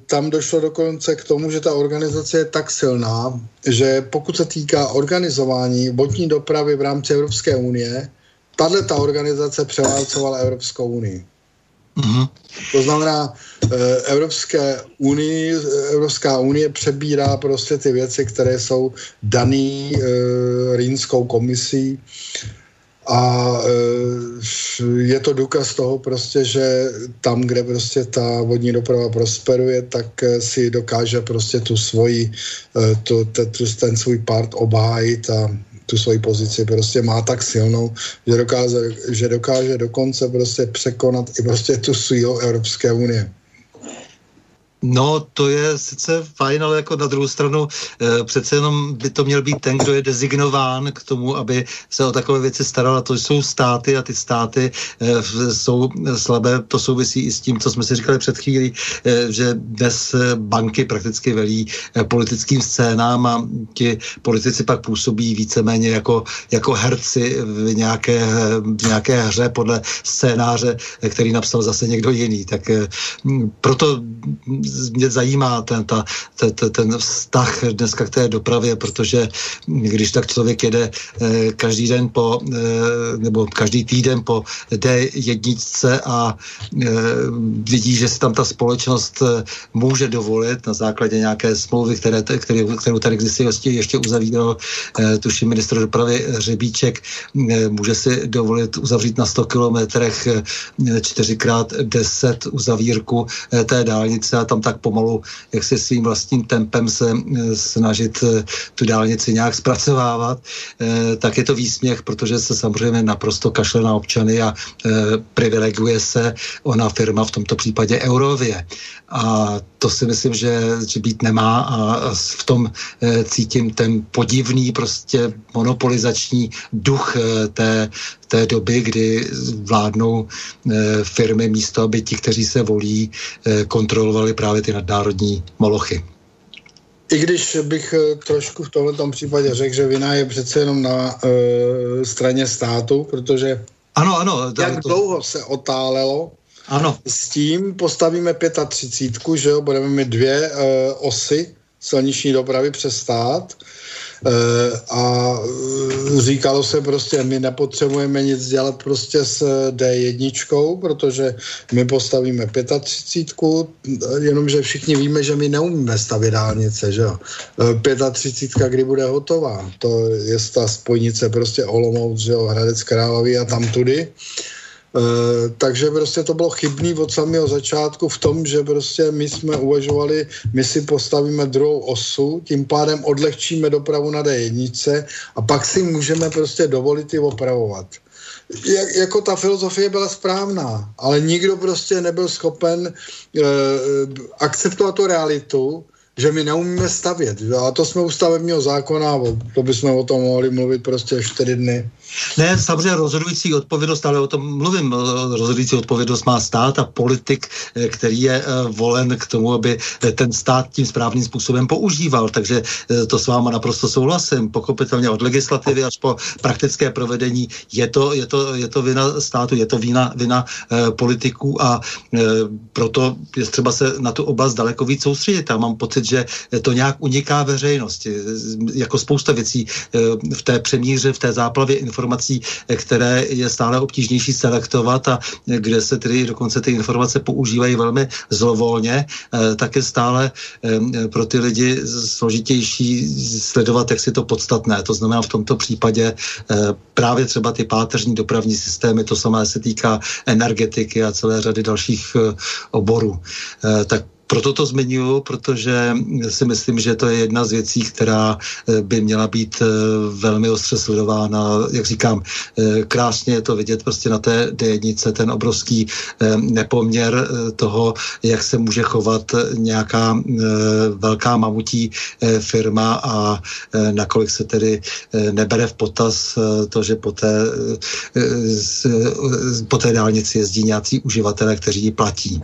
tam došlo dokonce k tomu, že ta organizace je tak silná, že pokud se týká organizování vodní dopravy v rámci Evropské unie, tahle ta organizace převálcovala Evropskou unii. Mm-hmm. To znamená, Evropské unii, Evropská unie přebírá prostě ty věci, které jsou dané Rýnskou komisí. A je to důkaz toho prostě, že tam, kde prostě ta vodní doprava prosperuje, tak si dokáže prostě tu svoji, tu, ten svůj part obhájit a tu svoji pozici prostě má tak silnou, že dokáže, že dokáže dokonce prostě překonat i prostě tu sílu Evropské unie. No, to je sice fajn, ale jako na druhou stranu e, přece jenom by to měl být ten, kdo je designován k tomu, aby se o takové věci staral. A to jsou státy a ty státy e, jsou slabé. To souvisí i s tím, co jsme si říkali před chvílí, e, že dnes banky prakticky velí e, politickým scénám a ti politici pak působí víceméně jako, jako herci v nějaké, v nějaké hře podle scénáře, který napsal zase někdo jiný. Tak e, proto mě zajímá ten, ta, ten, ten vztah dneska k té dopravě, protože když tak člověk jede eh, každý den po, eh, nebo každý týden po D jedna a eh, vidí, že si tam ta společnost eh, může dovolit na základě nějaké smlouvy, které, které, kterou tady existuje, ještě uzavíral eh, tuším ministr dopravy Řebíček, eh, může si dovolit uzavřít na sto kilometrech eh, čtyři krát deset uzavírku eh, té dálnice a tam tak pomalu, jak se svým vlastním tempem se snažit tu dálnici nějak zpracovávat, tak je to výsměch, protože se samozřejmě naprosto kašle na občany a privileguje se ona firma, v tomto případě Eurovie. A to si myslím, že, že být nemá a v tom cítím ten podivný prostě monopolizační duch té, té doby, kdy vládnou firmy místo, aby ti, kteří se volí, kontrolovali právě ty nadnárodní molochy. I když bych trošku v tomto případě řekl, že vina je přece jenom na e, straně státu, protože ano, ano, jak to... dlouho se otálelo, ano. S tím postavíme třicet pět, že jo, budeme mít dvě e, osy silniční dopravy přes stát e, a říkalo se prostě, my nepotřebujeme nic dělat prostě s D jedna, protože my postavíme třicet pět, jenomže všichni víme, že my neumíme stavět dálnice, že jo. třicet pět, kdy bude hotová, to je ta spojnice prostě Olomouc, že jo, Hradec Králové a tam tudy. Uh, takže prostě to bylo chybný od samého začátku v tom, že prostě my jsme uvažovali, my si postavíme druhou osu, tím pádem odlehčíme dopravu na D jedna a pak si můžeme prostě dovolit ji opravovat. Jak, jako ta filozofie byla správná, ale nikdo prostě nebyl schopen uh, akceptovat tu realitu, že my neumíme stavět. A to jsme u stavebního zákona, to bychom o tom mohli mluvit prostě čtyři dny. Ne, samozřejmě rozhodující odpovědnost, ale o tom mluvím, rozhodující odpovědnost má stát a politik, který je volen k tomu, aby ten stát tím správným způsobem používal. Takže to s váma naprosto souhlasím. Pochopitelně od legislativy až po praktické provedení je to, je to, je to vina státu, je to vina, vina eh, politiků a eh, proto je třeba se na tu oblast daleko víc soustředit. A mám pocit, že to nějak uniká veřejnosti. Jako spousta věcí v té přemíře, v té záplavě informací, které je stále obtížnější selektovat a kde se tedy dokonce ty informace používají velmi zlovolně, tak je stále pro ty lidi složitější sledovat, jak si to podstatné. To znamená v tomto případě právě třeba ty páteřní dopravní systémy, to samé se týká energetiky a celé řady dalších oborů. Tak proto to zmiňuji, protože si myslím, že to je jedna z věcí, která by měla být velmi ostře sledována. Jak říkám, krásně je to vidět prostě na té D jedna, ten obrovský nepoměr toho, jak se může chovat nějaká velká mamutí firma a nakolik se tedy nebere v potaz to, že po té, po té dálnici jezdí nějací uživatelé, kteří ji platí.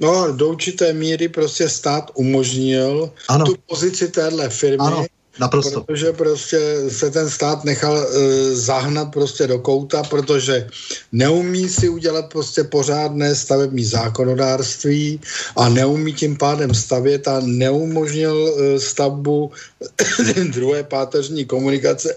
No, do určité míry prostě stát umožnil ano. tu pozici téhle firmy, ano, naprosto. Protože prostě se ten stát nechal e, zahnat prostě do kouta, protože neumí si udělat prostě pořádné stavební zákonodárství a neumí tím pádem stavět a neumožnil e, stavbu druhé páteřní komunikace,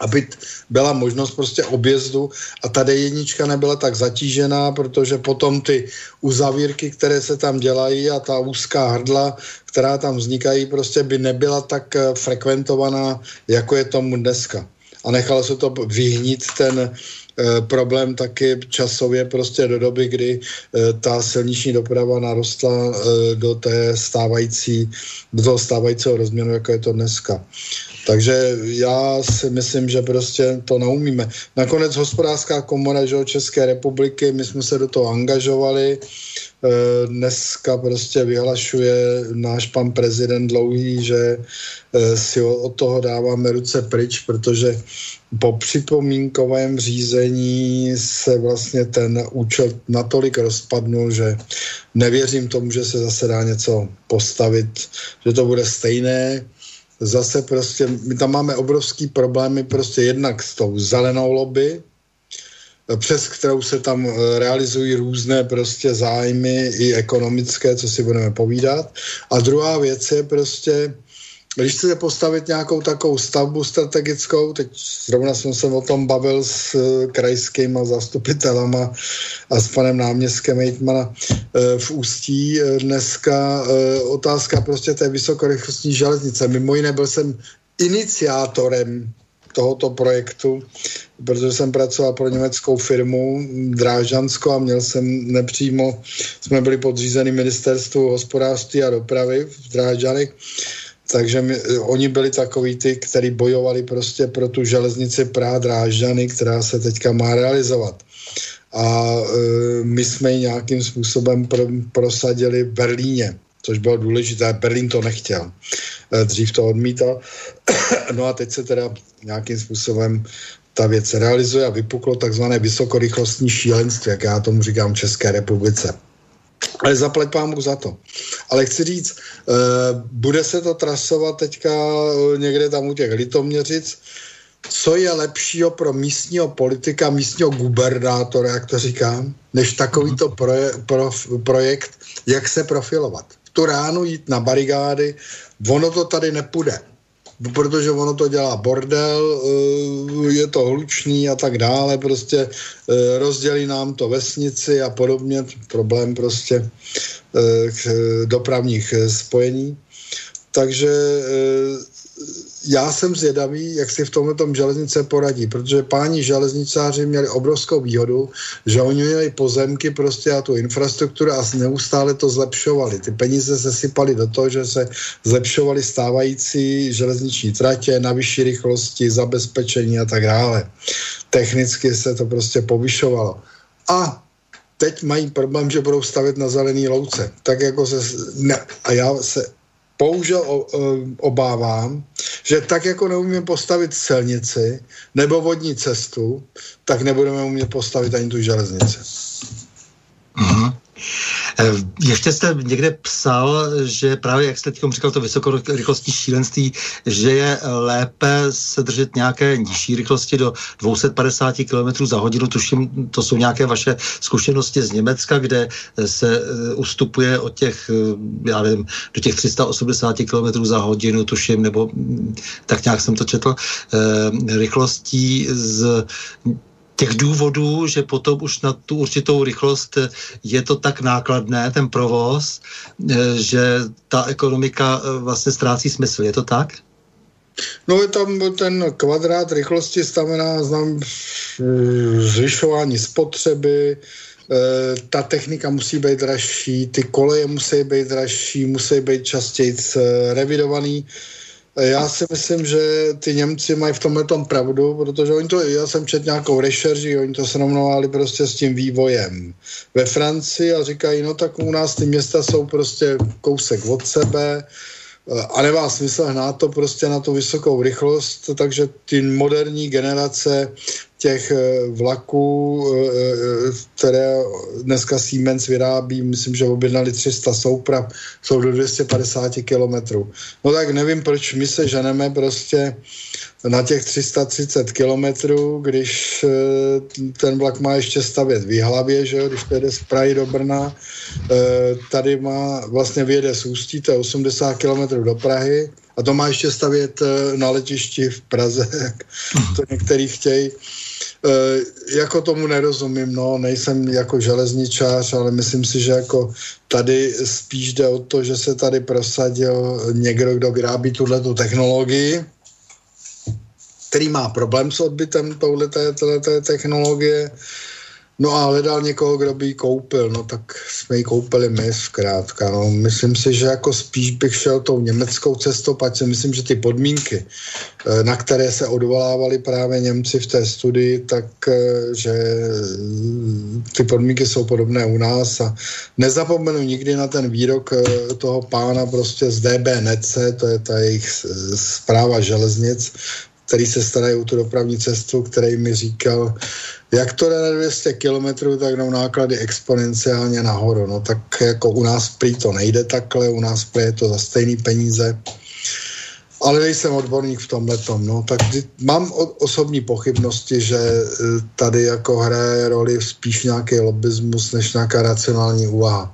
aby byla možnost prostě objezdu a tady jednička nebyla tak zatížená, protože potom ty uzavírky, které se tam dělají a ta úzká hrdla, která tam vznikají, prostě by nebyla tak frekventovaná, jako je tomu dneska. A nechalo se to vyhnít ten e, problém taky časově prostě do doby, kdy e, ta silniční doprava narostla e, do té stávající, do toho stávajícího rozměru, jako je to dneska. Takže já si myslím, že prostě to neumíme. Nakonec hospodářská komora České republiky, my jsme se do toho angažovali, Dneska prostě vyhlašuje náš pan prezident Dlouhý, že si od toho dáváme ruce pryč, protože po připomínkovém řízení se vlastně ten účel natolik rozpadnul, že nevěřím tomu, že se zase dá něco postavit, že to bude stejné. Zase prostě, my tam máme obrovský problémy prostě jednak s tou zelenou lobby, přes kterou se tam realizují různé prostě zájmy i ekonomické, co si budeme povídat. A druhá věc je prostě, když chcete postavit nějakou takovou stavbu strategickou, teď zrovna jsem se o tom bavil s krajskýma zastupitelama a s panem náměstkem Hejtmana v Ústí dneska, otázka prostě té vysokorychlostní železnice. Mimo jiné byl jsem iniciátorem tohoto projektu, protože jsem pracoval pro německou firmu Drážďanskou a měl jsem nepřímo, jsme byli podřízeni ministerstvu hospodářství a dopravy v Drážďanech, takže my, oni byli takoví ty, kteří bojovali prostě pro tu železnici Praha-Drážďany, která se teďka má realizovat. A e, my jsme ji nějakým způsobem pro, prosadili v Berlíně, což bylo důležité. Berlín to nechtěl. E, dřív to odmítal. No a teď se teda nějakým způsobem ta věc realizuje a vypuklo takzvané vysokorychlostní šílenství, jak já tomu říkám v České republice. Ale zaplať pámu za to. Ale chci říct, e, bude se to trasovat teďka někde tam u těch Litoměřic, co je lepšího pro místního politika, místního gubernátora, jak to říkám, než takovýto proje, pro, projekt, jak se profilovat. V tu ránu jít na barikády, ono to tady nepůjde, protože ono to dělá bordel, je to hlučný a tak dále, prostě rozdělí nám to vesnici a podobně, problém prostě dopravních spojení. Takže já jsem zvědavý, jak si v tomhletom železnice poradí, protože páni železničáři měli obrovskou výhodu, že oni měli pozemky prostě a tu infrastrukturu a neustále to zlepšovali. Ty peníze se sypaly do toho, že se zlepšovaly stávající železniční tratě na vyšší rychlosti, zabezpečení a tak dále. Technicky se to prostě povyšovalo. A teď mají problém, že budou stavět na zelený louce. Tak jako se... Ne, a já se... Použel obávám, že tak, jako neumíme postavit silnici nebo vodní cestu, tak nebudeme umět postavit ani tu železnici. Mm-hmm. Ještě jste někde psal, že právě, jak jste teď říkal, to vysokorychlostní šílenství, že je lépe se držet nějaké nižší rychlosti do dvě stě padesát kilometrů za hodinu, tuším, to jsou nějaké vaše zkušenosti z Německa, kde se ustupuje od těch, já nevím, do těch tři sta osmdesát kilometrů za hodinu, tuším, nebo tak nějak jsem to četl, rychlostí z... těch důvodů, že potom už na tu určitou rychlost je to tak nákladné, ten provoz, že ta ekonomika vlastně ztrácí smysl. Je to tak? No je tam ten kvadrát rychlosti znamená znam, zvyšování spotřeby, ta technika musí být dražší, ty koleje musí být dražší, musí být častěji revidovaný. Já si myslím, že ty Němci mají v tomhletom pravdu, protože oni to, já jsem četl nějakou rešerži, oni to srovnovali prostě s tím vývojem ve Francii a říkají, no tak u nás ty města jsou prostě kousek od sebe a nemá smysl hnát to prostě na tu vysokou rychlost, takže ty moderní generace těch vlaků, které dneska Siemens vyrábí, myslím, že objednali tři sta souprav, jsou do dvě stě padesát kilometrů. No tak nevím, proč my se ženeme prostě na těch tři sta třicet kilometrů, když ten vlak má ještě stavět v Jihlavě, že jo, když jede z Prahy do Brna, tady má, vlastně vyjede z Ústí, to je osmdesát kilometrů do Prahy, a to má ještě stavět na letišti v Praze, jak to některý chtějí. E, jako tomu nerozumím, no, nejsem jako železničář, ale myslím si, že jako tady spíš jde o to, že se tady prosadil někdo, kdo vyrábí tuhletu technologii, který má problém s odbytem touhleté, touhleté technologie, no a hledal někoho, kdo by ji koupil, no tak jsme ji koupili my zkrátka, no myslím si, že jako spíš bych šel tou německou cestou, pak si myslím, že ty podmínky, na které se odvolávali právě Němci v té studii, tak že ty podmínky jsou podobné u nás. A nezapomenu nikdy na ten výrok toho pána prostě z D B N E C, to je ta jejich správa železnic, který se starají o tu dopravní cestu, který mi říkal, jak to jde na dvě stě kilometrů, tak jdou náklady exponenciálně nahoru. No tak jako u nás prý to nejde takhle, u nás prý je to za stejný peníze. Ale nejsem odborník v tomhletom. No. Tak mám osobní pochybnosti, že tady jako hraje roli spíš nějaký lobismus, než nějaká racionální úvaha.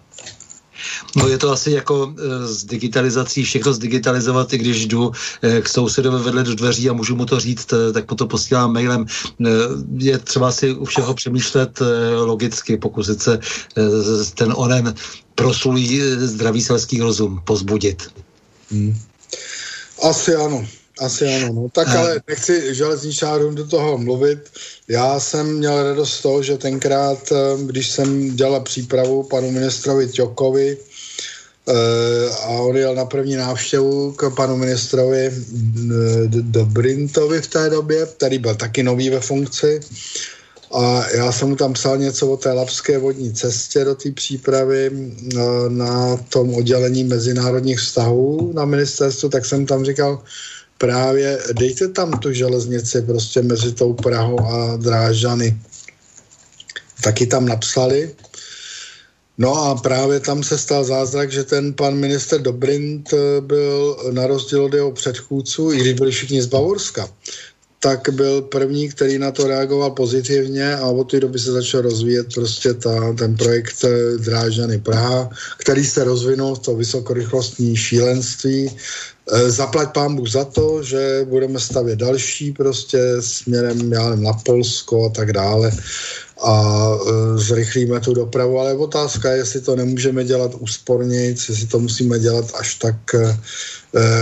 No je to asi jako s digitalizací, všechno zdigitalizovat, i když jdu k sousedovi vedle do dveří a můžu mu to říct, tak mu to posílám mailem. Je třeba si u všeho přemýšlet logicky, pokusit se ten onen proslulý zdravý selský rozum pozbudit. Hmm. Asi ano, asi ano. No. Tak ale nechci železničářům do toho mluvit. Já jsem měl radost z toho, že tenkrát, když jsem dělal přípravu panu ministrovi Ťokovi a on jel na první návštěvu k panu ministrovi Dobrintovi v té době, který byl taky nový ve funkci, a já jsem mu tam psal něco o té labské vodní cestě do té přípravy na tom oddělení mezinárodních vztahů na ministerstvu, tak jsem tam říkal právě dejte tam tu železnici prostě mezi tou Prahou a Drážďany. Taky tam napsali. No a právě tam se stal zázrak, že ten pan minister Dobrindt byl na rozdíl od jeho předchůdců, i když byli všichni z Bavorska, tak byl první, který na to reagoval pozitivně a od té doby se začal rozvíjet prostě ta, ten projekt Drážďany Praha, který se rozvinul v to vysokorychlostní šílenství. E, zaplať pán Bůh za to, že budeme stavět další prostě směrem já nevím, na Polsko a tak dále a e, zrychlíme tu dopravu, ale otázka je, jestli to nemůžeme dělat úspornějc, jestli to musíme dělat až tak e,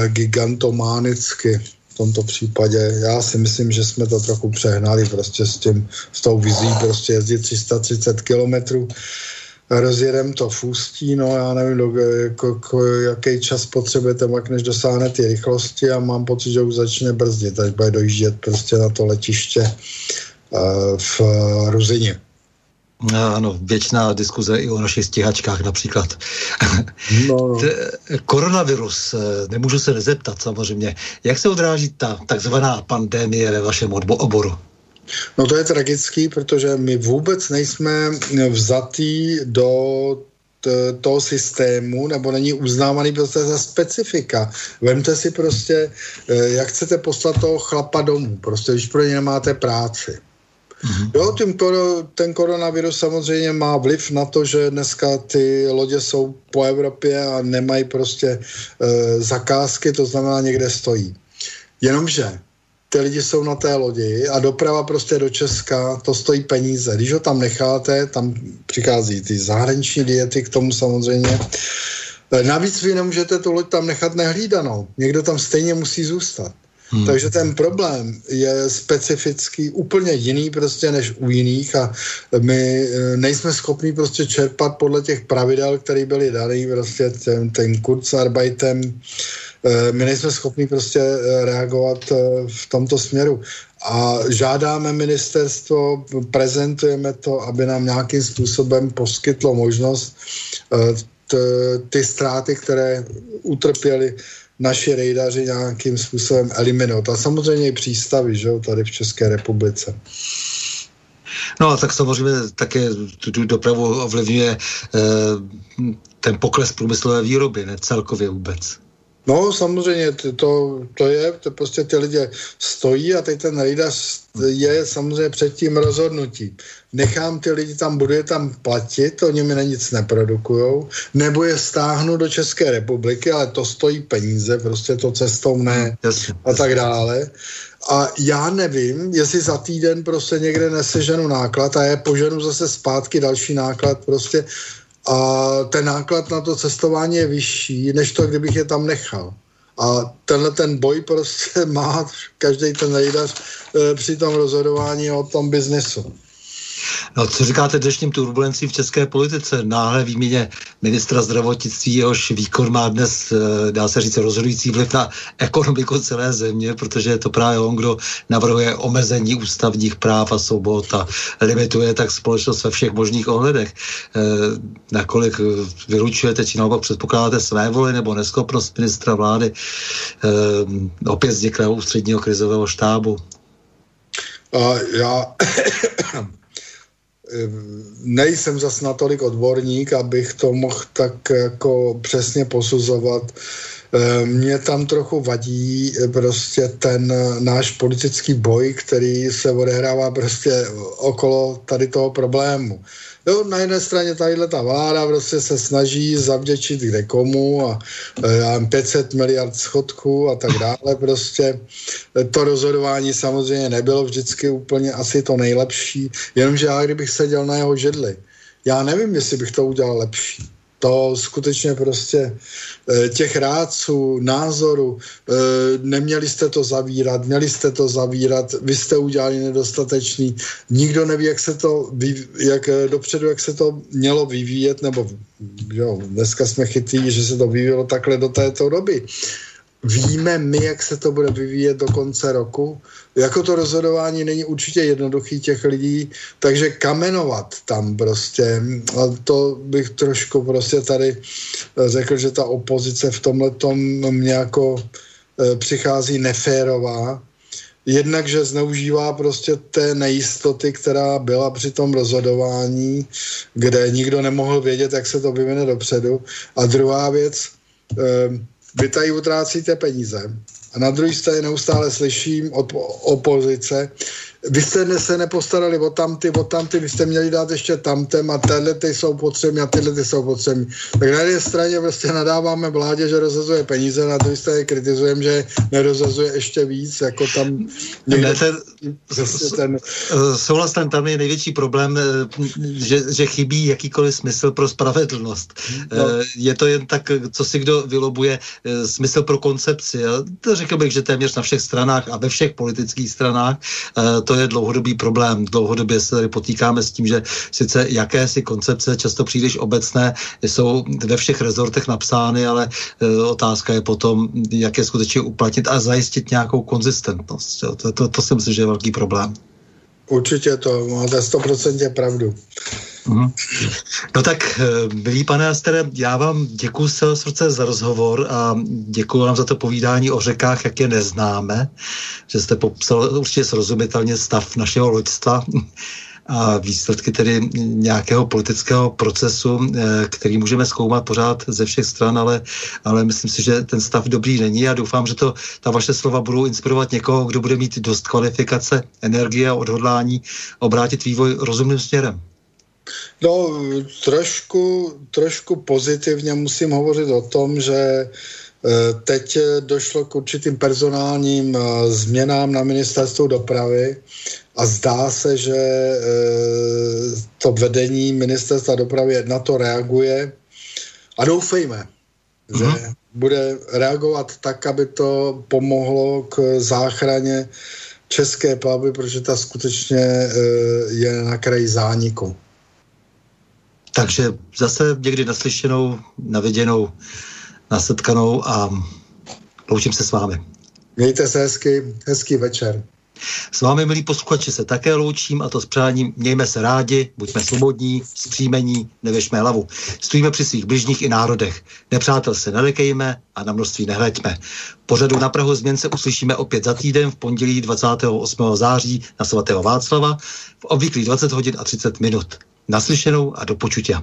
gigantománicky. V tomto případě. Já si myslím, že jsme to trochu přehnali prostě s tím, s tou vizí prostě jezdit tři sta třicet kilometrů. Rozjedem to v Ústí, no já nevím, do, k, k, jaký čas potřebujete, než dosáhne ty rychlosti a mám pocit, že už začne brzdit, až bude dojíždět prostě na to letiště uh, v uh, Ruzyně. No, ano, věčná diskuze i o našich stíhačkách například. No. T- koronavirus, nemůžu se nezeptat samozřejmě. Jak se odráží ta takzvaná pandemie ve vašem odbo- oboru? No to je tragický, protože my vůbec nejsme vzatí do t- toho systému, nebo není uznávaný prostě za specifika. Vemte si prostě, jak chcete poslat toho chlapa domů, prostě když pro ně nemáte práci. Mm-hmm. Jo, tím, ten koronavirus samozřejmě má vliv na to, že dneska ty lodě jsou po Evropě a nemají prostě e, zakázky, to znamená někde stojí. Jenomže ty lidi jsou na té lodi a doprava prostě do Česka, to stojí peníze. Když ho tam necháte, tam přichází ty zahraniční diety k tomu samozřejmě. Navíc vy nemůžete tu loď tam nechat nehlídanou. Někdo tam stejně musí zůstat. Hmm. Takže ten problém je specifický, úplně jiný prostě než u jiných a my nejsme schopni prostě čerpat podle těch pravidel, které byly daný prostě ten, ten kurzarbeitem. My nejsme schopni prostě reagovat v tomto směru. A žádáme ministerstvo, prezentujeme to, aby nám nějakým způsobem poskytlo možnost ty ztráty, které utrpěli naši rejdaři nějakým způsobem eliminovat. A samozřejmě i přístavy, že jo, tady v České republice. No a tak samozřejmě také tu dopravu ovlivňuje eh, ten pokles průmyslové výroby, ne celkově vůbec. No samozřejmě, to, to je, to prostě ty lidé stojí a teď ten rejdař je samozřejmě před tím rozhodnutím. Nechám ty lidi tam, budu je tam platit, oni mi na nic neprodukujou, nebo je stáhnu do České republiky, ale to stojí peníze, prostě to cestovné a tak dále. A já nevím, jestli za týden prostě někde neseženu náklad a je poženu zase zpátky další náklad prostě a ten náklad na to cestování je vyšší, než to, kdybych je tam nechal. A tenhle ten boj prostě má každý ten rejdař e, při tom rozhodování o tom biznesu. No, co říkáte dnešním turbulencím v české politice? Náhle výměně ministra zdravotnictví, jehož výkon má dnes, dá se říct, rozhodující vliv na ekonomiku celé země, protože je to právě on, kdo navrhuje omezení ústavních práv a svobod a limituje tak společnost ve všech možných ohledech. Nakolik vylučujete, či naopak předpokládáte své voli nebo neschopnost ministra vlády opět vzniklého ústředního krizového štábu? A já nejsem zas natolik odborník, abych to mohl tak jako přesně posuzovat. Mě tam trochu vadí prostě ten náš politický boj, který se odehrává prostě okolo tady toho problému. Jo, na jedné straně tadyhle ta vláda prostě se snaží zavděčit kde komu a e, pět set miliard schodků a tak dále. Prostě to rozhodování samozřejmě nebylo vždycky úplně asi to nejlepší, jenomže já kdybych seděl na jeho židli, já nevím, jestli bych to udělal lepší. To skutečně prostě těch rádců, názorů, neměli jste to zavírat, měli jste to zavírat, vy jste udělali nedostatečný, nikdo neví, jak se to, jak dopředu, jak se to mělo vyvíjet, nebo jo, dneska jsme chytí, že se to vyvíjelo takhle do této doby. Víme my, jak se to bude vyvíjet do konce roku? Jako to rozhodování není určitě jednoduchý těch lidí, takže kamenovat tam prostě, a to bych trošku prostě tady řekl, že ta opozice v tomhletom mě jako přichází neférová. Jednak, že zneužívá prostě té nejistoty, která byla při tom rozhodování, kde nikdo nemohl vědět, jak se to vyvine dopředu. A druhá věc, vy tady utrácíte peníze a na druhé straně neustále slyším od opozice, vy jste se nepostarali o tamty, o tamty, vy jste měli dát ještě tamtem a tyhle ty jsou potřební a tyhle ty jsou potřební. Tak na jedné straně prostě nadáváme vládě, že rozhazuje peníze, na druhé straně kritizujeme, že nerozhazuje ještě víc, jako tam... Ne, ten, prostě ten... Souhlasím, tam je největší problém, že, že chybí jakýkoliv smysl pro spravedlnost. No. Je to jen tak, co si kdo vylobuje, smysl pro koncepci. To řekl bych, že téměř na všech stranách a ve všech politických stranách to je dlouhodobý problém. Dlouhodobě se tady potýkáme s tím, že sice jakési koncepce, často příliš obecné, jsou ve všech rezortech napsány, ale e, otázka je potom, jak je skutečně uplatnit a zajistit nějakou konzistentnost. To, to, to, to si myslím, že je velký problém. Určitě to, máte sto procent pravdu. No tak, milí pane Astere, já vám děkuji z celého srdce za rozhovor a děkuji vám za to povídání o řekách, jak je neznáme, že jste popsal určitě srozumitelně stav našeho lidstva a výsledky tedy nějakého politického procesu, který můžeme zkoumat pořád ze všech stran, ale, ale myslím si, že ten stav dobrý není a doufám, že to, ta vaše slova budou inspirovat někoho, kdo bude mít dost kvalifikace, energie a odhodlání obrátit vývoj rozumným směrem. No, trošku, trošku pozitivně musím hovořit o tom, že teď došlo k určitým personálním změnám na ministerstvu dopravy a zdá se, že to vedení ministerstva dopravy na to reaguje a doufejme, že Aha. bude reagovat tak, aby to pomohlo k záchraně české plavby, protože ta skutečně je na kraji zániku. Takže zase někdy naslyšenou, naviděnou, nasetkanou a loučím se s vámi. Mějte se hezky, hezký večer. S vámi, milí posluchači, se také loučím a to s přáním mějme se rádi, buďme svobodní, vzpříjmení, nevěšme hlavu. Stojíme při svých bližních i národech. Nepřátel se nelekejme a na množství nehleďme. Pořadu Na prahu změn se uslyšíme opět za týden v pondělí dvacátého osmého září na svatého Václava v obvyklých dvacet hodin a třicet minut. Naslyšenou a do počutia.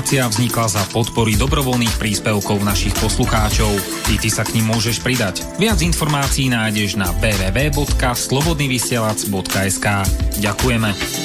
relácia vznikla za podpory dobrovoľných príspevkov našich poslucháčov. I ty sa k nim môžeš pridať. Viac informácií nájdeš na w w w bodka slobodnyvysielac bodka es ka. Ďakujeme.